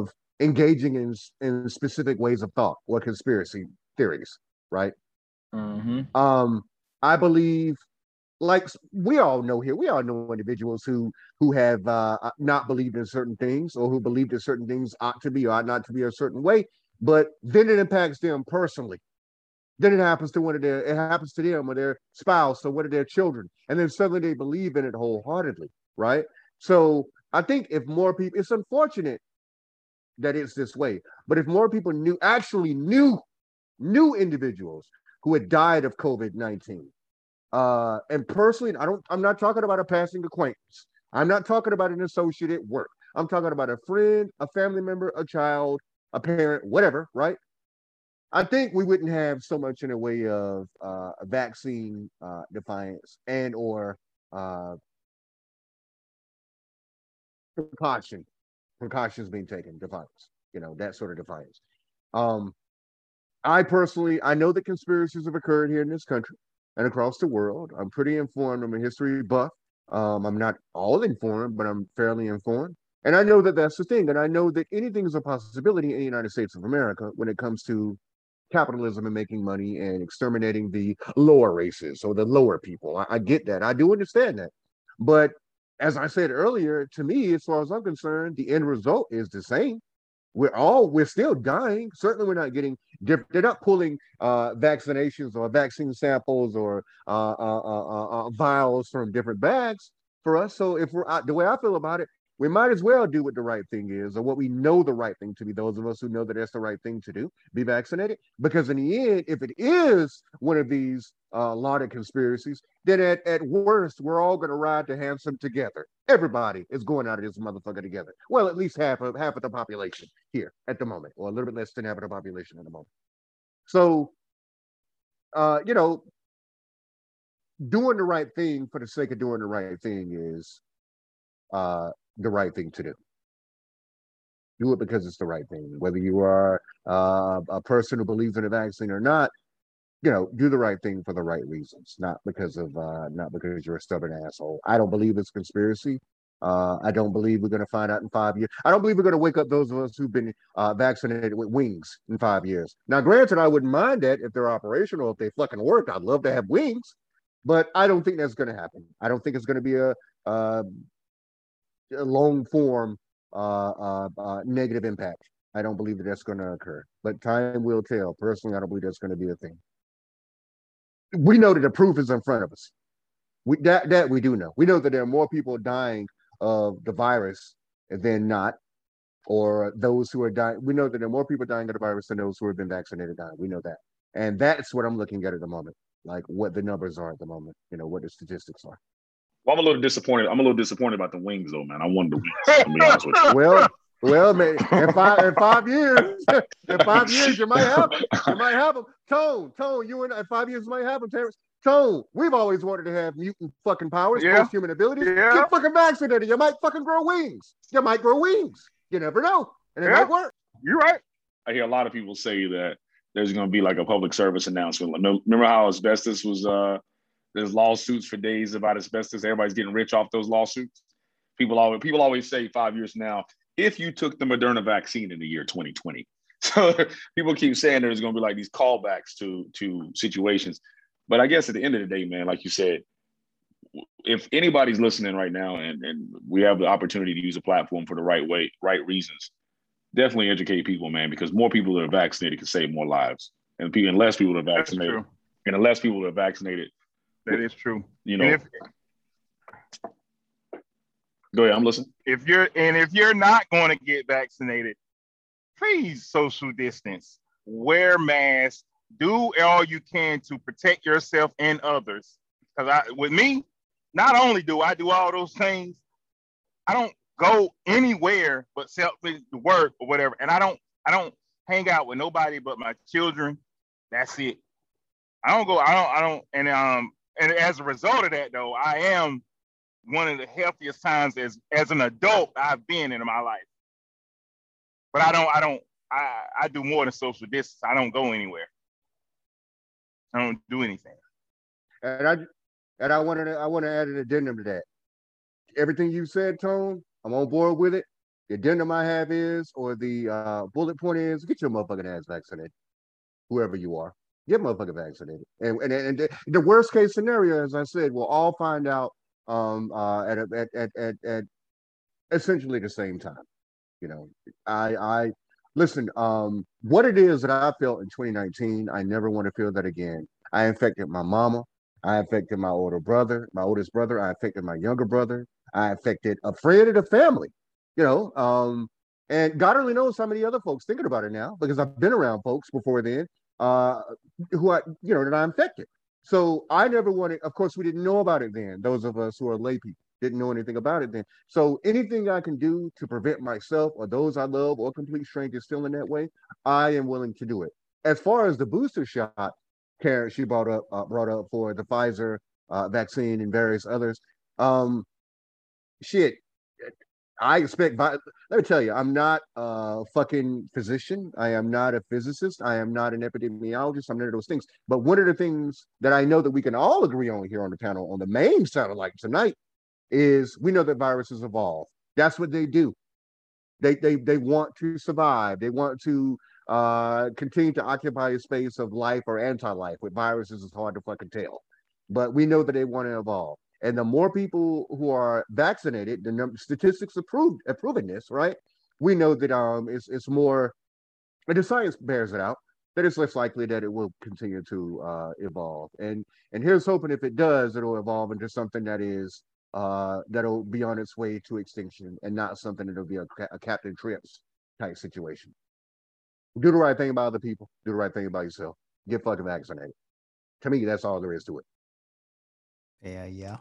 engaging in, in specific ways of thought or conspiracy theories, right? Mm-hmm. Um, I believe, like we all know here, we all know individuals who who have uh, not believed in certain things, or who believed that certain things ought to be or ought not to be a certain way, but then it impacts them personally. Then it happens to one of their, it happens to them or their spouse or one of their children, and then suddenly they believe in it wholeheartedly, right? So I think if more people, it's unfortunate that it's this way, but if more people knew, actually knew, knew individuals who had died of COVID nineteen, uh, and personally, I don't. I'm not talking about a passing acquaintance. I'm not talking about an associate at work. I'm talking about a friend, a family member, a child, a parent, whatever. Right? I think we wouldn't have so much in the way of uh, vaccine uh, defiance and or uh, precaution. Precautions being taken, defiance, you know, that sort of defiance. Um, I personally, I know that conspiracies have occurred here in this country and across the world. I'm pretty informed. I'm a history buff. Um, I'm not all informed, but I'm fairly informed. And I know that that's the thing. And I know that anything is a possibility in the United States of America when it comes to capitalism and making money and exterminating the lower races or the lower people. I, I get that. I do understand that. But as I said earlier, to me, as far as I'm concerned, the end result is the same. We're all, we're still dying. Certainly we're not getting, they're not pulling uh, vaccinations or vaccine samples or uh, uh, uh, uh, vials from different bags for us. So if we're, uh, the way I feel about it, we might as well do what the right thing is or what we know the right thing to be, those of us who know that that's the right thing to do, be vaccinated. Because in the end, if it is one of these uh, lauded conspiracies, then at, at worst, we're all going to ride the hansom together. Everybody is going out of this motherfucker together. Well, at least half of, half of the population here at the moment, or a little bit less than half of the population at the moment. So, uh, you know, doing the right thing for the sake of doing the right thing is... Uh, the right thing to do. Do it because it's the right thing. Whether you are uh, a person who believes in a vaccine or not, you know, do the right thing for the right reasons, not because of, uh, not because you're a stubborn asshole. I don't believe it's conspiracy. Uh, I don't believe we're going to find out in five years. I don't believe we're going to wake up those of us who've been uh, vaccinated with wings in five years. Now, granted, I wouldn't mind that if they're operational, if they fucking work. I'd love to have wings, but I don't think that's going to happen. I don't think it's going to be a uh, long form uh, uh, uh, negative impact. I don't believe that that's going to occur, but time will tell. Personally, I don't believe that's going to be a thing. We know that the proof is in front of us. We, that, that we do know. We know that there are more people dying of the virus than not, or those who are dying. We know that there are more people dying of the virus than those who have been vaccinated dying. We know that. And that's what I'm looking at at the moment, like what the numbers are at the moment, you know, what the statistics are. Well, I'm a little disappointed. I'm a little disappointed about the wings, though, man. I wanted the wings, to be honest with you. Well, well, man, in five, in five years, in five years, you might have them. You might have them. Tone, Tone, you and I, in five years, you might have them, Terrence. Tone, we've always wanted to have mutant fucking powers, yeah. post-human abilities. Yeah. Get fucking vaccinated. You might fucking grow wings. You might grow wings. You never know. And it yeah. might work. You're right. I hear a lot of people say that there's going to be like a public service announcement. Remember how asbestos was, uh, there's lawsuits for days about asbestos. Everybody's getting rich off those lawsuits. People always, people always say five years now, if you took the Moderna vaccine in the year twenty twenty. So people keep saying there's going to be like these callbacks to, to situations. But I guess at the end of the day, man, like you said, if anybody's listening right now and, and we have the opportunity to use a platform for the right way, right reasons, definitely educate people, man, because more people that are vaccinated can save more lives. And, people, and less people that are vaccinated. And unless people that are vaccinated. That is true. You know. If, go ahead, I'm listening. If you're and if you're not going to get vaccinated, please social distance, wear masks, do all you can to protect yourself and others. Because I, with me, not only do I do all those things, I don't go anywhere but self to work or whatever, and I don't I don't hang out with nobody but my children. That's it. I don't go. I don't. I don't. And um. And as a result of that, though, I am one of the healthiest times as, as an adult I've been in my life. But I don't, I don't, I, I do more than social distance. I don't go anywhere. I don't do anything. And I, and I wanted to, I want to add an addendum to that. Everything you said, Tone, I'm on board with it. The addendum I have is, or the uh, bullet point is, get your motherfucking ass vaccinated, whoever you are. Get motherfucking vaccinated. And, and and and the worst case scenario, as I said, we'll all find out um, uh, at, a, at at at at essentially the same time. You know, I I listen. Um, what it is that I felt in twenty nineteen, I never want to feel that again. I infected my mama. I infected my older brother, my oldest brother. I infected my younger brother. I infected a friend of the family. You know, um, and God only knows how many other folks thinking about it now, because I've been around folks before then. Uh, who I, you know, that I infected. So I never wanted, of course, we didn't know about it then. Those of us who are lay people didn't know anything about it then. So anything I can do to prevent myself or those I love or complete strangers feeling that way, I am willing to do it. As far as the booster shot, Karen, she brought up, uh, brought up for the Pfizer uh, vaccine and various others. Um, shit. I expect, let me tell you, I'm not a fucking physician. I am not a physicist. I am not an epidemiologist. I'm none of those things. But one of the things that I know that we can all agree on here on the panel, on the main satellite tonight, is we know that viruses evolve. That's what they do. They they they want to survive. They want to uh, continue to occupy a space of life or anti-life. With viruses, it's hard to fucking tell. But we know that they want to evolve. And the more people who are vaccinated, the number, statistics approved, have proven this, right? We know that um, it's, it's more, and the science bears it out, that it's less likely that it will continue to uh, evolve. And and here's hoping if it does, it'll evolve into something that is, uh, that'll be on its way to extinction and not something that'll be a, a Captain Trips type situation. Do the right thing by other people. Do the right thing by yourself. Get fucking vaccinated. To me, that's all there is to it. Yeah, yeah.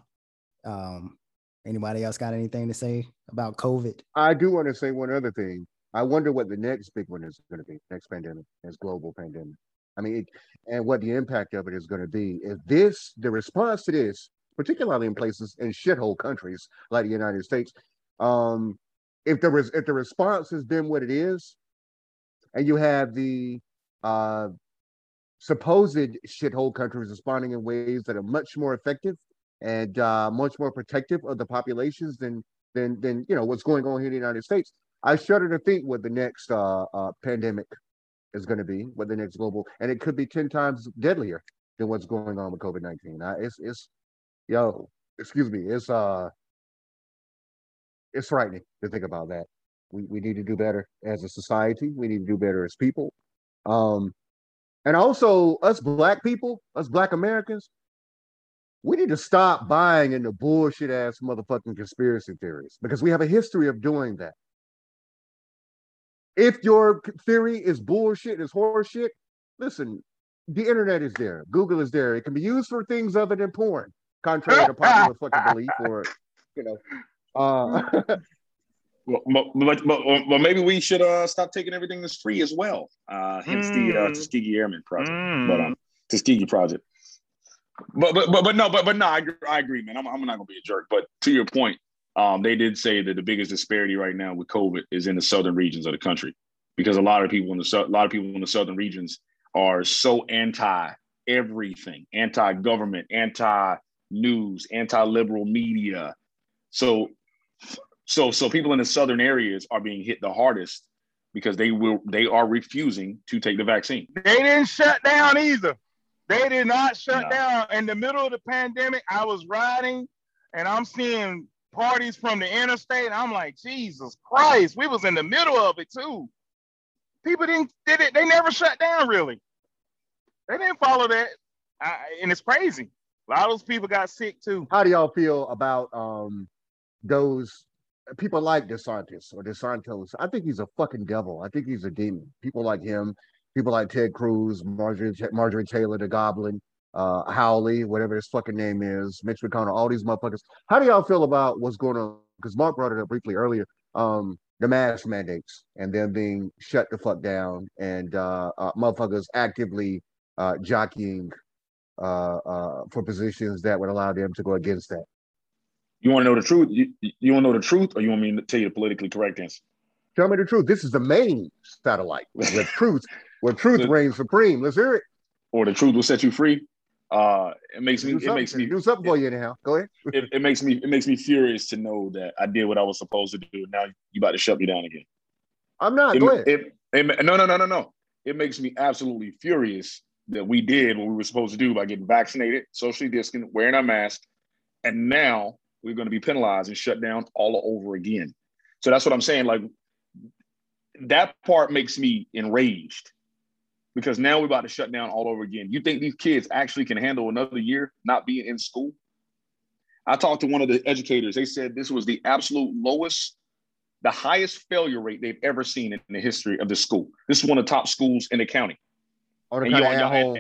Um, anybody else got anything to say about COVID? I do want to say one other thing. I wonder what the next big one is going to be, next pandemic, next global pandemic. I mean, it, and what the impact of it is going to be. If this, the response to this, particularly in places, in shithole countries like the United States, um, if the res, if the response has been what it is, and you have the uh, supposed shithole countries responding in ways that are much more effective and uh, much more protective of the populations than than than you know what's going on here in the United States. I shudder to think what the next uh, uh, pandemic is going to be, what the next global, and it could be ten times deadlier than what's going on with COVID nineteen. It's it's yo, excuse me, it's uh it's frightening to think about that. We we need to do better as a society. We need to do better as people. Um, and also us Black people, us Black Americans, we need to stop buying into bullshit ass motherfucking conspiracy theories, because we have a history of doing that. If your theory is bullshit, is horseshit, listen, the internet is there. Google is there. It can be used for things other than porn, contrary to popular fucking belief, or, you know. Uh, well, but, but, well, maybe we should uh, stop taking everything that's free as well. Uh, hence mm. the uh, Tuskegee Airmen project, mm. but um, Tuskegee project. But but but, but no, but but no, I, I agree, man. I'm I'm not gonna be a jerk. But to your point, um, they did say that the biggest disparity right now with COVID is in the southern regions of the country, because a lot of people in the a lot of people in the southern regions are so anti everything, anti government, anti news, anti liberal media. So so so people in the southern areas are being hit the hardest because they will they are refusing to take the vaccine. They didn't shut down either. They did not shut no. down. In the middle of the pandemic, I was riding and I'm seeing parties from the interstate. I'm like, Jesus Christ, we was in the middle of it too. People didn't, did it. They never shut down, really. They didn't follow that. I, and it's crazy. A lot of those people got sick too. How do y'all feel about um, those people like DeSantis or DeSantos? I think he's a fucking devil. I think he's a demon. People like him. People like Ted Cruz, Marjorie, Marjorie Taylor, the Goblin, uh, Howley, whatever his fucking name is, Mitch McConnell, all these motherfuckers. How do y'all feel about what's going on? Because Mark brought it up briefly earlier, um, the mask mandates and them being shut the fuck down, and uh, uh, motherfuckers actively uh, jockeying uh, uh, for positions that would allow them to go against that. You want to know the truth? You, you want to know the truth, or you want me to tell you the politically correct answer? Tell me the truth. This is the main satellite with truth. Where truth so, reigns supreme. Let's hear it. Or the truth will set you free. Uh, it makes me. It makes me do something it, for you anyhow. Go ahead. it, it makes me. It makes me furious to know that I did what I was supposed to do. Now you about to shut me down again. I'm not. It, go ahead. It, it, it, no, no, no, no, no. It makes me absolutely furious that we did what we were supposed to do by getting vaccinated, socially distant, wearing our mask, and now we're going to be penalized and shut down all over again. So that's what I'm saying. Like, that part makes me enraged. Because now we're about to shut down all over again. You think these kids actually can handle another year not being in school? I talked to one of the educators. They said this was the absolute lowest, the highest failure rate they've ever seen in the history of the school. This is one of the top schools in the county. Oh, the county at home.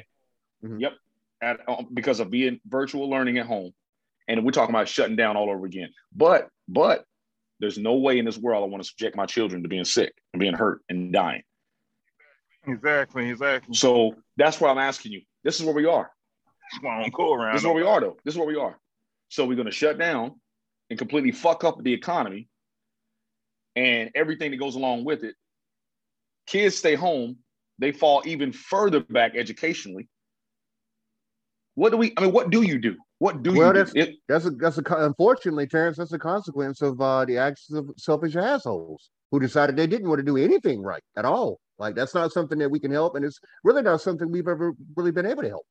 Mm-hmm. Yep, at, um, because of being virtual learning at home. And we're talking about shutting down all over again. But, but there's no way in this world I want to subject my children to being sick and being hurt and dying. Exactly, exactly. So that's why I'm asking you. This is where we are. Well, cool around this is where we are, though. This is where we are. So we're going to shut down and completely fuck up the economy and everything that goes along with it. Kids stay home. They fall even further back educationally. What do we, I mean, what do you do? What do well, you that's, do? It, that's, a, that's a, unfortunately, Terrence, that's a consequence of uh, the actions of selfish assholes who decided they didn't want to do anything right at all. Like, that's not something that we can help, and it's really not something we've ever really been able to help.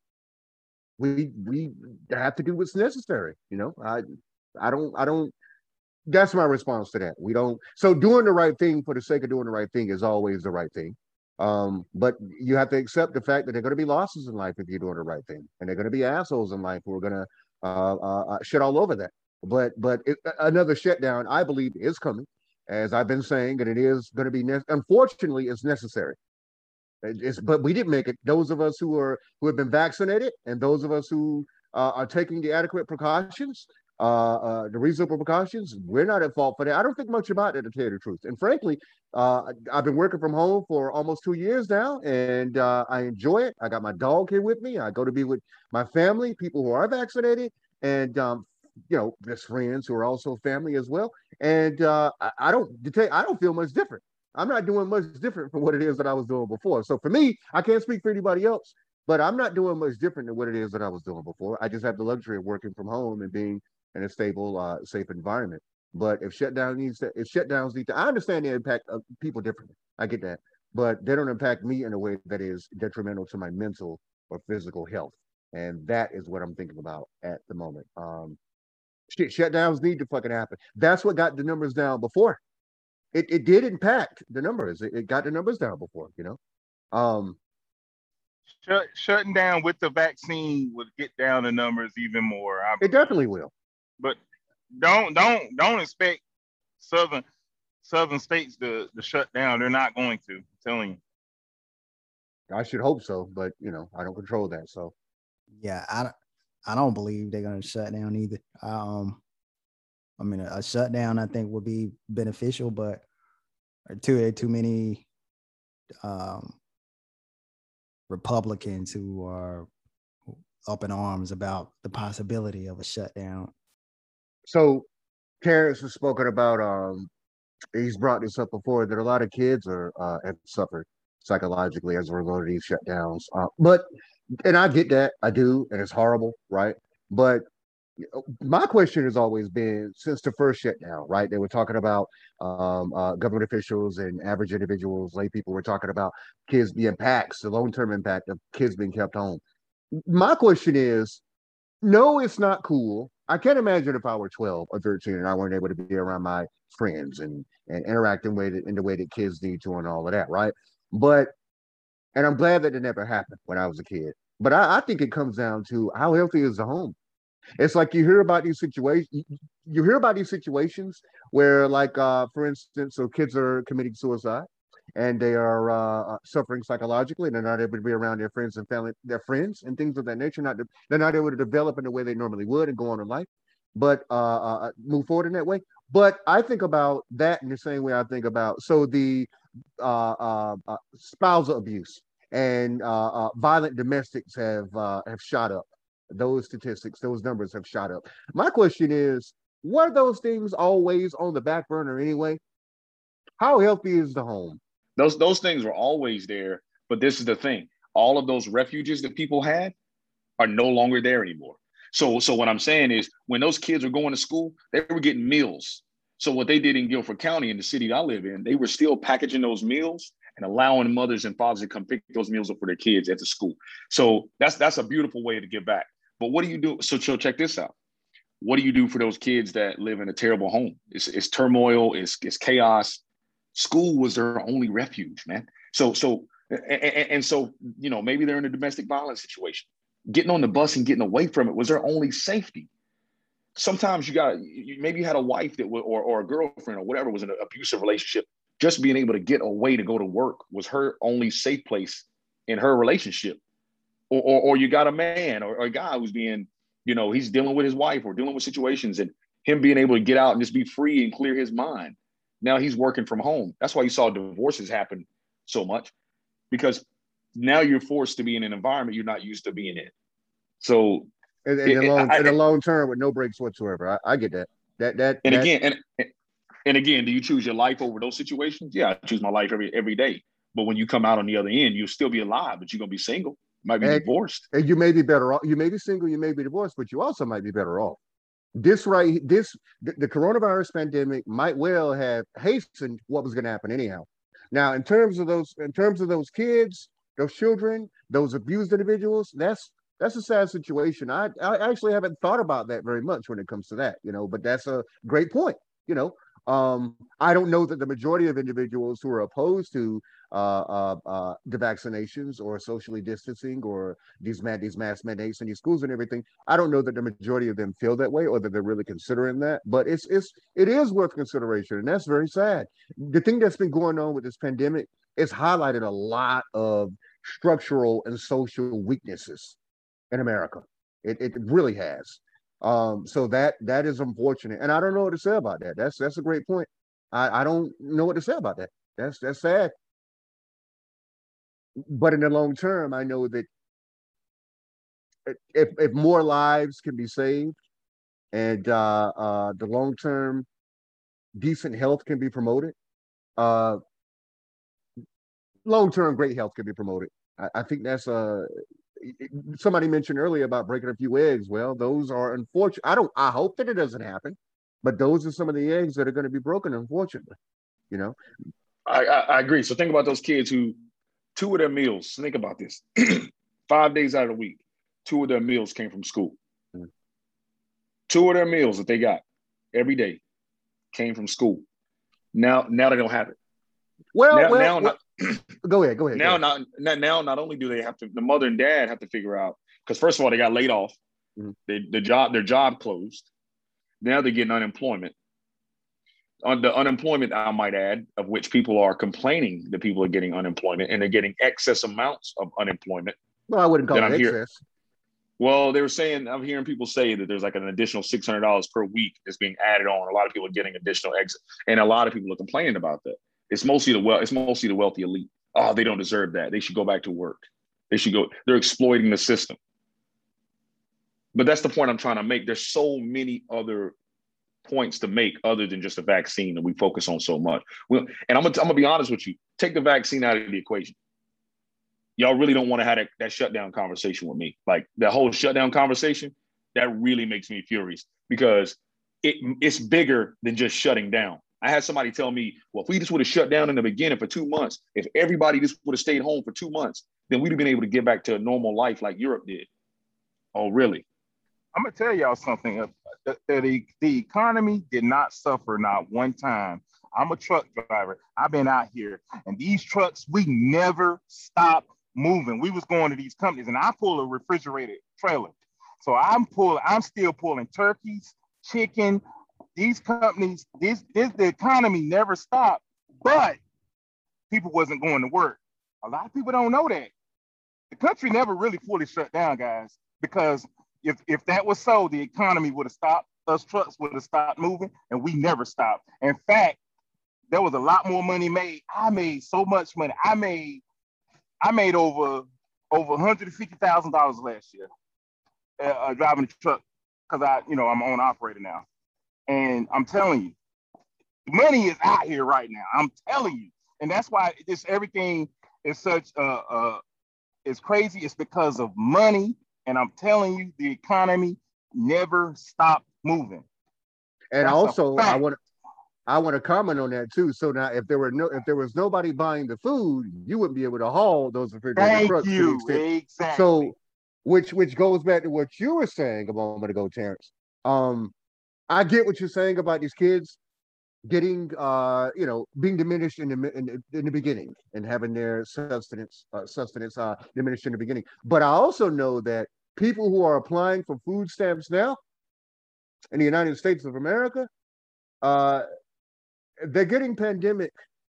We we have to do what's necessary, you know. I I don't I don't. That's my response to that. We don't. So doing the right thing for the sake of doing the right thing is always the right thing. Um, but you have to accept the fact that there are going to be losses in life if you're doing the right thing, and they're going to be assholes in life who are going to uh, uh, shit all over that. But but it, another shutdown, I believe, is coming. As I've been saying, and it is going to be, ne- unfortunately, it's necessary. It's, but we didn't make it. Those of us who are who have been vaccinated and those of us who uh, are taking the adequate precautions, uh, uh, the reasonable precautions, we're not at fault for that. I don't think much about it, to tell you the truth. And frankly, uh, I've been working from home for almost two years now, and uh, I enjoy it. I got my dog here with me. I go to be with my family, people who are vaccinated, and um, you know, best friends who are also family as well. And uh, I, I don't detect, I don't feel much different. I'm not doing much different from what it is that I was doing before. So for me, I can't speak for anybody else, but I'm not doing much different than what it is that I was doing before. I just have the luxury of working from home and being in a stable, uh, safe environment. But if shutdown needs to, if shutdowns need to, I understand the impact of people differently. I get that, but they don't impact me in a way that is detrimental to my mental or physical health. And that is what I'm thinking about at the moment. Um, Shit, shutdowns need to fucking happen. That's what got the numbers down before. It it did impact the numbers. It, it got the numbers down before, you know. Um, Shut, shutting down with the vaccine would get down the numbers even more. I it definitely will. But don't don't don't expect southern southern states to, to shut down. They're not going to. I'm telling you. I should hope so, but you know I don't control that. So yeah, I don't. I don't believe they're going to shut down either. Um, I mean, a, a shutdown, I think, would be beneficial, but are too, too many um, Republicans who are up in arms about the possibility of a shutdown. So Terrence has spoken about, um, he's brought this up before, that a lot of kids are uh, have suffered psychologically as a result of these shutdowns. Uh, but... And I get that, I do, and it's horrible, right? But my question has always been, since the first shutdown, right? They were talking about um, uh, government officials and average individuals, lay people were talking about kids, the impacts, the long-term impact of kids being kept home. My question is, no, it's not cool. I can't imagine if I were twelve or thirteen and I weren't able to be around my friends and, and interact in, way that, in the way that kids need to and all of that, right? But And I'm glad that it never happened when I was a kid. But I, I think it comes down to how healthy is the home. It's like you hear about these situations. You hear about these situations where, like, uh, for instance, so kids are committing suicide and they are uh, suffering psychologically, and they're not able to be around their friends and family, their friends and things of that nature. Not de- they're not able to develop in the way they normally would and go on in life, but uh, uh, move forward in that way. But I think about that in the same way I think about so the uh, uh, uh, spousal abuse. And uh, uh, violent domestics have uh, have shot up. Those statistics, those numbers have shot up. My question is, were those things always on the back burner anyway? How healthy is the home? Those those things were always there, but this is the thing: all of those refuges that people had are no longer there anymore. So so what I'm saying is, when those kids were going to school, they were getting meals. So what they did in Guilford County, in the city that I live in, they were still packaging those meals and allowing mothers and fathers to come pick those meals up for their kids at the school. So that's that's a beautiful way to give back. But what do you do? So, so check this out. What do you do for those kids that live in a terrible home? It's, it's turmoil, it's, it's chaos. School was their only refuge, man. So, so and, and so, you know, maybe they're in a domestic violence situation. Getting on the bus and getting away from it was their only safety. Sometimes you got, maybe you had a wife that, or, or a girlfriend or whatever was in an abusive relationship. Just being able to get away to go to work was her only safe place in her relationship. Or, or, or you got a man or, or a guy who's being, you know, he's dealing with his wife or dealing with situations, and him being able to get out and just be free and clear his mind. Now he's working from home. That's why you saw divorces happen so much, because now you're forced to be in an environment you're not used to being in. So in the long term with no breaks whatsoever. I, I get that. That, that, and that, again, and, and And again, do you choose your life over those situations? Yeah, I choose my life every every day. But when you come out on the other end, you'll still be alive, but you're gonna be single, might be and, divorced. And you may be better off. You may be single, you may be divorced, but you also might be better off. This right, this the, the coronavirus pandemic might well have hastened what was gonna happen anyhow. Now, in terms of those, in terms of those kids, those children, those abused individuals, that's That's a sad situation. I I actually haven't thought about that very much when it comes to that, you know, but that's a great point, you know. Um, I don't know that the majority of individuals who are opposed to uh, uh, uh, the vaccinations or socially distancing or these mad, these mass mandates in these schools and everything, I don't know that the majority of them feel that way or that they're really considering that. But it's it's it is worth consideration, and that's very sad. The thing that's been going on with this pandemic is highlighted a lot of structural and social weaknesses in America. It it really has. Um, so that that is unfortunate, and I don't know what to say about that. That's that's a great point. I, I don't know what to say about that. That's that's sad. But in the long term, I know that if if more lives can be saved, and uh, uh, the long term decent health can be promoted, uh, long term great health can be promoted. I, I think that's a. Somebody mentioned earlier about breaking a few eggs. Well, those are unfortunate. I don't. I hope that it doesn't happen, but those are some of the eggs that are going to be broken, unfortunately. You know, I, I, I agree. So think about those kids who two of their meals. Think about this: five days out of the week, two of their meals came from school. Mm-hmm. Two of their meals that they got every day came from school. Now, now they don't have it. Well, now, well, now well not, go ahead, go ahead. Now, go ahead. Not, now, not only do they have to, the mother and dad have to figure out, because first of all, they got laid off. Mm-hmm. They, the job, their job closed. Now they're getting unemployment. On the unemployment, I might add, of which people are complaining that people are getting unemployment, and they're getting excess amounts of unemployment. Well, I wouldn't call it I'm excess. Hearing, well, they were saying, I'm hearing people say that there's like an additional six hundred dollars per week that's being added on. A lot of people are getting additional exit, and a lot of people are complaining about that. It's mostly the well, it's mostly the wealthy elite. Oh, they don't deserve that. They should go back to work. They should go. They're exploiting the system. But that's the point I'm trying to make. There's so many other points to make other than just a vaccine that we focus on so much. We, and I'm gonna, I'm gonna be honest with you. Take the vaccine out of the equation. Y'all really don't want to have that, that shutdown conversation with me. Like that whole shutdown conversation, that really makes me furious because it it's bigger than just shutting down. I had somebody tell me, well, if we just would have shut down in the beginning for two months, if everybody just would have stayed home for two months, then we'd have been able to get back to a normal life like Europe did. Oh, really? I'm going to tell y'all something. The, the, the economy did not suffer not one time. I'm a truck driver. I've been out here. And these trucks, we never stopped moving. We was going to these companies. And I pull a refrigerated trailer. So I'm pulling, I'm still pulling turkeys, chicken. These companies, this, this the economy never stopped. But people wasn't going to work. A lot of people don't know that. The country never really fully shut down, guys, because If if that was so, the economy would have stopped, us trucks would have stopped moving, and we never stopped. In fact, there was a lot more money made. I made so much money. I made I made over over one hundred fifty thousand dollars last year uh, uh, driving the truck because I you know I'm on operator now, and I'm telling you, money is out here right now. I'm telling you, and that's why this everything is such uh uh is crazy. It's because of money. And I'm telling you, the economy never stopped moving. And that's also, I want I want to comment on that too. So now, if there were no, if there was nobody buying the food, you wouldn't be able to haul those refrigerated Thank trucks. Thank you, exactly. So, which which goes back to what you were saying a moment ago, Terrence. Um, I get what you're saying about these kids getting, uh, you know, being diminished in the in, in the beginning and having their substance uh, substance uh, diminished in the beginning. But I also know that people who are applying for food stamps now in the United States of America, uh, they're getting pandemic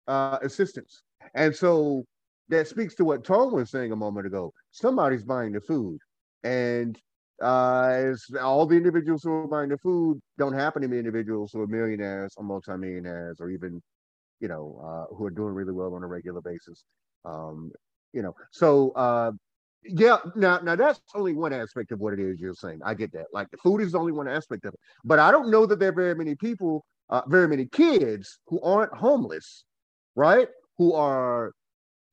uh, assistance. And so that speaks to what Tom was saying a moment ago. Somebody's buying the food. And uh, it's all the individuals who are buying the food don't happen to be individuals who are millionaires or multimillionaires or even, you know, uh, who are doing really well on a regular basis. Um, you know, so... Uh, Yeah, now now that's only one aspect of what it is you're saying. I get that. Like the food is only one aspect of it, but I don't know that there are very many people, uh, very many kids who aren't homeless, right? Who are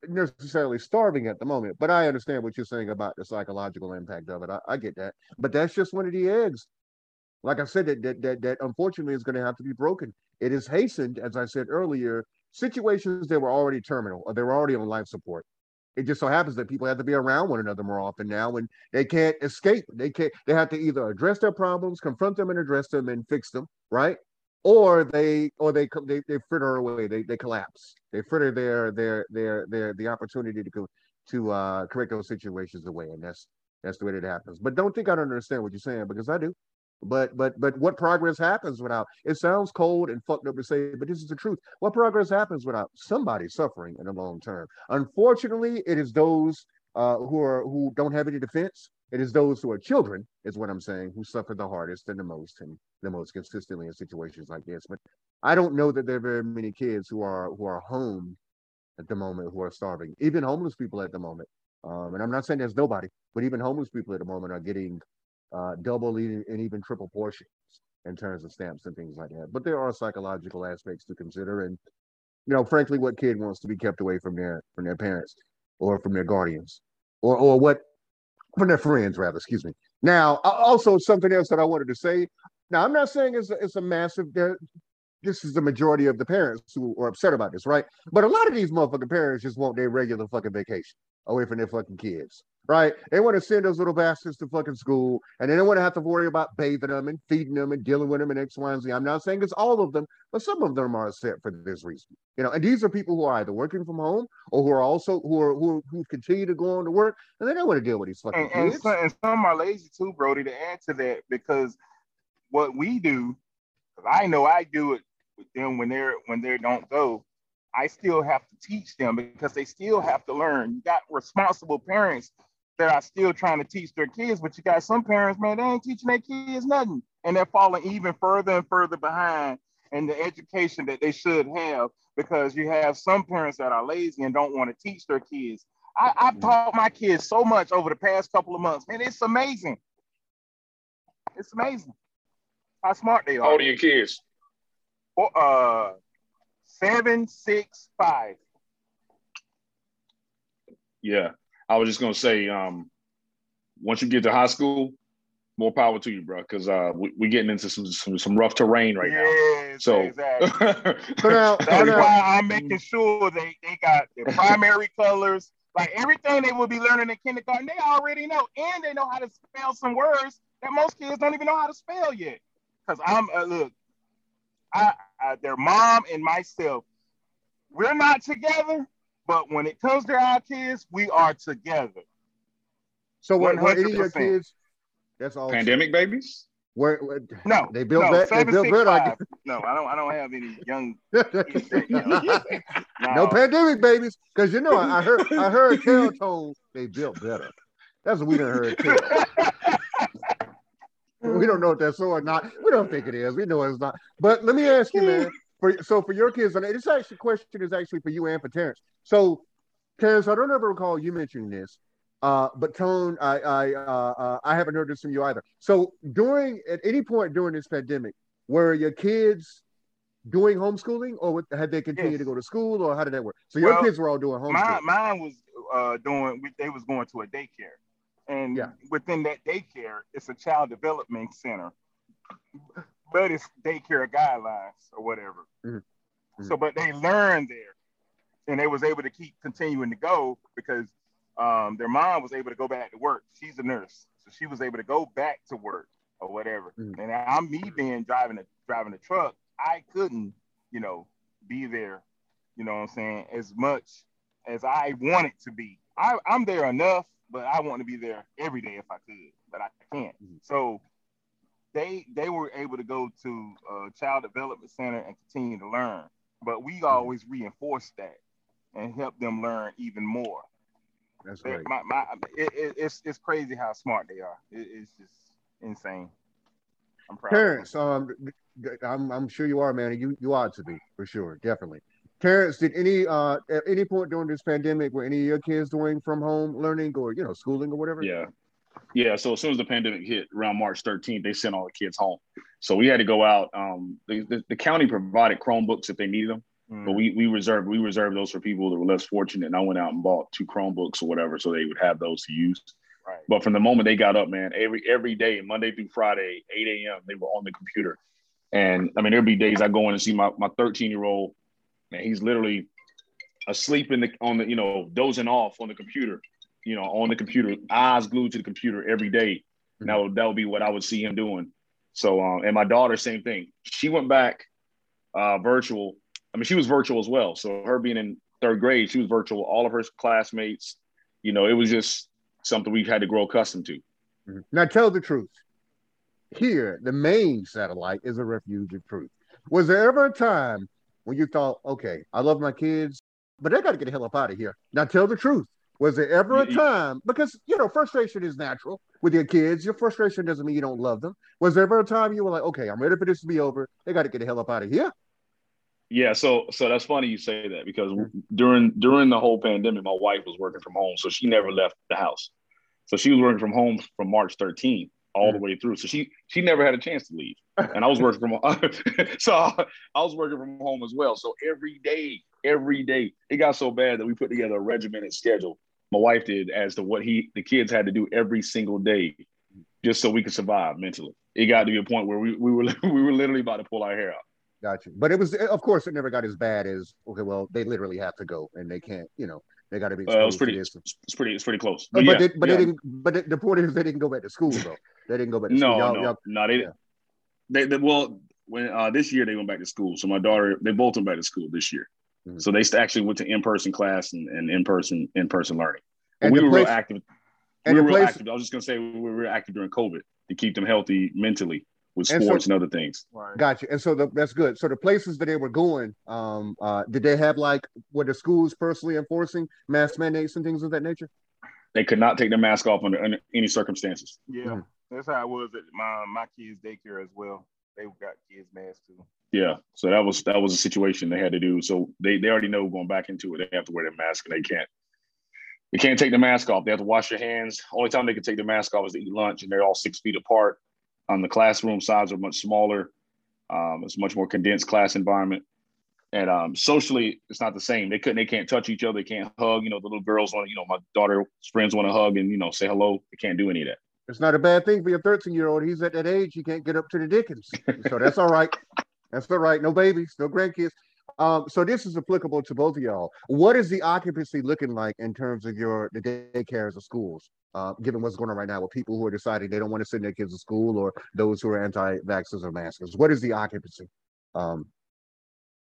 necessarily starving at the moment. But I understand what you're saying about the psychological impact of it. I, I get that. But that's just one of the eggs. Like I said, that that that, that unfortunately is going to have to be broken. It is hastened, as I said earlier, situations that were already terminal or they were already on life support. It just so happens that people have to be around one another more often now, and they can't escape. They can't. They have to either address their problems, confront them, and address them, and fix them, right? Or they, or they, they, they fritter away. They, they collapse. They fritter their, their, their, their the opportunity to go to uh, correct those situations away, and that's that's the way that it happens. But don't think I don't understand what you're saying because I do. But but but what progress happens without? It sounds cold and fucked up to say, but this is the truth. What progress happens without somebody suffering in the long term? Unfortunately, it is those uh, who are who don't have any defense. It is those who are children, is what I'm saying, who suffer the hardest and the most and the most consistently in situations like this. But I don't know that there are very many kids who are who are home at the moment who are starving. Even homeless people at the moment, um, and I'm not saying there's nobody, but even homeless people at the moment are getting. Uh, double and even triple portions in terms of stamps and things like that. But there are psychological aspects to consider, and you know, frankly, what kid wants to be kept away from their from their parents or from their guardians, or or what from their friends rather. Excuse me. Now, also something else that I wanted to say. Now, I'm not saying it's a, it's a massive. This is the majority of the parents who are upset about this, right? But a lot of these motherfucking parents just want their regular fucking vacation. away from their fucking kids, right? They want to send those little bastards to fucking school, and they don't want to have to worry about bathing them and feeding them and dealing with them and X, Y, and Z. I'm not saying it's all of them, but some of them are upset for this reason, you know. And these are people who are either working from home or who are also who are who who continue to go on to work, and they don't want to deal with these fucking and, kids. And some, and some are lazy too, Brody. To add to that, because what we do, I know I do it with them when they're when they don't go. I still have to teach them because they still have to learn. You got responsible parents that are still trying to teach their kids, but you got some parents, man, they ain't teaching their kids nothing. And they're falling even further and further behind in the education that they should have, because you have some parents that are lazy and don't want to teach their kids. I, I've taught my kids so much over the past couple of months. Man, it's amazing. It's amazing how smart they are. How old are your kids? Well, uh... Seven, six, five. Yeah, I was just gonna say, um, once you get to high school, more power to you, bro. Because uh, we, we're getting into some some, some rough terrain right yes, now. So exactly. now, that's why I'm making sure they, they got their primary colors, like everything they will be learning in kindergarten. They already know, and they know how to spell some words that most kids don't even know how to spell yet. Because I'm uh, look. I, I, their mom and myself, we're not together, but when it comes to our kids, we are together. So what, what any of your kids, that's all pandemic true. Babies? Where, where, no, they built no, that. Seven, they built six, that. No, I don't. I don't have any young. kids that, you know. no. no pandemic babies, because you know I, I heard. I heard Carol told they built better. That's what we done heard. Too. We don't know if that's so or not. We don't think it is. We know it's not. But let me ask you, man. For, so for your kids, and this actually question is actually for you and for Terrence. So, Terrence, I don't ever recall you mentioning this, uh, but Tone, I I uh, uh, I haven't heard this from you either. So during at any point during this pandemic, were your kids doing homeschooling, or had they continued yes. to go to school, or how did that work? So your well, kids were all doing homeschooling. Mine, mine was uh, doing. They was going to a daycare. And yeah. within that daycare, it's a child development center, but it's daycare guidelines or whatever. Mm-hmm. Mm-hmm. So, but they learned there, and they was able to keep continuing to go because um, their mom was able to go back to work. She's a nurse, so she was able to go back to work or whatever. Mm-hmm. And I'm me being driving a driving a truck, I couldn't, you know, be there, you know what I'm saying, as much as I wanted to be. I, I'm there enough. But I want to be there every day if I could, but I can't. Mm-hmm. So they they were able to go to a child development center and continue to learn. But we always reinforced that and help them learn even more. That's right. My, my, it, it, it's it's crazy how smart they are. It, it's just insane. I'm proud. Terrence, um, I'm I'm sure you are, man. You you ought to be for sure, definitely. Terrence, did any uh, at any point during this pandemic were any of your kids doing from home learning or you know schooling or whatever? Yeah, yeah. So as soon as the pandemic hit around March thirteenth, they sent all the kids home. So we had to go out. Um, the, the, the county provided Chromebooks if they needed them, mm. but we we reserved we reserved those for people that were less fortunate. And I went out and bought two Chromebooks or whatever, so they would have those to use. Right. But from the moment they got up, man, every every day, Monday through Friday, eight a.m., they were on the computer. And I mean, there'd be days I go in and see my my thirteen year old. Man, he's literally asleep in the on the you know dozing off on the computer, you know on the computer, eyes glued to the computer every day. Mm-hmm. That would that would be what I would see him doing. So um, and my daughter, same thing. She went back uh, virtual. I mean, she was virtual as well. So her being in third grade, she was virtual. All of her classmates, you know, it was just something we've had to grow accustomed to. Mm-hmm. Now tell the truth. Here, the main satellite is a refuge of truth. Was there ever a time when you thought, okay, I love my kids, but they got to get the hell up out of here? Now tell the truth. Was there ever a time, because, you know, frustration is natural with your kids. Your frustration doesn't mean you don't love them. Was there ever a time you were like, okay, I'm ready for this to be over. They got to get the hell up out of here? Yeah, so so that's funny you say that, because during during the whole pandemic, my wife was working from home, so she never left the house. So she was working from home from March thirteenth. All mm-hmm. the way through, so she she never had a chance to leave, and I was working from home. so I, I was working from home as well. So every day, every day, it got so bad that we put together a regimented schedule. My wife did, as to what he the kids had to do every single day, just so we could survive mentally. It got to be a point where we we were we were literally about to pull our hair out. Gotcha, but it was of course it never got as bad as okay, well they literally have to go and they can't, you know. They got to be. Uh, it was pretty. It's pretty. It's pretty close. But, but, yeah, but, they, but yeah. they didn't. But the, the point is, they didn't go back to school though. They didn't go back to school. No, y'all, no, y'all, no. They, yeah. they, they well, when uh, this year they went back to school. So my daughter, they both went back to school this year. Mm-hmm. So they actually went to in-person class and, and in-person in-person learning. And we were place, real active. We were real place, active. I was just gonna say we were real active during COVID to keep them healthy mentally with sports and, so, and other things. Right. Gotcha. And so the, that's good. So the places that they were going, um, uh, did they have like were the schools personally enforcing mask mandates and things of that nature? They could not take their mask off under, under any circumstances. Yeah, mm-hmm. That's how it was at my my kids' daycare as well. They got kids' masks too. Yeah, so that was that was a situation they had to do. So they, they already know going back into it, they have to wear their mask and they can't they can't take the mask off. They have to wash their hands. Only time they can take the mask off is to eat lunch, and they're all six feet apart. Um, the classroom size are much smaller. Um, it's much more condensed class environment, and um, socially it's not the same. They couldn't they can't touch each other. They can't hug. You know, the little girls want you know my daughter's friends want to hug and you know say hello. They can't do any of that. It's not a bad thing for your thirteen-year-old. He's at that age he can't get up to the Dickens, so that's all right. That's all right. No babies, no grandkids. Um, so this is applicable to both of y'all. What is the occupancy looking like in terms of your the daycares of schools, uh, given what's going on right now with people who are deciding they don't want to send their kids to school or those who are anti-vaxxers or maskers? What is the occupancy um,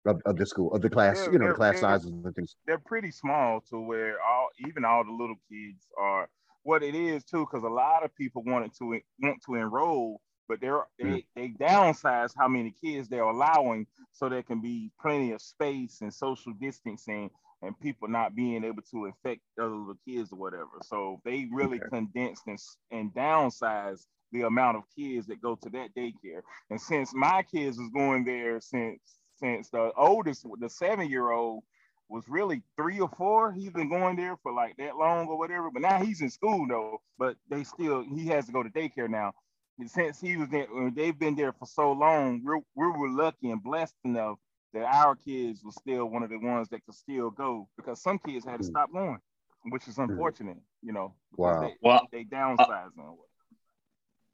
of, of the school, of the class, you know, the class sizes and things? They're pretty small to where all even all the little kids are. What it is, too, because a lot of people wanted to want to enroll, but they're, they they downsize how many kids they're allowing so there can be plenty of space and social distancing and people not being able to infect other little kids or whatever. So they really okay. condensed and, and downsized the amount of kids that go to that daycare. And since my kids was going there, since since the oldest, the seven-year-old was really three or four, he's been going there for like that long or whatever, but now he's in school though, but they still, he has to go to daycare now. Since he was there, they've been there for so long, we we're, were lucky and blessed enough that our kids were still one of the ones that could still go because some kids had to stop going, which is unfortunate, you know. Wow. They, well, they downsized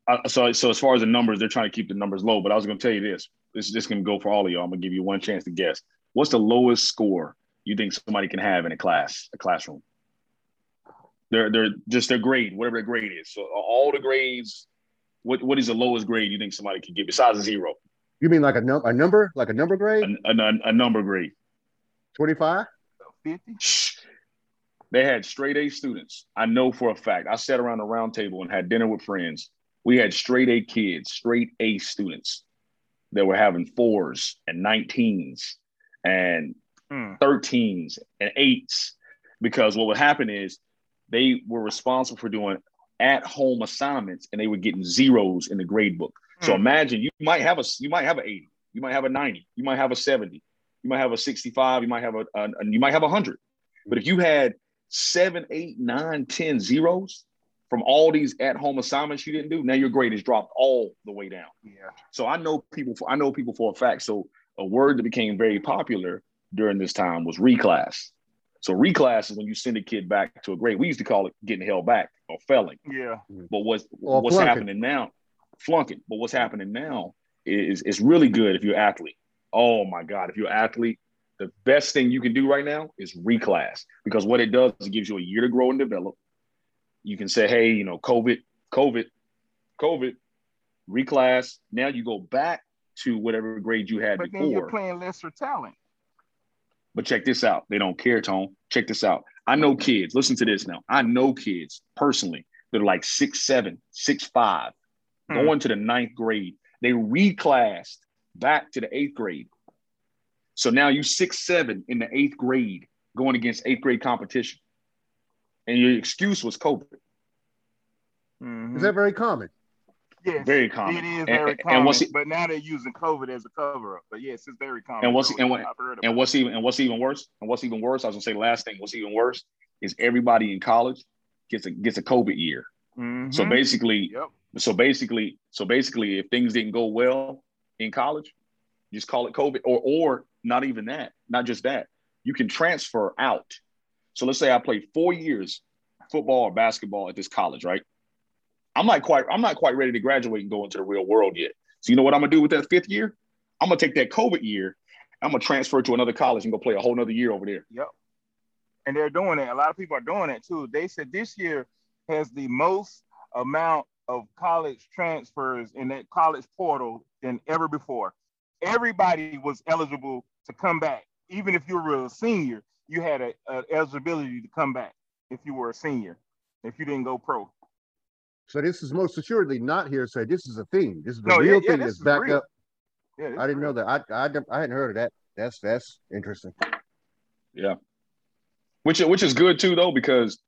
on it. So, so as far as the numbers, they're trying to keep the numbers low, but I was going to tell you this. This is just going to go for all of y'all. I'm going to give you one chance to guess. What's the lowest score you think somebody can have in a class, a classroom? They're, they're just their grade, whatever their grade is. So all the grades... What what is the lowest grade you think somebody could get besides a zero? You mean like a, num- a number? Like a number grade? A, a, a number grade. twenty-five? fifty? They had straight A students. I know for a fact. I sat around the round table and had dinner with friends. We had straight A kids, straight A students that were having fours and nineteens and mm. thirteens and eights because what would happen is they were responsible for doing at-home assignments, and they were getting zeros in the grade book. So imagine you might have a you might have an eighty, you might have a ninety, you might have a seventy, you might have a sixty-five, you might have a, a you might have a hundred. But if you had seven, eight, nine, ten zeros from all these at-home assignments you didn't do, now your grade is dropped all the way down. Yeah. So I know people. For, I know people for a fact. So a word that became very popular during this time was reclass. So reclass is when you send a kid back to a grade. We used to call it getting held back or failing. Yeah. But what's or what's flunking. happening now, flunking. But what's happening now is it's really good if you're an athlete. Oh my God, if you're an athlete, the best thing you can do right now is reclass because what it does is it gives you a year to grow and develop. You can say, hey, you know, COVID, COVID, COVID, reclass. Now you go back to whatever grade you had but before. But then you're playing lesser talent. But check this out. They don't care, Tone. Check this out. I know kids. Listen to this now. I know kids personally that are like six seven, six five, hmm. going to the ninth grade. They reclassed back to the eighth grade. So now you six seven in the eighth grade going against eighth grade competition. And your excuse was COVID. Mm-hmm. Is that very common? Yes, very common. It is very and, common, and what's, but now they're using COVID as a cover-up. But yes, it's very common. And what's and, what, and what's even and what's even worse? And what's even worse? I was gonna say last thing. What's even worse is everybody in college gets a gets a COVID year. Mm-hmm. So basically, yep. so basically, so basically, if things didn't go well in college, just call it COVID, or or not even that, not just that. You can transfer out. So let's say I played four years football or basketball at this college, right? I'm not quite. I'm not quite ready to graduate and go into the real world yet. So you know what I'm gonna do with that fifth year? I'm gonna take that COVID year. I'm gonna transfer to another college and go play a whole nother year over there. Yep. and they're doing it. A lot of people are doing it too. They said this year has the most amount of college transfers in that college portal than ever before. Everybody was eligible to come back. Even if you were a senior, you had an eligibility to come back if you were a senior, if you didn't go pro. So this is most assuredly not hearsay. This is a thing. This is the no, real yeah, yeah, thing that's backed real. up. Yeah, I didn't real. know that. I, I I hadn't heard of that. That's that's interesting. Yeah, which which is good too though, because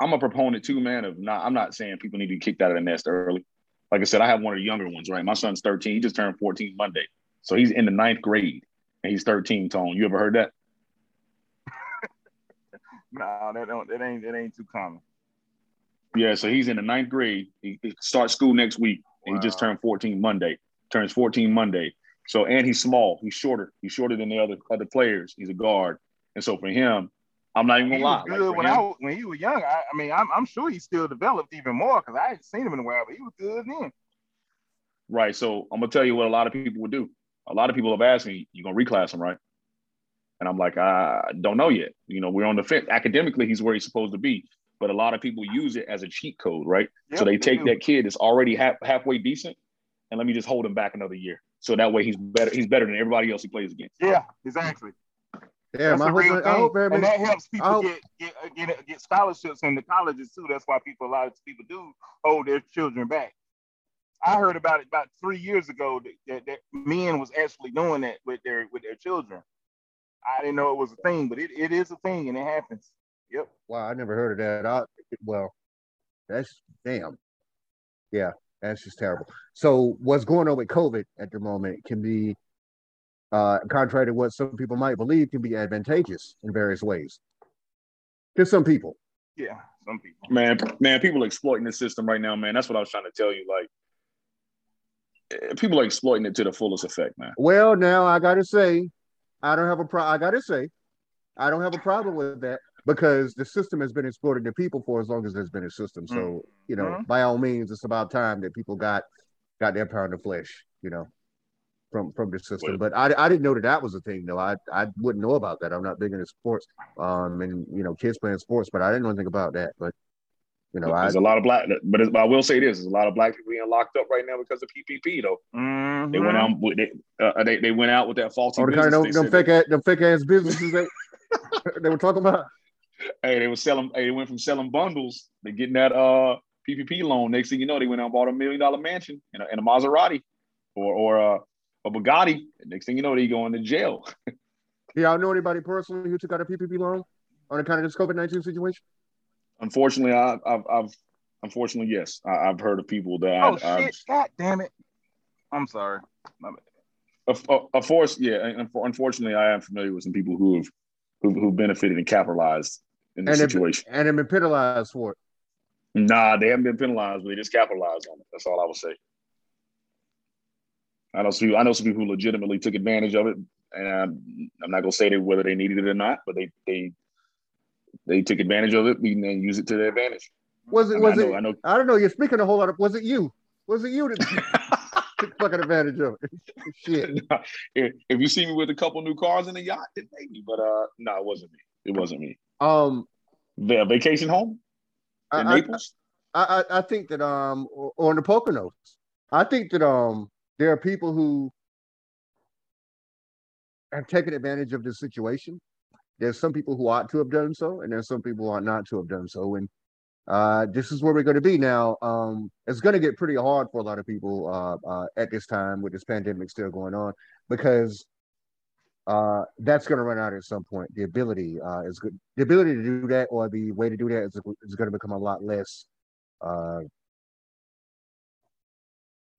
I'm a proponent too, man. Of not, I'm not saying people need to be kicked out of the nest early. Like I said, I have one of the younger ones, right? My son's thirteen. He just turned fourteen Monday, so he's in the ninth grade and he's thirteen. Tone, you ever heard that? No, that don't. That ain't. That ain't too common. Yeah, so he's in the ninth grade. He, he starts school next week, and wow. He just turned fourteen Monday. Turns fourteen Monday. So, and he's small. He's shorter. He's shorter than the other other players. He's a guard, and so for him, I'm not even gonna lie. He was good like when him, I when he was young. I, I mean, I'm I'm sure he still developed even more because I hadn't seen him in a while. But he was good then. Right. So I'm gonna tell you what a lot of people would do. A lot of people have asked me, "You gonna reclass him, right?" And I'm like, I don't know yet. You know, we're on the fence. Academically, he's where he's supposed to be. But a lot of people use it as a cheat code, right? Yep, so they take that kid that's already half, halfway decent, and let me just hold him back another year. So that way he's better. He's better than everybody else he plays against. Yeah, exactly. Yeah, that's my husband, I hope and that helps people get, get get get scholarships into colleges too. That's why people a lot of people do hold their children back. I heard about it about three years ago that, that, that men was actually doing that with their with their children. I didn't know it was a thing, but it, it is a thing and it happens. Yep. Wow, I never heard of that. I, well, that's damn. Yeah, that's just terrible. So what's going on with COVID at the moment can be, uh, contrary to what some people might believe, can be advantageous in various ways. To some people. Yeah, some people. Man, man, people are exploiting the system right now, man. That's what I was trying to tell you. Like, people are exploiting it to the fullest effect, man. Well, now I gotta say. I don't have a pro. I gotta say, I don't have a problem with that because the system has been exploited to people for as long as there's been a system. So mm-hmm. you know, mm-hmm. by all means, it's about time that people got got their pound of flesh, you know, from from the system. What? But I I didn't know that that was a thing though. I I wouldn't know about that. I'm not big into sports, um, and you know, kids playing sports, but I didn't know anything about that. But you know, there's I, a lot of black. But, it's, but I will say this: there's a lot of black people being locked up right now because of P P P though. Mm. They went out. They, uh, they they went out with that faulty. Oh, the kind of them fake, ass, them fake ass businesses that they were talking about. Hey, they were selling. Hey, they went from selling bundles to getting that uh P P P loan. Next thing you know, they went out and bought a million dollar mansion and a, and a Maserati or or uh, a Bugatti. Next thing you know, they go into jail. Do y'all know anybody personally who took out a P P P loan on account of this COVID nineteen situation? Unfortunately, I, I've I've unfortunately yes, I, I've heard of people that. Oh I, shit! I've, God damn it. I'm sorry. Of, of, of course, yeah. Unfortunately, I am familiar with some people who have who who benefited and capitalized in this and situation, it, and have been penalized for it. Nah, they haven't been penalized, but they just capitalized on it. That's all I would say. I know some I know some people who legitimately took advantage of it, and I'm, I'm not gonna say that whether they needed it or not, but they they they took advantage of it and used it to their advantage. Was it? I mean, was I know, it? I know. I don't know. You're speaking a whole lot of. Was it you? Was it you that? Took fucking advantage of it. Shit. Nah, if, if you see me with a couple new cars and a yacht, it may be, but uh, no, nah, it wasn't me. It wasn't me. Um, the vacation home in I, Naples. I, I I think that um, or, or in the Poconos, I think that um, there are people who have taken advantage of this situation. There's some people who ought to have done so, and there's some people who ought not to have done so, and. Uh, this is where we're going to be now. Um, it's going to get pretty hard for a lot of people uh, uh, at this time with this pandemic still going on because uh, that's going to run out at some point. The ability uh, is good. The ability to do that or the way to do that is, is going to become a lot less. Uh,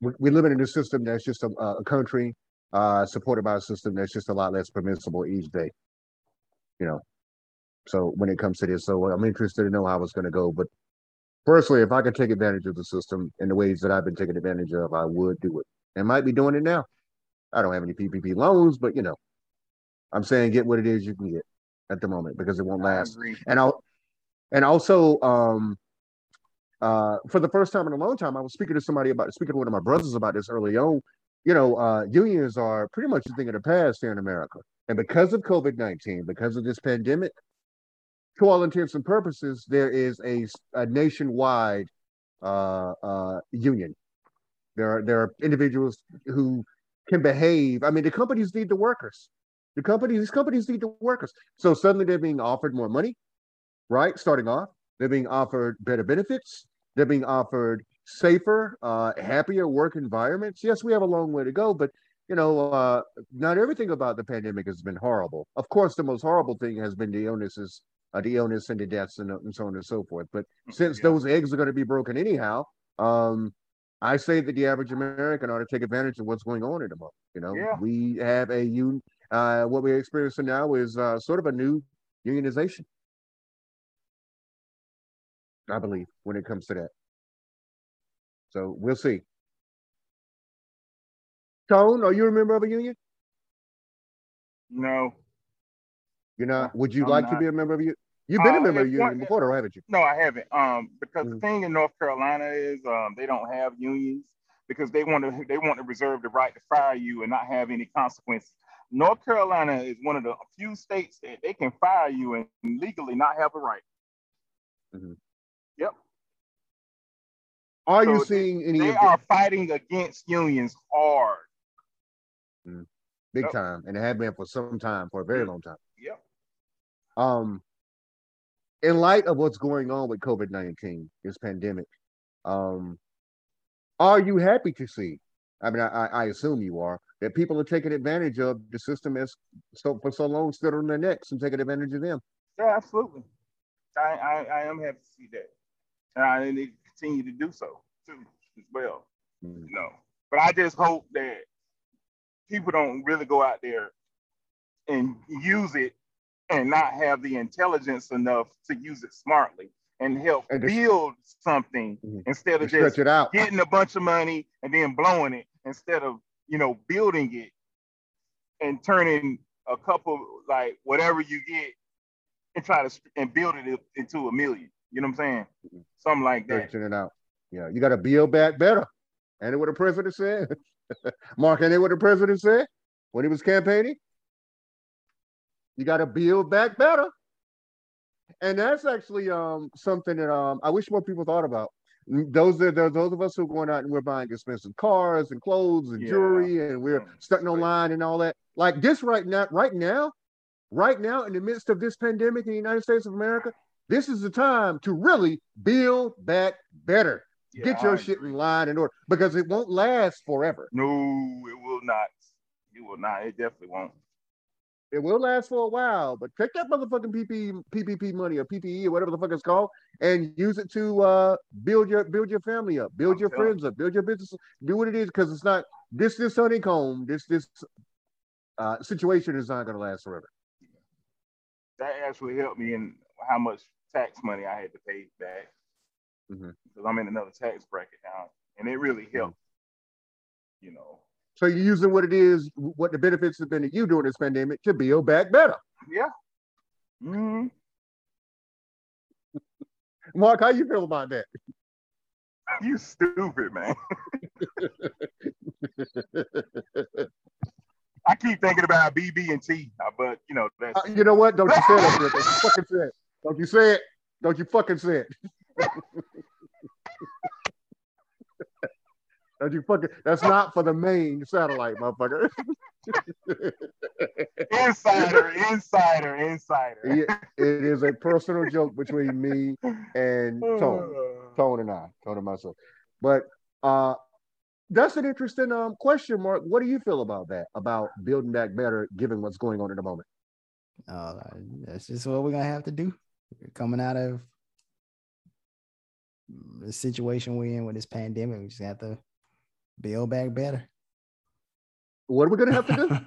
we, we live in a new system that's just a, a country uh, supported by a system that's just a lot less permissible each day, you know. So when it comes to this, so I'm interested to know how it's going to go. But personally, if I could take advantage of the system in the ways that I've been taking advantage of, I would do it. And might be doing it now. I don't have any P P P loans, but you know, I'm saying get what it is you can get at the moment because it won't last. And I'll, and also, um, uh, for the first time in a long time, I was speaking to somebody about speaking to one of my brothers about this early on. You know, uh, unions are pretty much a thing of the past here in America, and because of COVID nineteen, because of this pandemic. to all intents and purposes, there is a, a nationwide uh, uh, union. There are, there are individuals who can behave. I mean, the companies need the workers. The companies, these companies need the workers. So suddenly they're being offered more money, right? Starting off, they're being offered better benefits. They're being offered safer, uh, happier work environments. Yes, we have a long way to go, but you know, uh, not everything about the pandemic has been horrible. Of course, the most horrible thing has been the illnesses, uh, the illness and the deaths and, and so on and so forth. But since yeah. those eggs are going to be broken anyhow, um, I say that the average American ought to take advantage of what's going on in the moment. You know, yeah. we have a un- uh, what we're experiencing now is uh, sort of a new unionization, I believe, when it comes to that. So we'll see. Tone, are you a member of a union? No. You're not? Would you I'm like not. to be a member of a union? You've been uh, a member of a union before, or haven't you? No, I haven't. Um, because mm-hmm. the thing in North Carolina is um, they don't have unions because they want to they want to reserve the right to fire you and not have any consequences. North Carolina is one of the few states that they can fire you and legally not have a right. Mm-hmm. Yep. Are so you seeing any? They event? are fighting against unions hard, mm-hmm. big yep. time, and have been for some time, for a very long time. Yep. Um. In light of what's going on with COVID nineteen, this pandemic, um, are you happy to see, I mean, I, I assume you are, that people are taking advantage of the system as so, for so long stood on their necks and taking advantage of them? Yeah, absolutely. I, I, I am happy to see that. And I need to continue to do so, too, as well. Mm-hmm. You know, but I just hope that people don't really go out there and use it and not have the intelligence enough to use it smartly and help and just, build something mm-hmm. instead of just it out. getting a bunch of money and then blowing it instead of, you know, building it and turning a couple, like whatever you get and try to and build it into a million. You know what I'm saying? Mm-hmm. Something like that. It out. Yeah, you got to build back better. Ain't it what the president said? Mark, ain't it what the president said when he was campaigning? You got to build back better. And that's actually um, something that um, I wish more people thought about. Those are those of us who are going out and we're buying expensive cars and clothes and yeah. jewelry and we're stuck online and all that. Like this right now, right now, right now in the midst of this pandemic in the United States of America, this is the time to really build back better. Yeah, Get your I shit agree. in line and order because it won't last forever. No, it will not. It will not. It definitely won't. It will last for a while, but take that motherfucking P P P money or P P E or whatever the fuck it's called, and use it to uh, build your build your family up, build your friends up, build your business. Do what it is, because it's not this this honeycomb. This this uh, situation is not going to last forever. That actually helped me in how much tax money I had to pay back because mm-hmm. I'm in another tax bracket now, and it really helped. Mm-hmm. You know. So you're using what it is, what the benefits have been that you during this pandemic to build back better. Yeah. Mm-hmm. Mark, how you feel about that? You stupid, man. I keep thinking about B B and T, but you know that's. Uh, you know what? Don't you say that? Don't you fucking say it? Don't you say it? Don't you fucking say it? You fucking, that's not for the main satellite, motherfucker. Insider, insider, insider. It, it is a personal joke between me and Tone, Tone and I, Tone and myself. But uh, that's an interesting um, question, Mark. What do you feel about that? About building back better, given what's going on in the moment? Uh, that's just what we're gonna have to do. We're coming out of the situation we're in with this pandemic, we just have to. Build back better. What are we gonna have to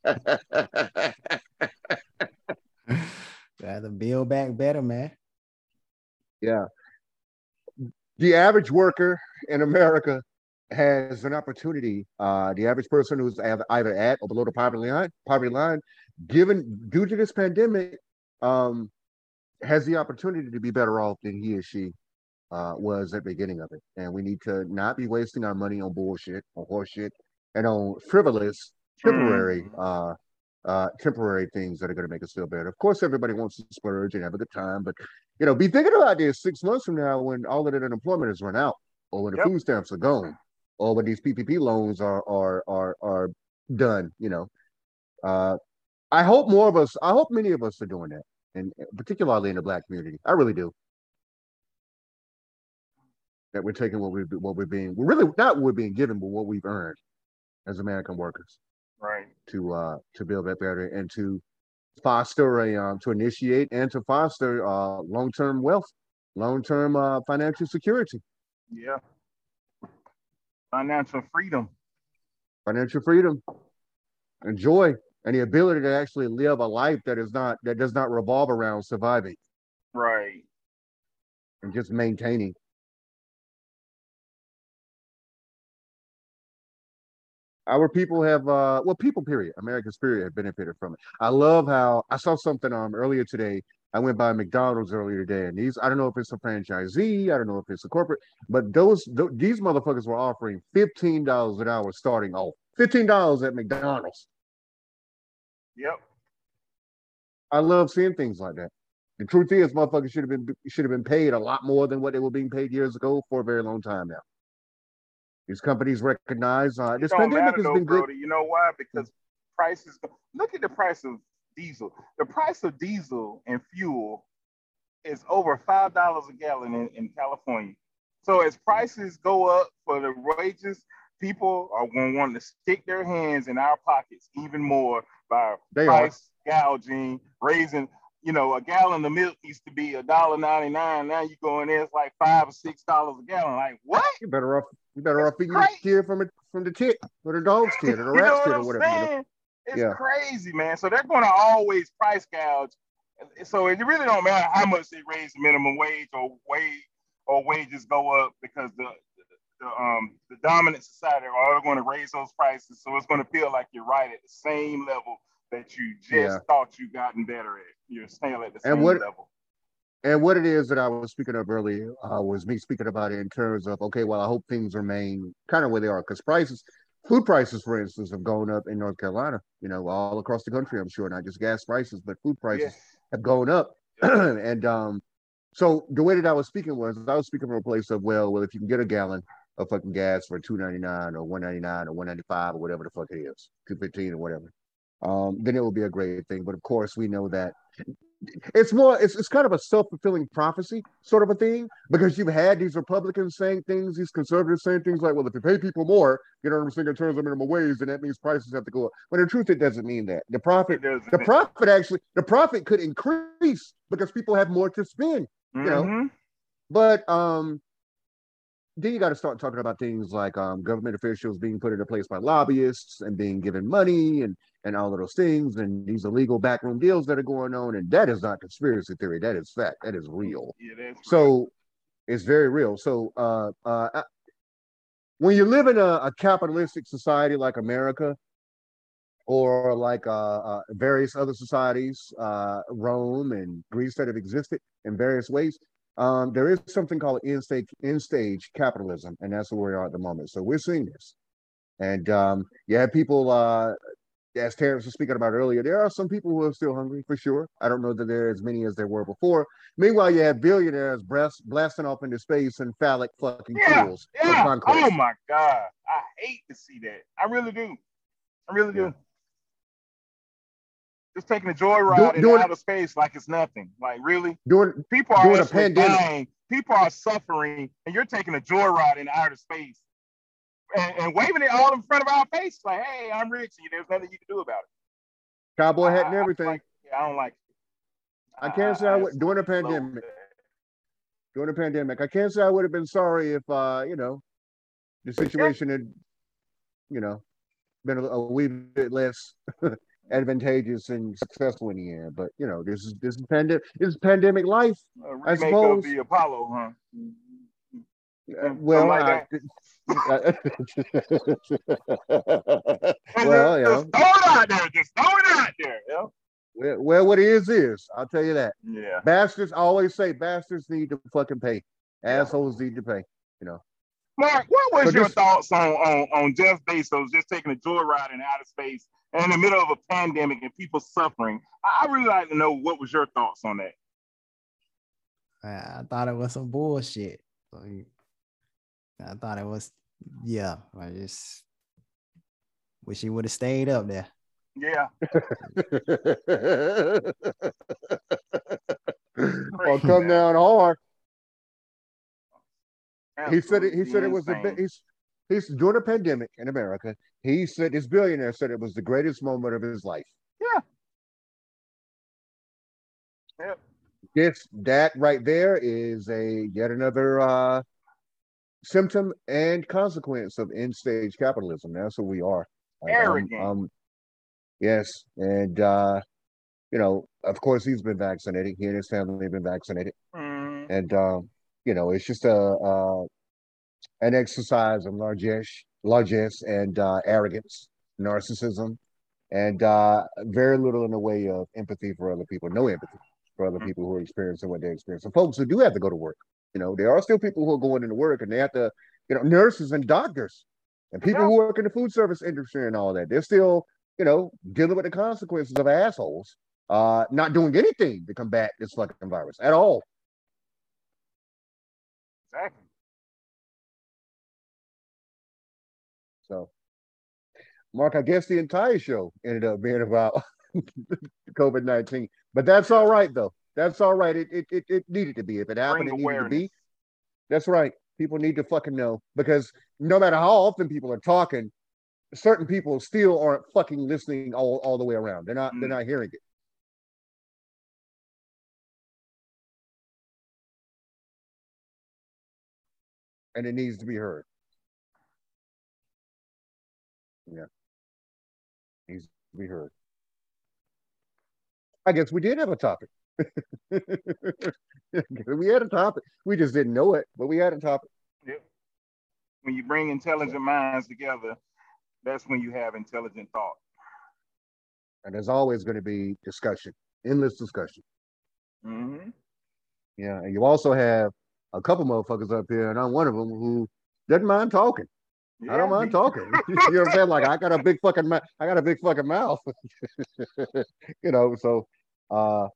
do? Gotta build back better, man. Yeah. The average worker in America has an opportunity. Uh, the average person who's either at or below the poverty line, poverty line, given due to this pandemic, um, has the opportunity to be better off than he or she. Uh, was at the beginning of it. And we need to not be wasting our money on bullshit, on horseshit, and on frivolous, temporary mm. uh, uh, temporary things that are going to make us feel better. Of course, everybody wants to splurge and have a good time, but, you know, be thinking about this six months from now when all of that unemployment has run out, or when the yep. food stamps are gone, or when these P P P loans are are are are done. You know, uh, I hope more of us, I hope many of us are doing that, and particularly in the Black community. I really do. That we're taking what we what we're being, we're really not what we're being given, but what we've earned as American workers, right? To uh, to build that better and to foster a um, to initiate and to foster uh, long term wealth, long term uh, financial security. Yeah. Financial freedom. Financial freedom. And joy. And the ability to actually live a life that is not that does not revolve around surviving. Right. And just maintaining. Our people have uh well people period, America's period, have benefited from it. I love how I saw something um earlier today. I went by McDonald's earlier today, and these, I don't know if it's a franchisee, I don't know if it's a corporate, but those, th- these motherfuckers were offering fifteen dollars an hour starting off. fifteen dollars at McDonald's. Yep. I love seeing things like that. The truth is, motherfuckers should have been, should have been paid a lot more than what they were being paid years ago for a very long time now. These companies recognize uh, this pandemic has been good. You know why? Because prices, look at the price of diesel. The price of diesel and fuel is over five dollars a gallon in, in California. So as prices go up for the wages, people are going to want to stick their hands in our pockets even more by they price are. gouging, raising. You know, a gallon of milk used to be a dollar ninety-nine. Now you go in there, it's like five or six dollars a gallon. Like what? You better off. You better off feeding the kid from a, from the tit or the dog's kid or the rat's kid or whatever. Saying? It's yeah. crazy, man. So they're going to always price gouge. So it really don't matter how much they raise the minimum wage or wage or wages go up, because the the, the um the dominant society are all going to raise those prices. So it's going to feel like you're right at the same level that you just yeah. thought you gotten better at. You're still at the same and what, level. And what it is that I was speaking of earlier uh, was me speaking about it in terms of, okay, well, I hope things remain kind of where they are, because prices. Food prices, for instance, have gone up in North Carolina, you know, all across the country, I'm sure, not just gas prices, but food prices yes. have gone up. Yeah. And um, so the way that I was speaking was, I was speaking from a place of, well, well, if you can get a gallon of fucking gas for two ninety-nine or one ninety-nine or one ninety-five or whatever the fuck it is, two fifteen or whatever, um, then it will be a great thing. But of course, we know that it's more, it's, it's kind of a self-fulfilling prophecy sort of a thing, because you've had these Republicans saying things, these conservatives saying things like, well, if you pay people more, you know what I'm saying, in terms of minimum wage, then that means prices have to go up. But in truth, it doesn't mean that. The profit, the profit actually, the profit could increase because people have more to spend, you mm-hmm. know. But um, then you got to start talking about things like um, government officials being put into place by lobbyists and being given money and and all of those things, and these illegal backroom deals that are going on. And that is not conspiracy theory. That is fact. That is real. Yeah, that's right. So it's very real. So uh, uh, I, when you live in a, a capitalistic society like America, or like uh, uh, various other societies, uh, Rome and Greece, that have existed in various ways, um, there is something called end-stage, end-stage capitalism, and that's where we are at the moment. So we're seeing this. And um, you have people... Uh, As Terrence was speaking about earlier, there are some people who are still hungry, for sure. I don't know that there are as many as there were before. Meanwhile, you have billionaires breast, blasting off into space and phallic fucking yeah, tools. Yeah. Oh, my God. I hate to see that. I really do. I really yeah. do. Just taking a joyride in outer space like it's nothing. Like, really? Doing, people are doing a pandemic. Dying. People are suffering, and you're taking a joyride in outer space. And, and waving it all in front of our face, like, hey, I'm rich, and there's nothing you can do about it. Cowboy hat and everything. I, I, like, I don't like it. I can't I, say I, I would, during a pandemic, during a pandemic, I can't say I would have been sorry if, uh, you know, the situation yeah. had, you know, been a, a wee bit less advantageous and successful in the end. But, you know, this is this is, pandem- this is pandemic life, uh, I suppose. Of the Apollo, huh? Uh, well, like I, I, well, you know, just throw it out there. Just throw it out there. You know? well, well, what it is is, I'll tell you that. Yeah. Bastards, I always say, bastards need to fucking pay. Assholes yeah. need to pay. You know. Mark, what was so your this, thoughts on, on on Jeff Bezos just taking a joyride in outer space in the middle of a pandemic and people suffering. I really like to know what was your thoughts on that. I thought it was some bullshit. I thought it was, yeah. I just wish he would have stayed up there. Yeah. Or come down hard. He said it, he said it was the best. He's, he's during a pandemic in America. He said this billionaire said it was the greatest moment of his life. Yeah. Yep. This that right there is a yet another uh, symptom and consequence of end-stage capitalism. That's what we are. Arrogant. Um, um, yes, and uh, you know, of course, he's been vaccinated. He and his family have been vaccinated, mm. and um, you know, it's just a, a an exercise of largesse, largesse, and uh, arrogance, narcissism, and uh, very little in the way of empathy for other people. No empathy. For other people who are experiencing what they're experiencing, folks who do have to go to work, you know, there are still people who are going into work and they have to, you know, nurses and doctors and people yeah. who work in the food service industry and all that. They're still, you know, dealing with the consequences of assholes uh, not doing anything to combat this fucking virus at all. Exactly. So, Mark, I guess the entire show ended up being about COVID nineteen. But that's all right, though. That's all right. It it it, it needed to be. If it happened, it needed to be. That's right. People need to fucking know. Because no matter how often people are talking, certain people still aren't fucking listening all, all the way around. They're not, mm. they're not hearing it. And it needs to be heard. Yeah. It needs to be heard. I guess we did have a topic. We had a topic. We just didn't know it, but we had a topic. Yep. When you bring intelligent minds together, that's when you have intelligent thought. And there's always going to be discussion, endless discussion. Mm-hmm. Yeah, and you also have a couple motherfuckers up here, and I'm one of them who doesn't mind talking. Yeah, I don't mind talking. You know what I'm saying? Like I got a big fucking mouth. I got a big fucking mouth. You know, so uh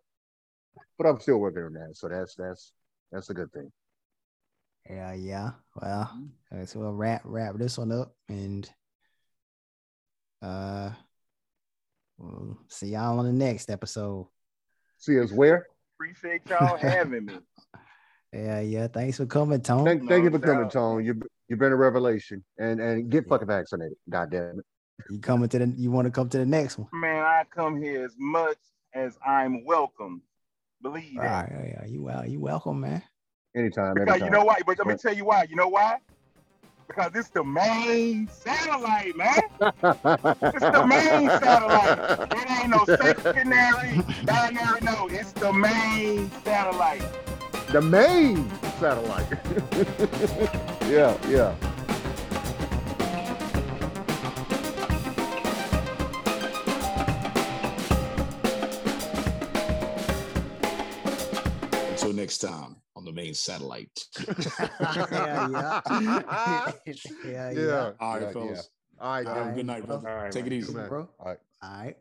but I'm still working on that. So that's that's that's a good thing. Yeah, uh, yeah. Well, so we'll wrap wrap this one up and uh we'll see y'all on the next episode. See us where? Appreciate y'all having me. Yeah, yeah. Thanks for coming, Tone. Thank, thank no, you for coming, Tone. You've you've been a revelation, and and get fucking vaccinated. God damn it. You coming to the? You want to come to the next one? Man, I come here as much as I'm welcome. Believe it. All right, yeah, yeah. You out? You welcome, man. Anytime. Because anytime. You know why? But let me tell you why. You know why? Because it's the main satellite, man. It's the main satellite. It ain't no secondary, binary. No, it's the main satellite. The main satellite. Yeah, yeah. Until next time on the main satellite. yeah, yeah. yeah, yeah. All right, yeah, fellas. Yeah. All right, all right, good night, bro. All right, take man. It easy, bro. All right. All right.